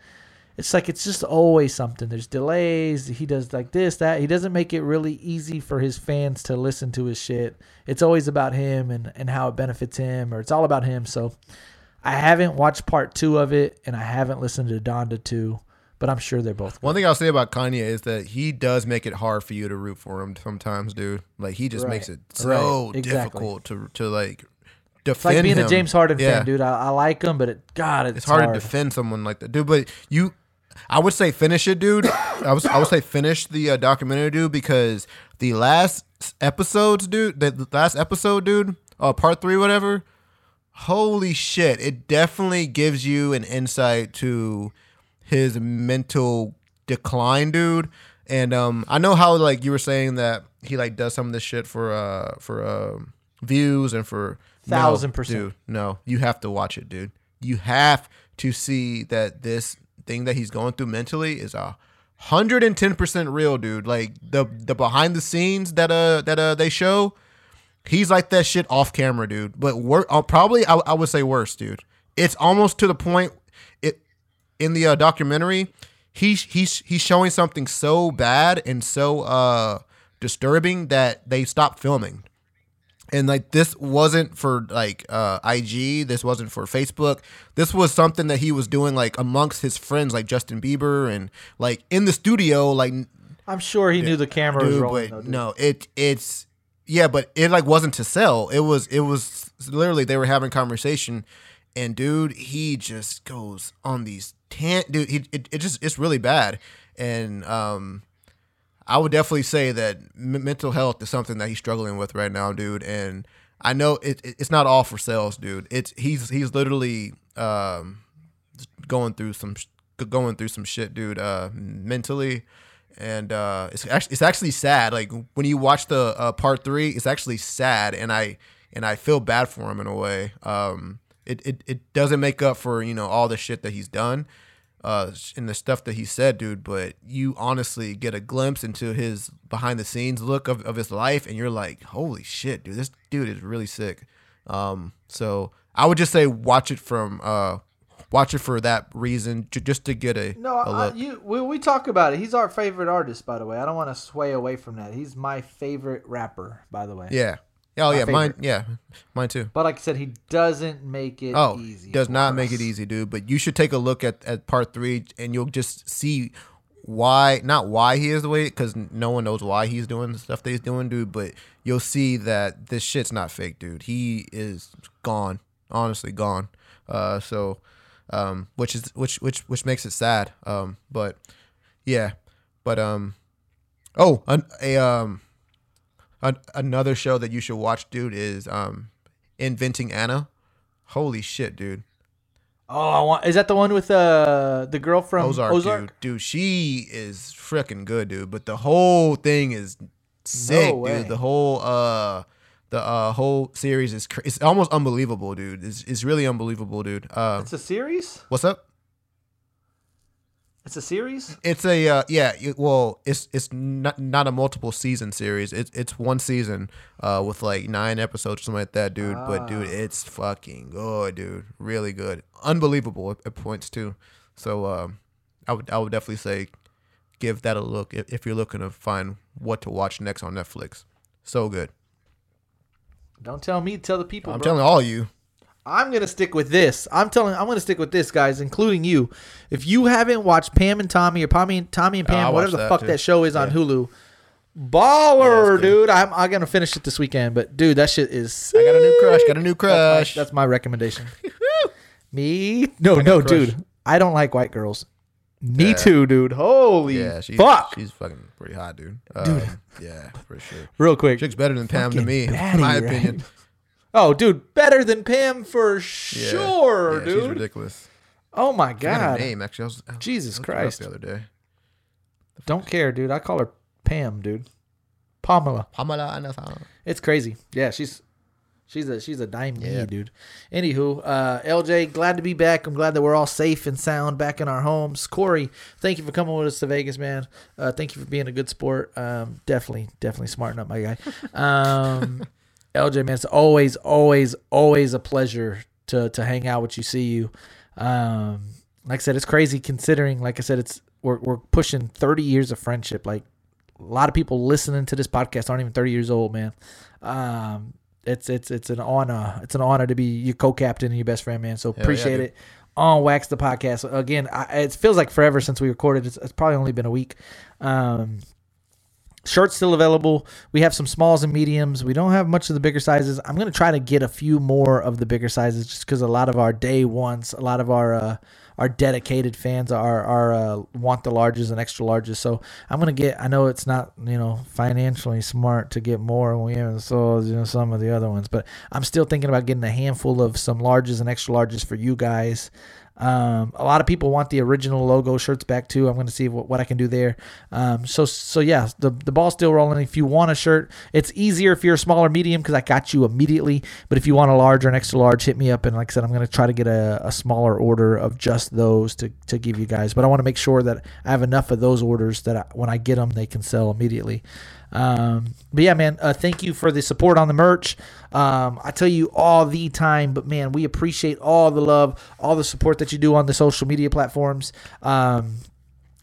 It's like it's just always something. There's delays. He does like this, that. He doesn't make it really easy for his fans to listen to his shit. It's always about him and, and how it benefits him, or it's all about him. So I haven't watched part two of it, and I haven't listened to Donda two, but I'm sure they're both good. One thing I'll say about Kanye is that he does make it hard for you to root for him sometimes, dude. Like, he just right. makes it so right. exactly. difficult to to like – It's like being him. a James Harden yeah. fan, dude. I, I like him, but it, God, it's, it's hard, hard to defend someone like that, dude. But you. I would say finish it, dude. I was I would say finish the uh, documentary, dude, because the last episodes, dude, the last episode, dude, uh, part three, whatever. Holy shit. It definitely gives you an insight to his mental decline, dude. And um, I know how, like, you were saying that he, like, does some of this shit for uh for uh, views and for... Thousand no, percent. Dude, no, you have to watch it, dude. You have to see that this thing that he's going through mentally is a hundred and ten percent real, dude. Like the the behind the scenes that uh that uh they show, he's like that shit off camera, dude. But wor- uh, probably I, I would say worse, dude. It's almost to the point. It in the uh, documentary, he's he's he's showing something so bad and so uh disturbing that they stopped filming. And like this wasn't for like uh, I G, this wasn't for Facebook. This was something that he was doing like amongst his friends, like Justin Bieber, and like in the studio. Like I'm sure he dude, knew the camera dude, was rolling. But though, no, it it's yeah, but it like wasn't to sell. It was it was literally they were having conversation, and dude, he just goes on these tant. Dude, he it, it just it's really bad, and um. I would definitely say that m- mental health is something that he's struggling with right now, dude. And I know it, it, it's not all for sales, dude. It's he's he's literally um, going through some going through some shit, dude, uh, mentally. And uh, it's actually it's actually sad. Like when you watch the uh, part three, it's actually sad, and I and I feel bad for him in a way. Um, it, it it doesn't make up for, you know, all the shit that he's done. Uh, and the stuff that he said, dude, but you honestly get a glimpse into his behind the scenes look of, of his life, and you're like, holy shit, dude, this dude is really sick. Um, so I would just say watch it from uh, watch it for that reason, j- just to get a no. A look. I, you we we talk about it. He's our favorite artist, by the way. I don't want to sway away from that. He's my favorite rapper, by the way. Yeah. Oh my yeah, favorite. mine yeah, mine too. But like I said, he doesn't make it oh, easy. Does not make it easy, dude. But you should take a look at, at part three, and you'll just see why, not why he is the way, because no one knows why he's doing the stuff that he's doing, dude. But you'll see that this shit's not fake, dude. He is gone, honestly gone. Uh, so, um, which is which which which makes it sad. Um, but yeah, but um, oh, a, a um. Another show that you should watch, dude, is um, Inventing Anna. Holy shit, dude! Oh, I want. Is that the one with uh, the girl from Ozark? Ozark? Dude, dude, she is freaking good, dude. But the whole thing is sick, no dude. The whole uh, the uh, whole series is cr- it's almost unbelievable, dude. It's it's really unbelievable, dude. Uh, it's a series? What's up? It's a series? It's a uh, yeah. It, well, it's it's not not a multiple season series. It's it's one season uh, with like nine episodes or something like that, dude. Ah. But dude, it's fucking good, dude. Really good, unbelievable at points too. So um, I would I would definitely say give that a look if, if you're looking to find what to watch next on Netflix. So good. Don't tell me, tell the people. I'm bro. telling all you. I'm gonna stick with this. I'm telling. I'm gonna stick with this, guys, including you. If you haven't watched Pam and Tommy or Tommy and Tommy and Pam, uh, whatever the fuck too. that show is yeah. on Hulu, baller, yeah, dude. I'm, I'm gonna finish it this weekend. But dude, that shit is sick. I got a new crush. Got a new crush. That's my, that's my recommendation. Me? No, no, crush. dude. I don't like white girls. Me yeah. too, dude. Holy yeah, she's, fuck. She's fucking pretty hot, dude. Uh, dude. Yeah, for sure. Real quick, chick's better than Pam to me, batty, in my right? opinion. Oh, dude, better than Pam for sure, yeah, yeah, dude. She's ridiculous. Oh my god. I forgot her name, actually. I was, I Jesus I Christ! The other day. Don't care, dude. I call her Pam, dude. Pamela. Pamela Anderson. It's crazy. Yeah, she's she's a she's a dime, yeah. dude. Anywho, uh, L J, glad to be back. I'm glad that we're all safe and sound back in our homes. Corey, thank you for coming with us to Vegas, man. Uh, thank you for being a good sport. Um, definitely, definitely smarten up, my guy. Um. L J, man, it's always, always, always a pleasure to to hang out with you, see you. Um, like I said, it's crazy considering, like I said, it's we're we're pushing thirty years of friendship. Like a lot of people listening to this podcast aren't even thirty years old, man. Um, it's it's it's an honor. It's an honor to be your co-captain and your best friend, man. So Hell appreciate yeah, it. On Wax the Podcast again. I, it feels like forever since we recorded. It's, it's probably only been a week. Um, Shirts still available. We have some smalls and mediums. We don't have much of the bigger sizes. I'm going to try to get a few more of the bigger sizes just because a lot of our day ones, a lot of our uh, our dedicated fans are are uh, want the larges and extra larges. So I'm gonna get. I know it's not, you know, financially smart to get more when we haven't sold, you know, some of the other ones, but I'm still thinking about getting a handful of some larges and extra larges for you guys. Um, a lot of people want the original logo shirts back too. I'm going to see what, what I can do there. Um, so, so yeah, the, the ball's still rolling. If you want a shirt, it's easier if you're a smaller medium, cause I got you immediately, but if you want a large or an extra large, hit me up. And like I said, I'm going to try to get a, a smaller order of just those to, to give you guys, but I want to make sure that I have enough of those orders that I, when I get them, they can sell immediately. Um, but yeah, man, uh, thank you for the support on the merch. Um, I tell you all the time, but man, we appreciate all the love, all the support that you do on the social media platforms. Um,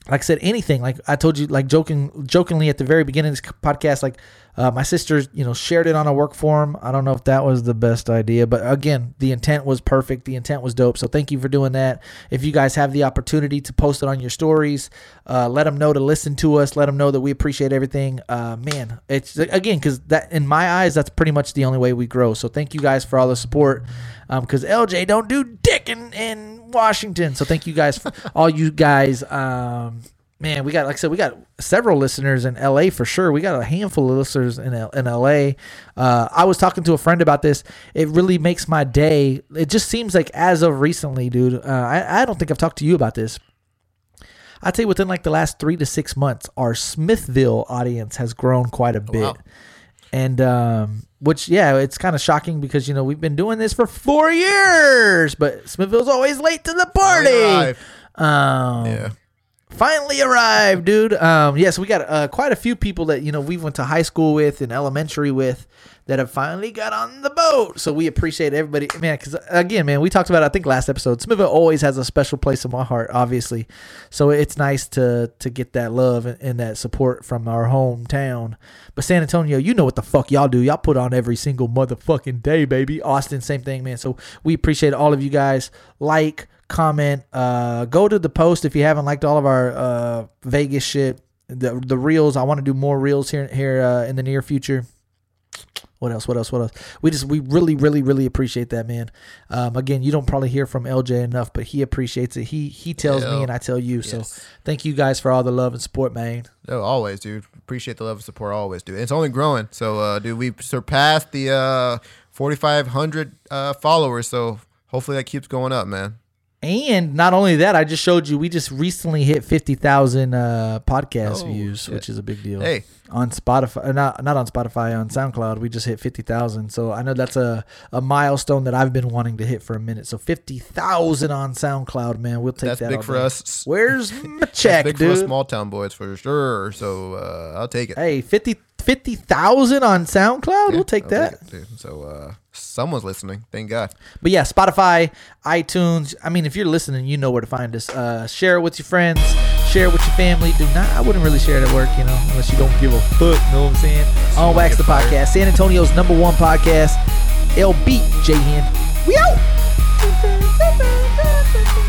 like I said, anything, like I told you, like joking, jokingly at the very beginning of this podcast, like, uh, my sister, you know, shared it on a work forum. I don't know if that was the best idea, but again, the intent was perfect. The intent was dope. So thank you for doing that. If you guys have the opportunity to post it on your stories, uh, let them know to listen to us. Let them know that we appreciate everything. Uh, man, it's again, cause that in my eyes, that's pretty much the only way we grow. So thank you guys for all the support. Um, cause L J don't do dick in, in Washington. So thank you guys for all you guys, um, man, we got, like I said, we got several listeners in L A for sure. We got a handful of listeners in L- in L A. Uh, I was talking to a friend about this. It really makes my day. It just seems like as of recently, dude, uh, I, I don't think I've talked to you about this. I'd say within like the last three to six months, our Smithville audience has grown quite a bit. Wow. And, um, which, yeah, it's kind of shocking because, you know, we've been doing this for four years, but Smithville's always late to the party. Um, yeah. Finally arrived, dude. Um, yes, yeah, so we got uh, quite a few people that, you know, we went to high school with and elementary with that have finally got on the boat. So we appreciate everybody, man, because again, man, we talked about it, I think last episode, Smithville always has a special place in my heart, obviously. So it's nice to to get that love and, and that support from our hometown. But San Antonio, you know what the fuck y'all do. Y'all put on every single motherfucking day, baby. Austin, same thing, man. So we appreciate all of you guys. Like, comment, uh go to the post if you haven't liked all of our uh Vegas shit, the the reels. I want to do more reels here here uh, in the near future. What else what else what else we just we really really really appreciate that, man. Um again, you don't probably hear from L J enough, but he appreciates it. He he tells yeah. me and I tell you. Yes. So thank you guys for all the love and support, man. No, always, dude, appreciate the love and support, always, dude. It's only growing. So uh dude, we surpassed the uh forty-five hundred uh followers, so hopefully that keeps going up, man. And not only that, I just showed you, we just recently hit fifty thousand uh, podcast oh, views, shit. Which is a big deal. Hey. On Spotify, not not on Spotify, on SoundCloud, we just hit fifty thousand. So I know that's a, a milestone that I've been wanting to hit for a minute. So fifty thousand on SoundCloud, man. We'll take that's that. That's big for day. Us. Where's my check, that's big dude? Big for us small town boys for sure. So uh, I'll take it. Hey, fifty thousand on SoundCloud? Yeah, we'll take I'll that. Take it, so, uh, someone's listening, thank God. But yeah, Spotify, iTunes, I mean, if you're listening, you know where to find us. Uh share it with your friends, share it with your family. Do not I wouldn't really share it at work, you know, unless you don't give a fuck, know what I'm saying. So On Wax the Podcast, fired. San Antonio's number one podcast. L B J N, we out.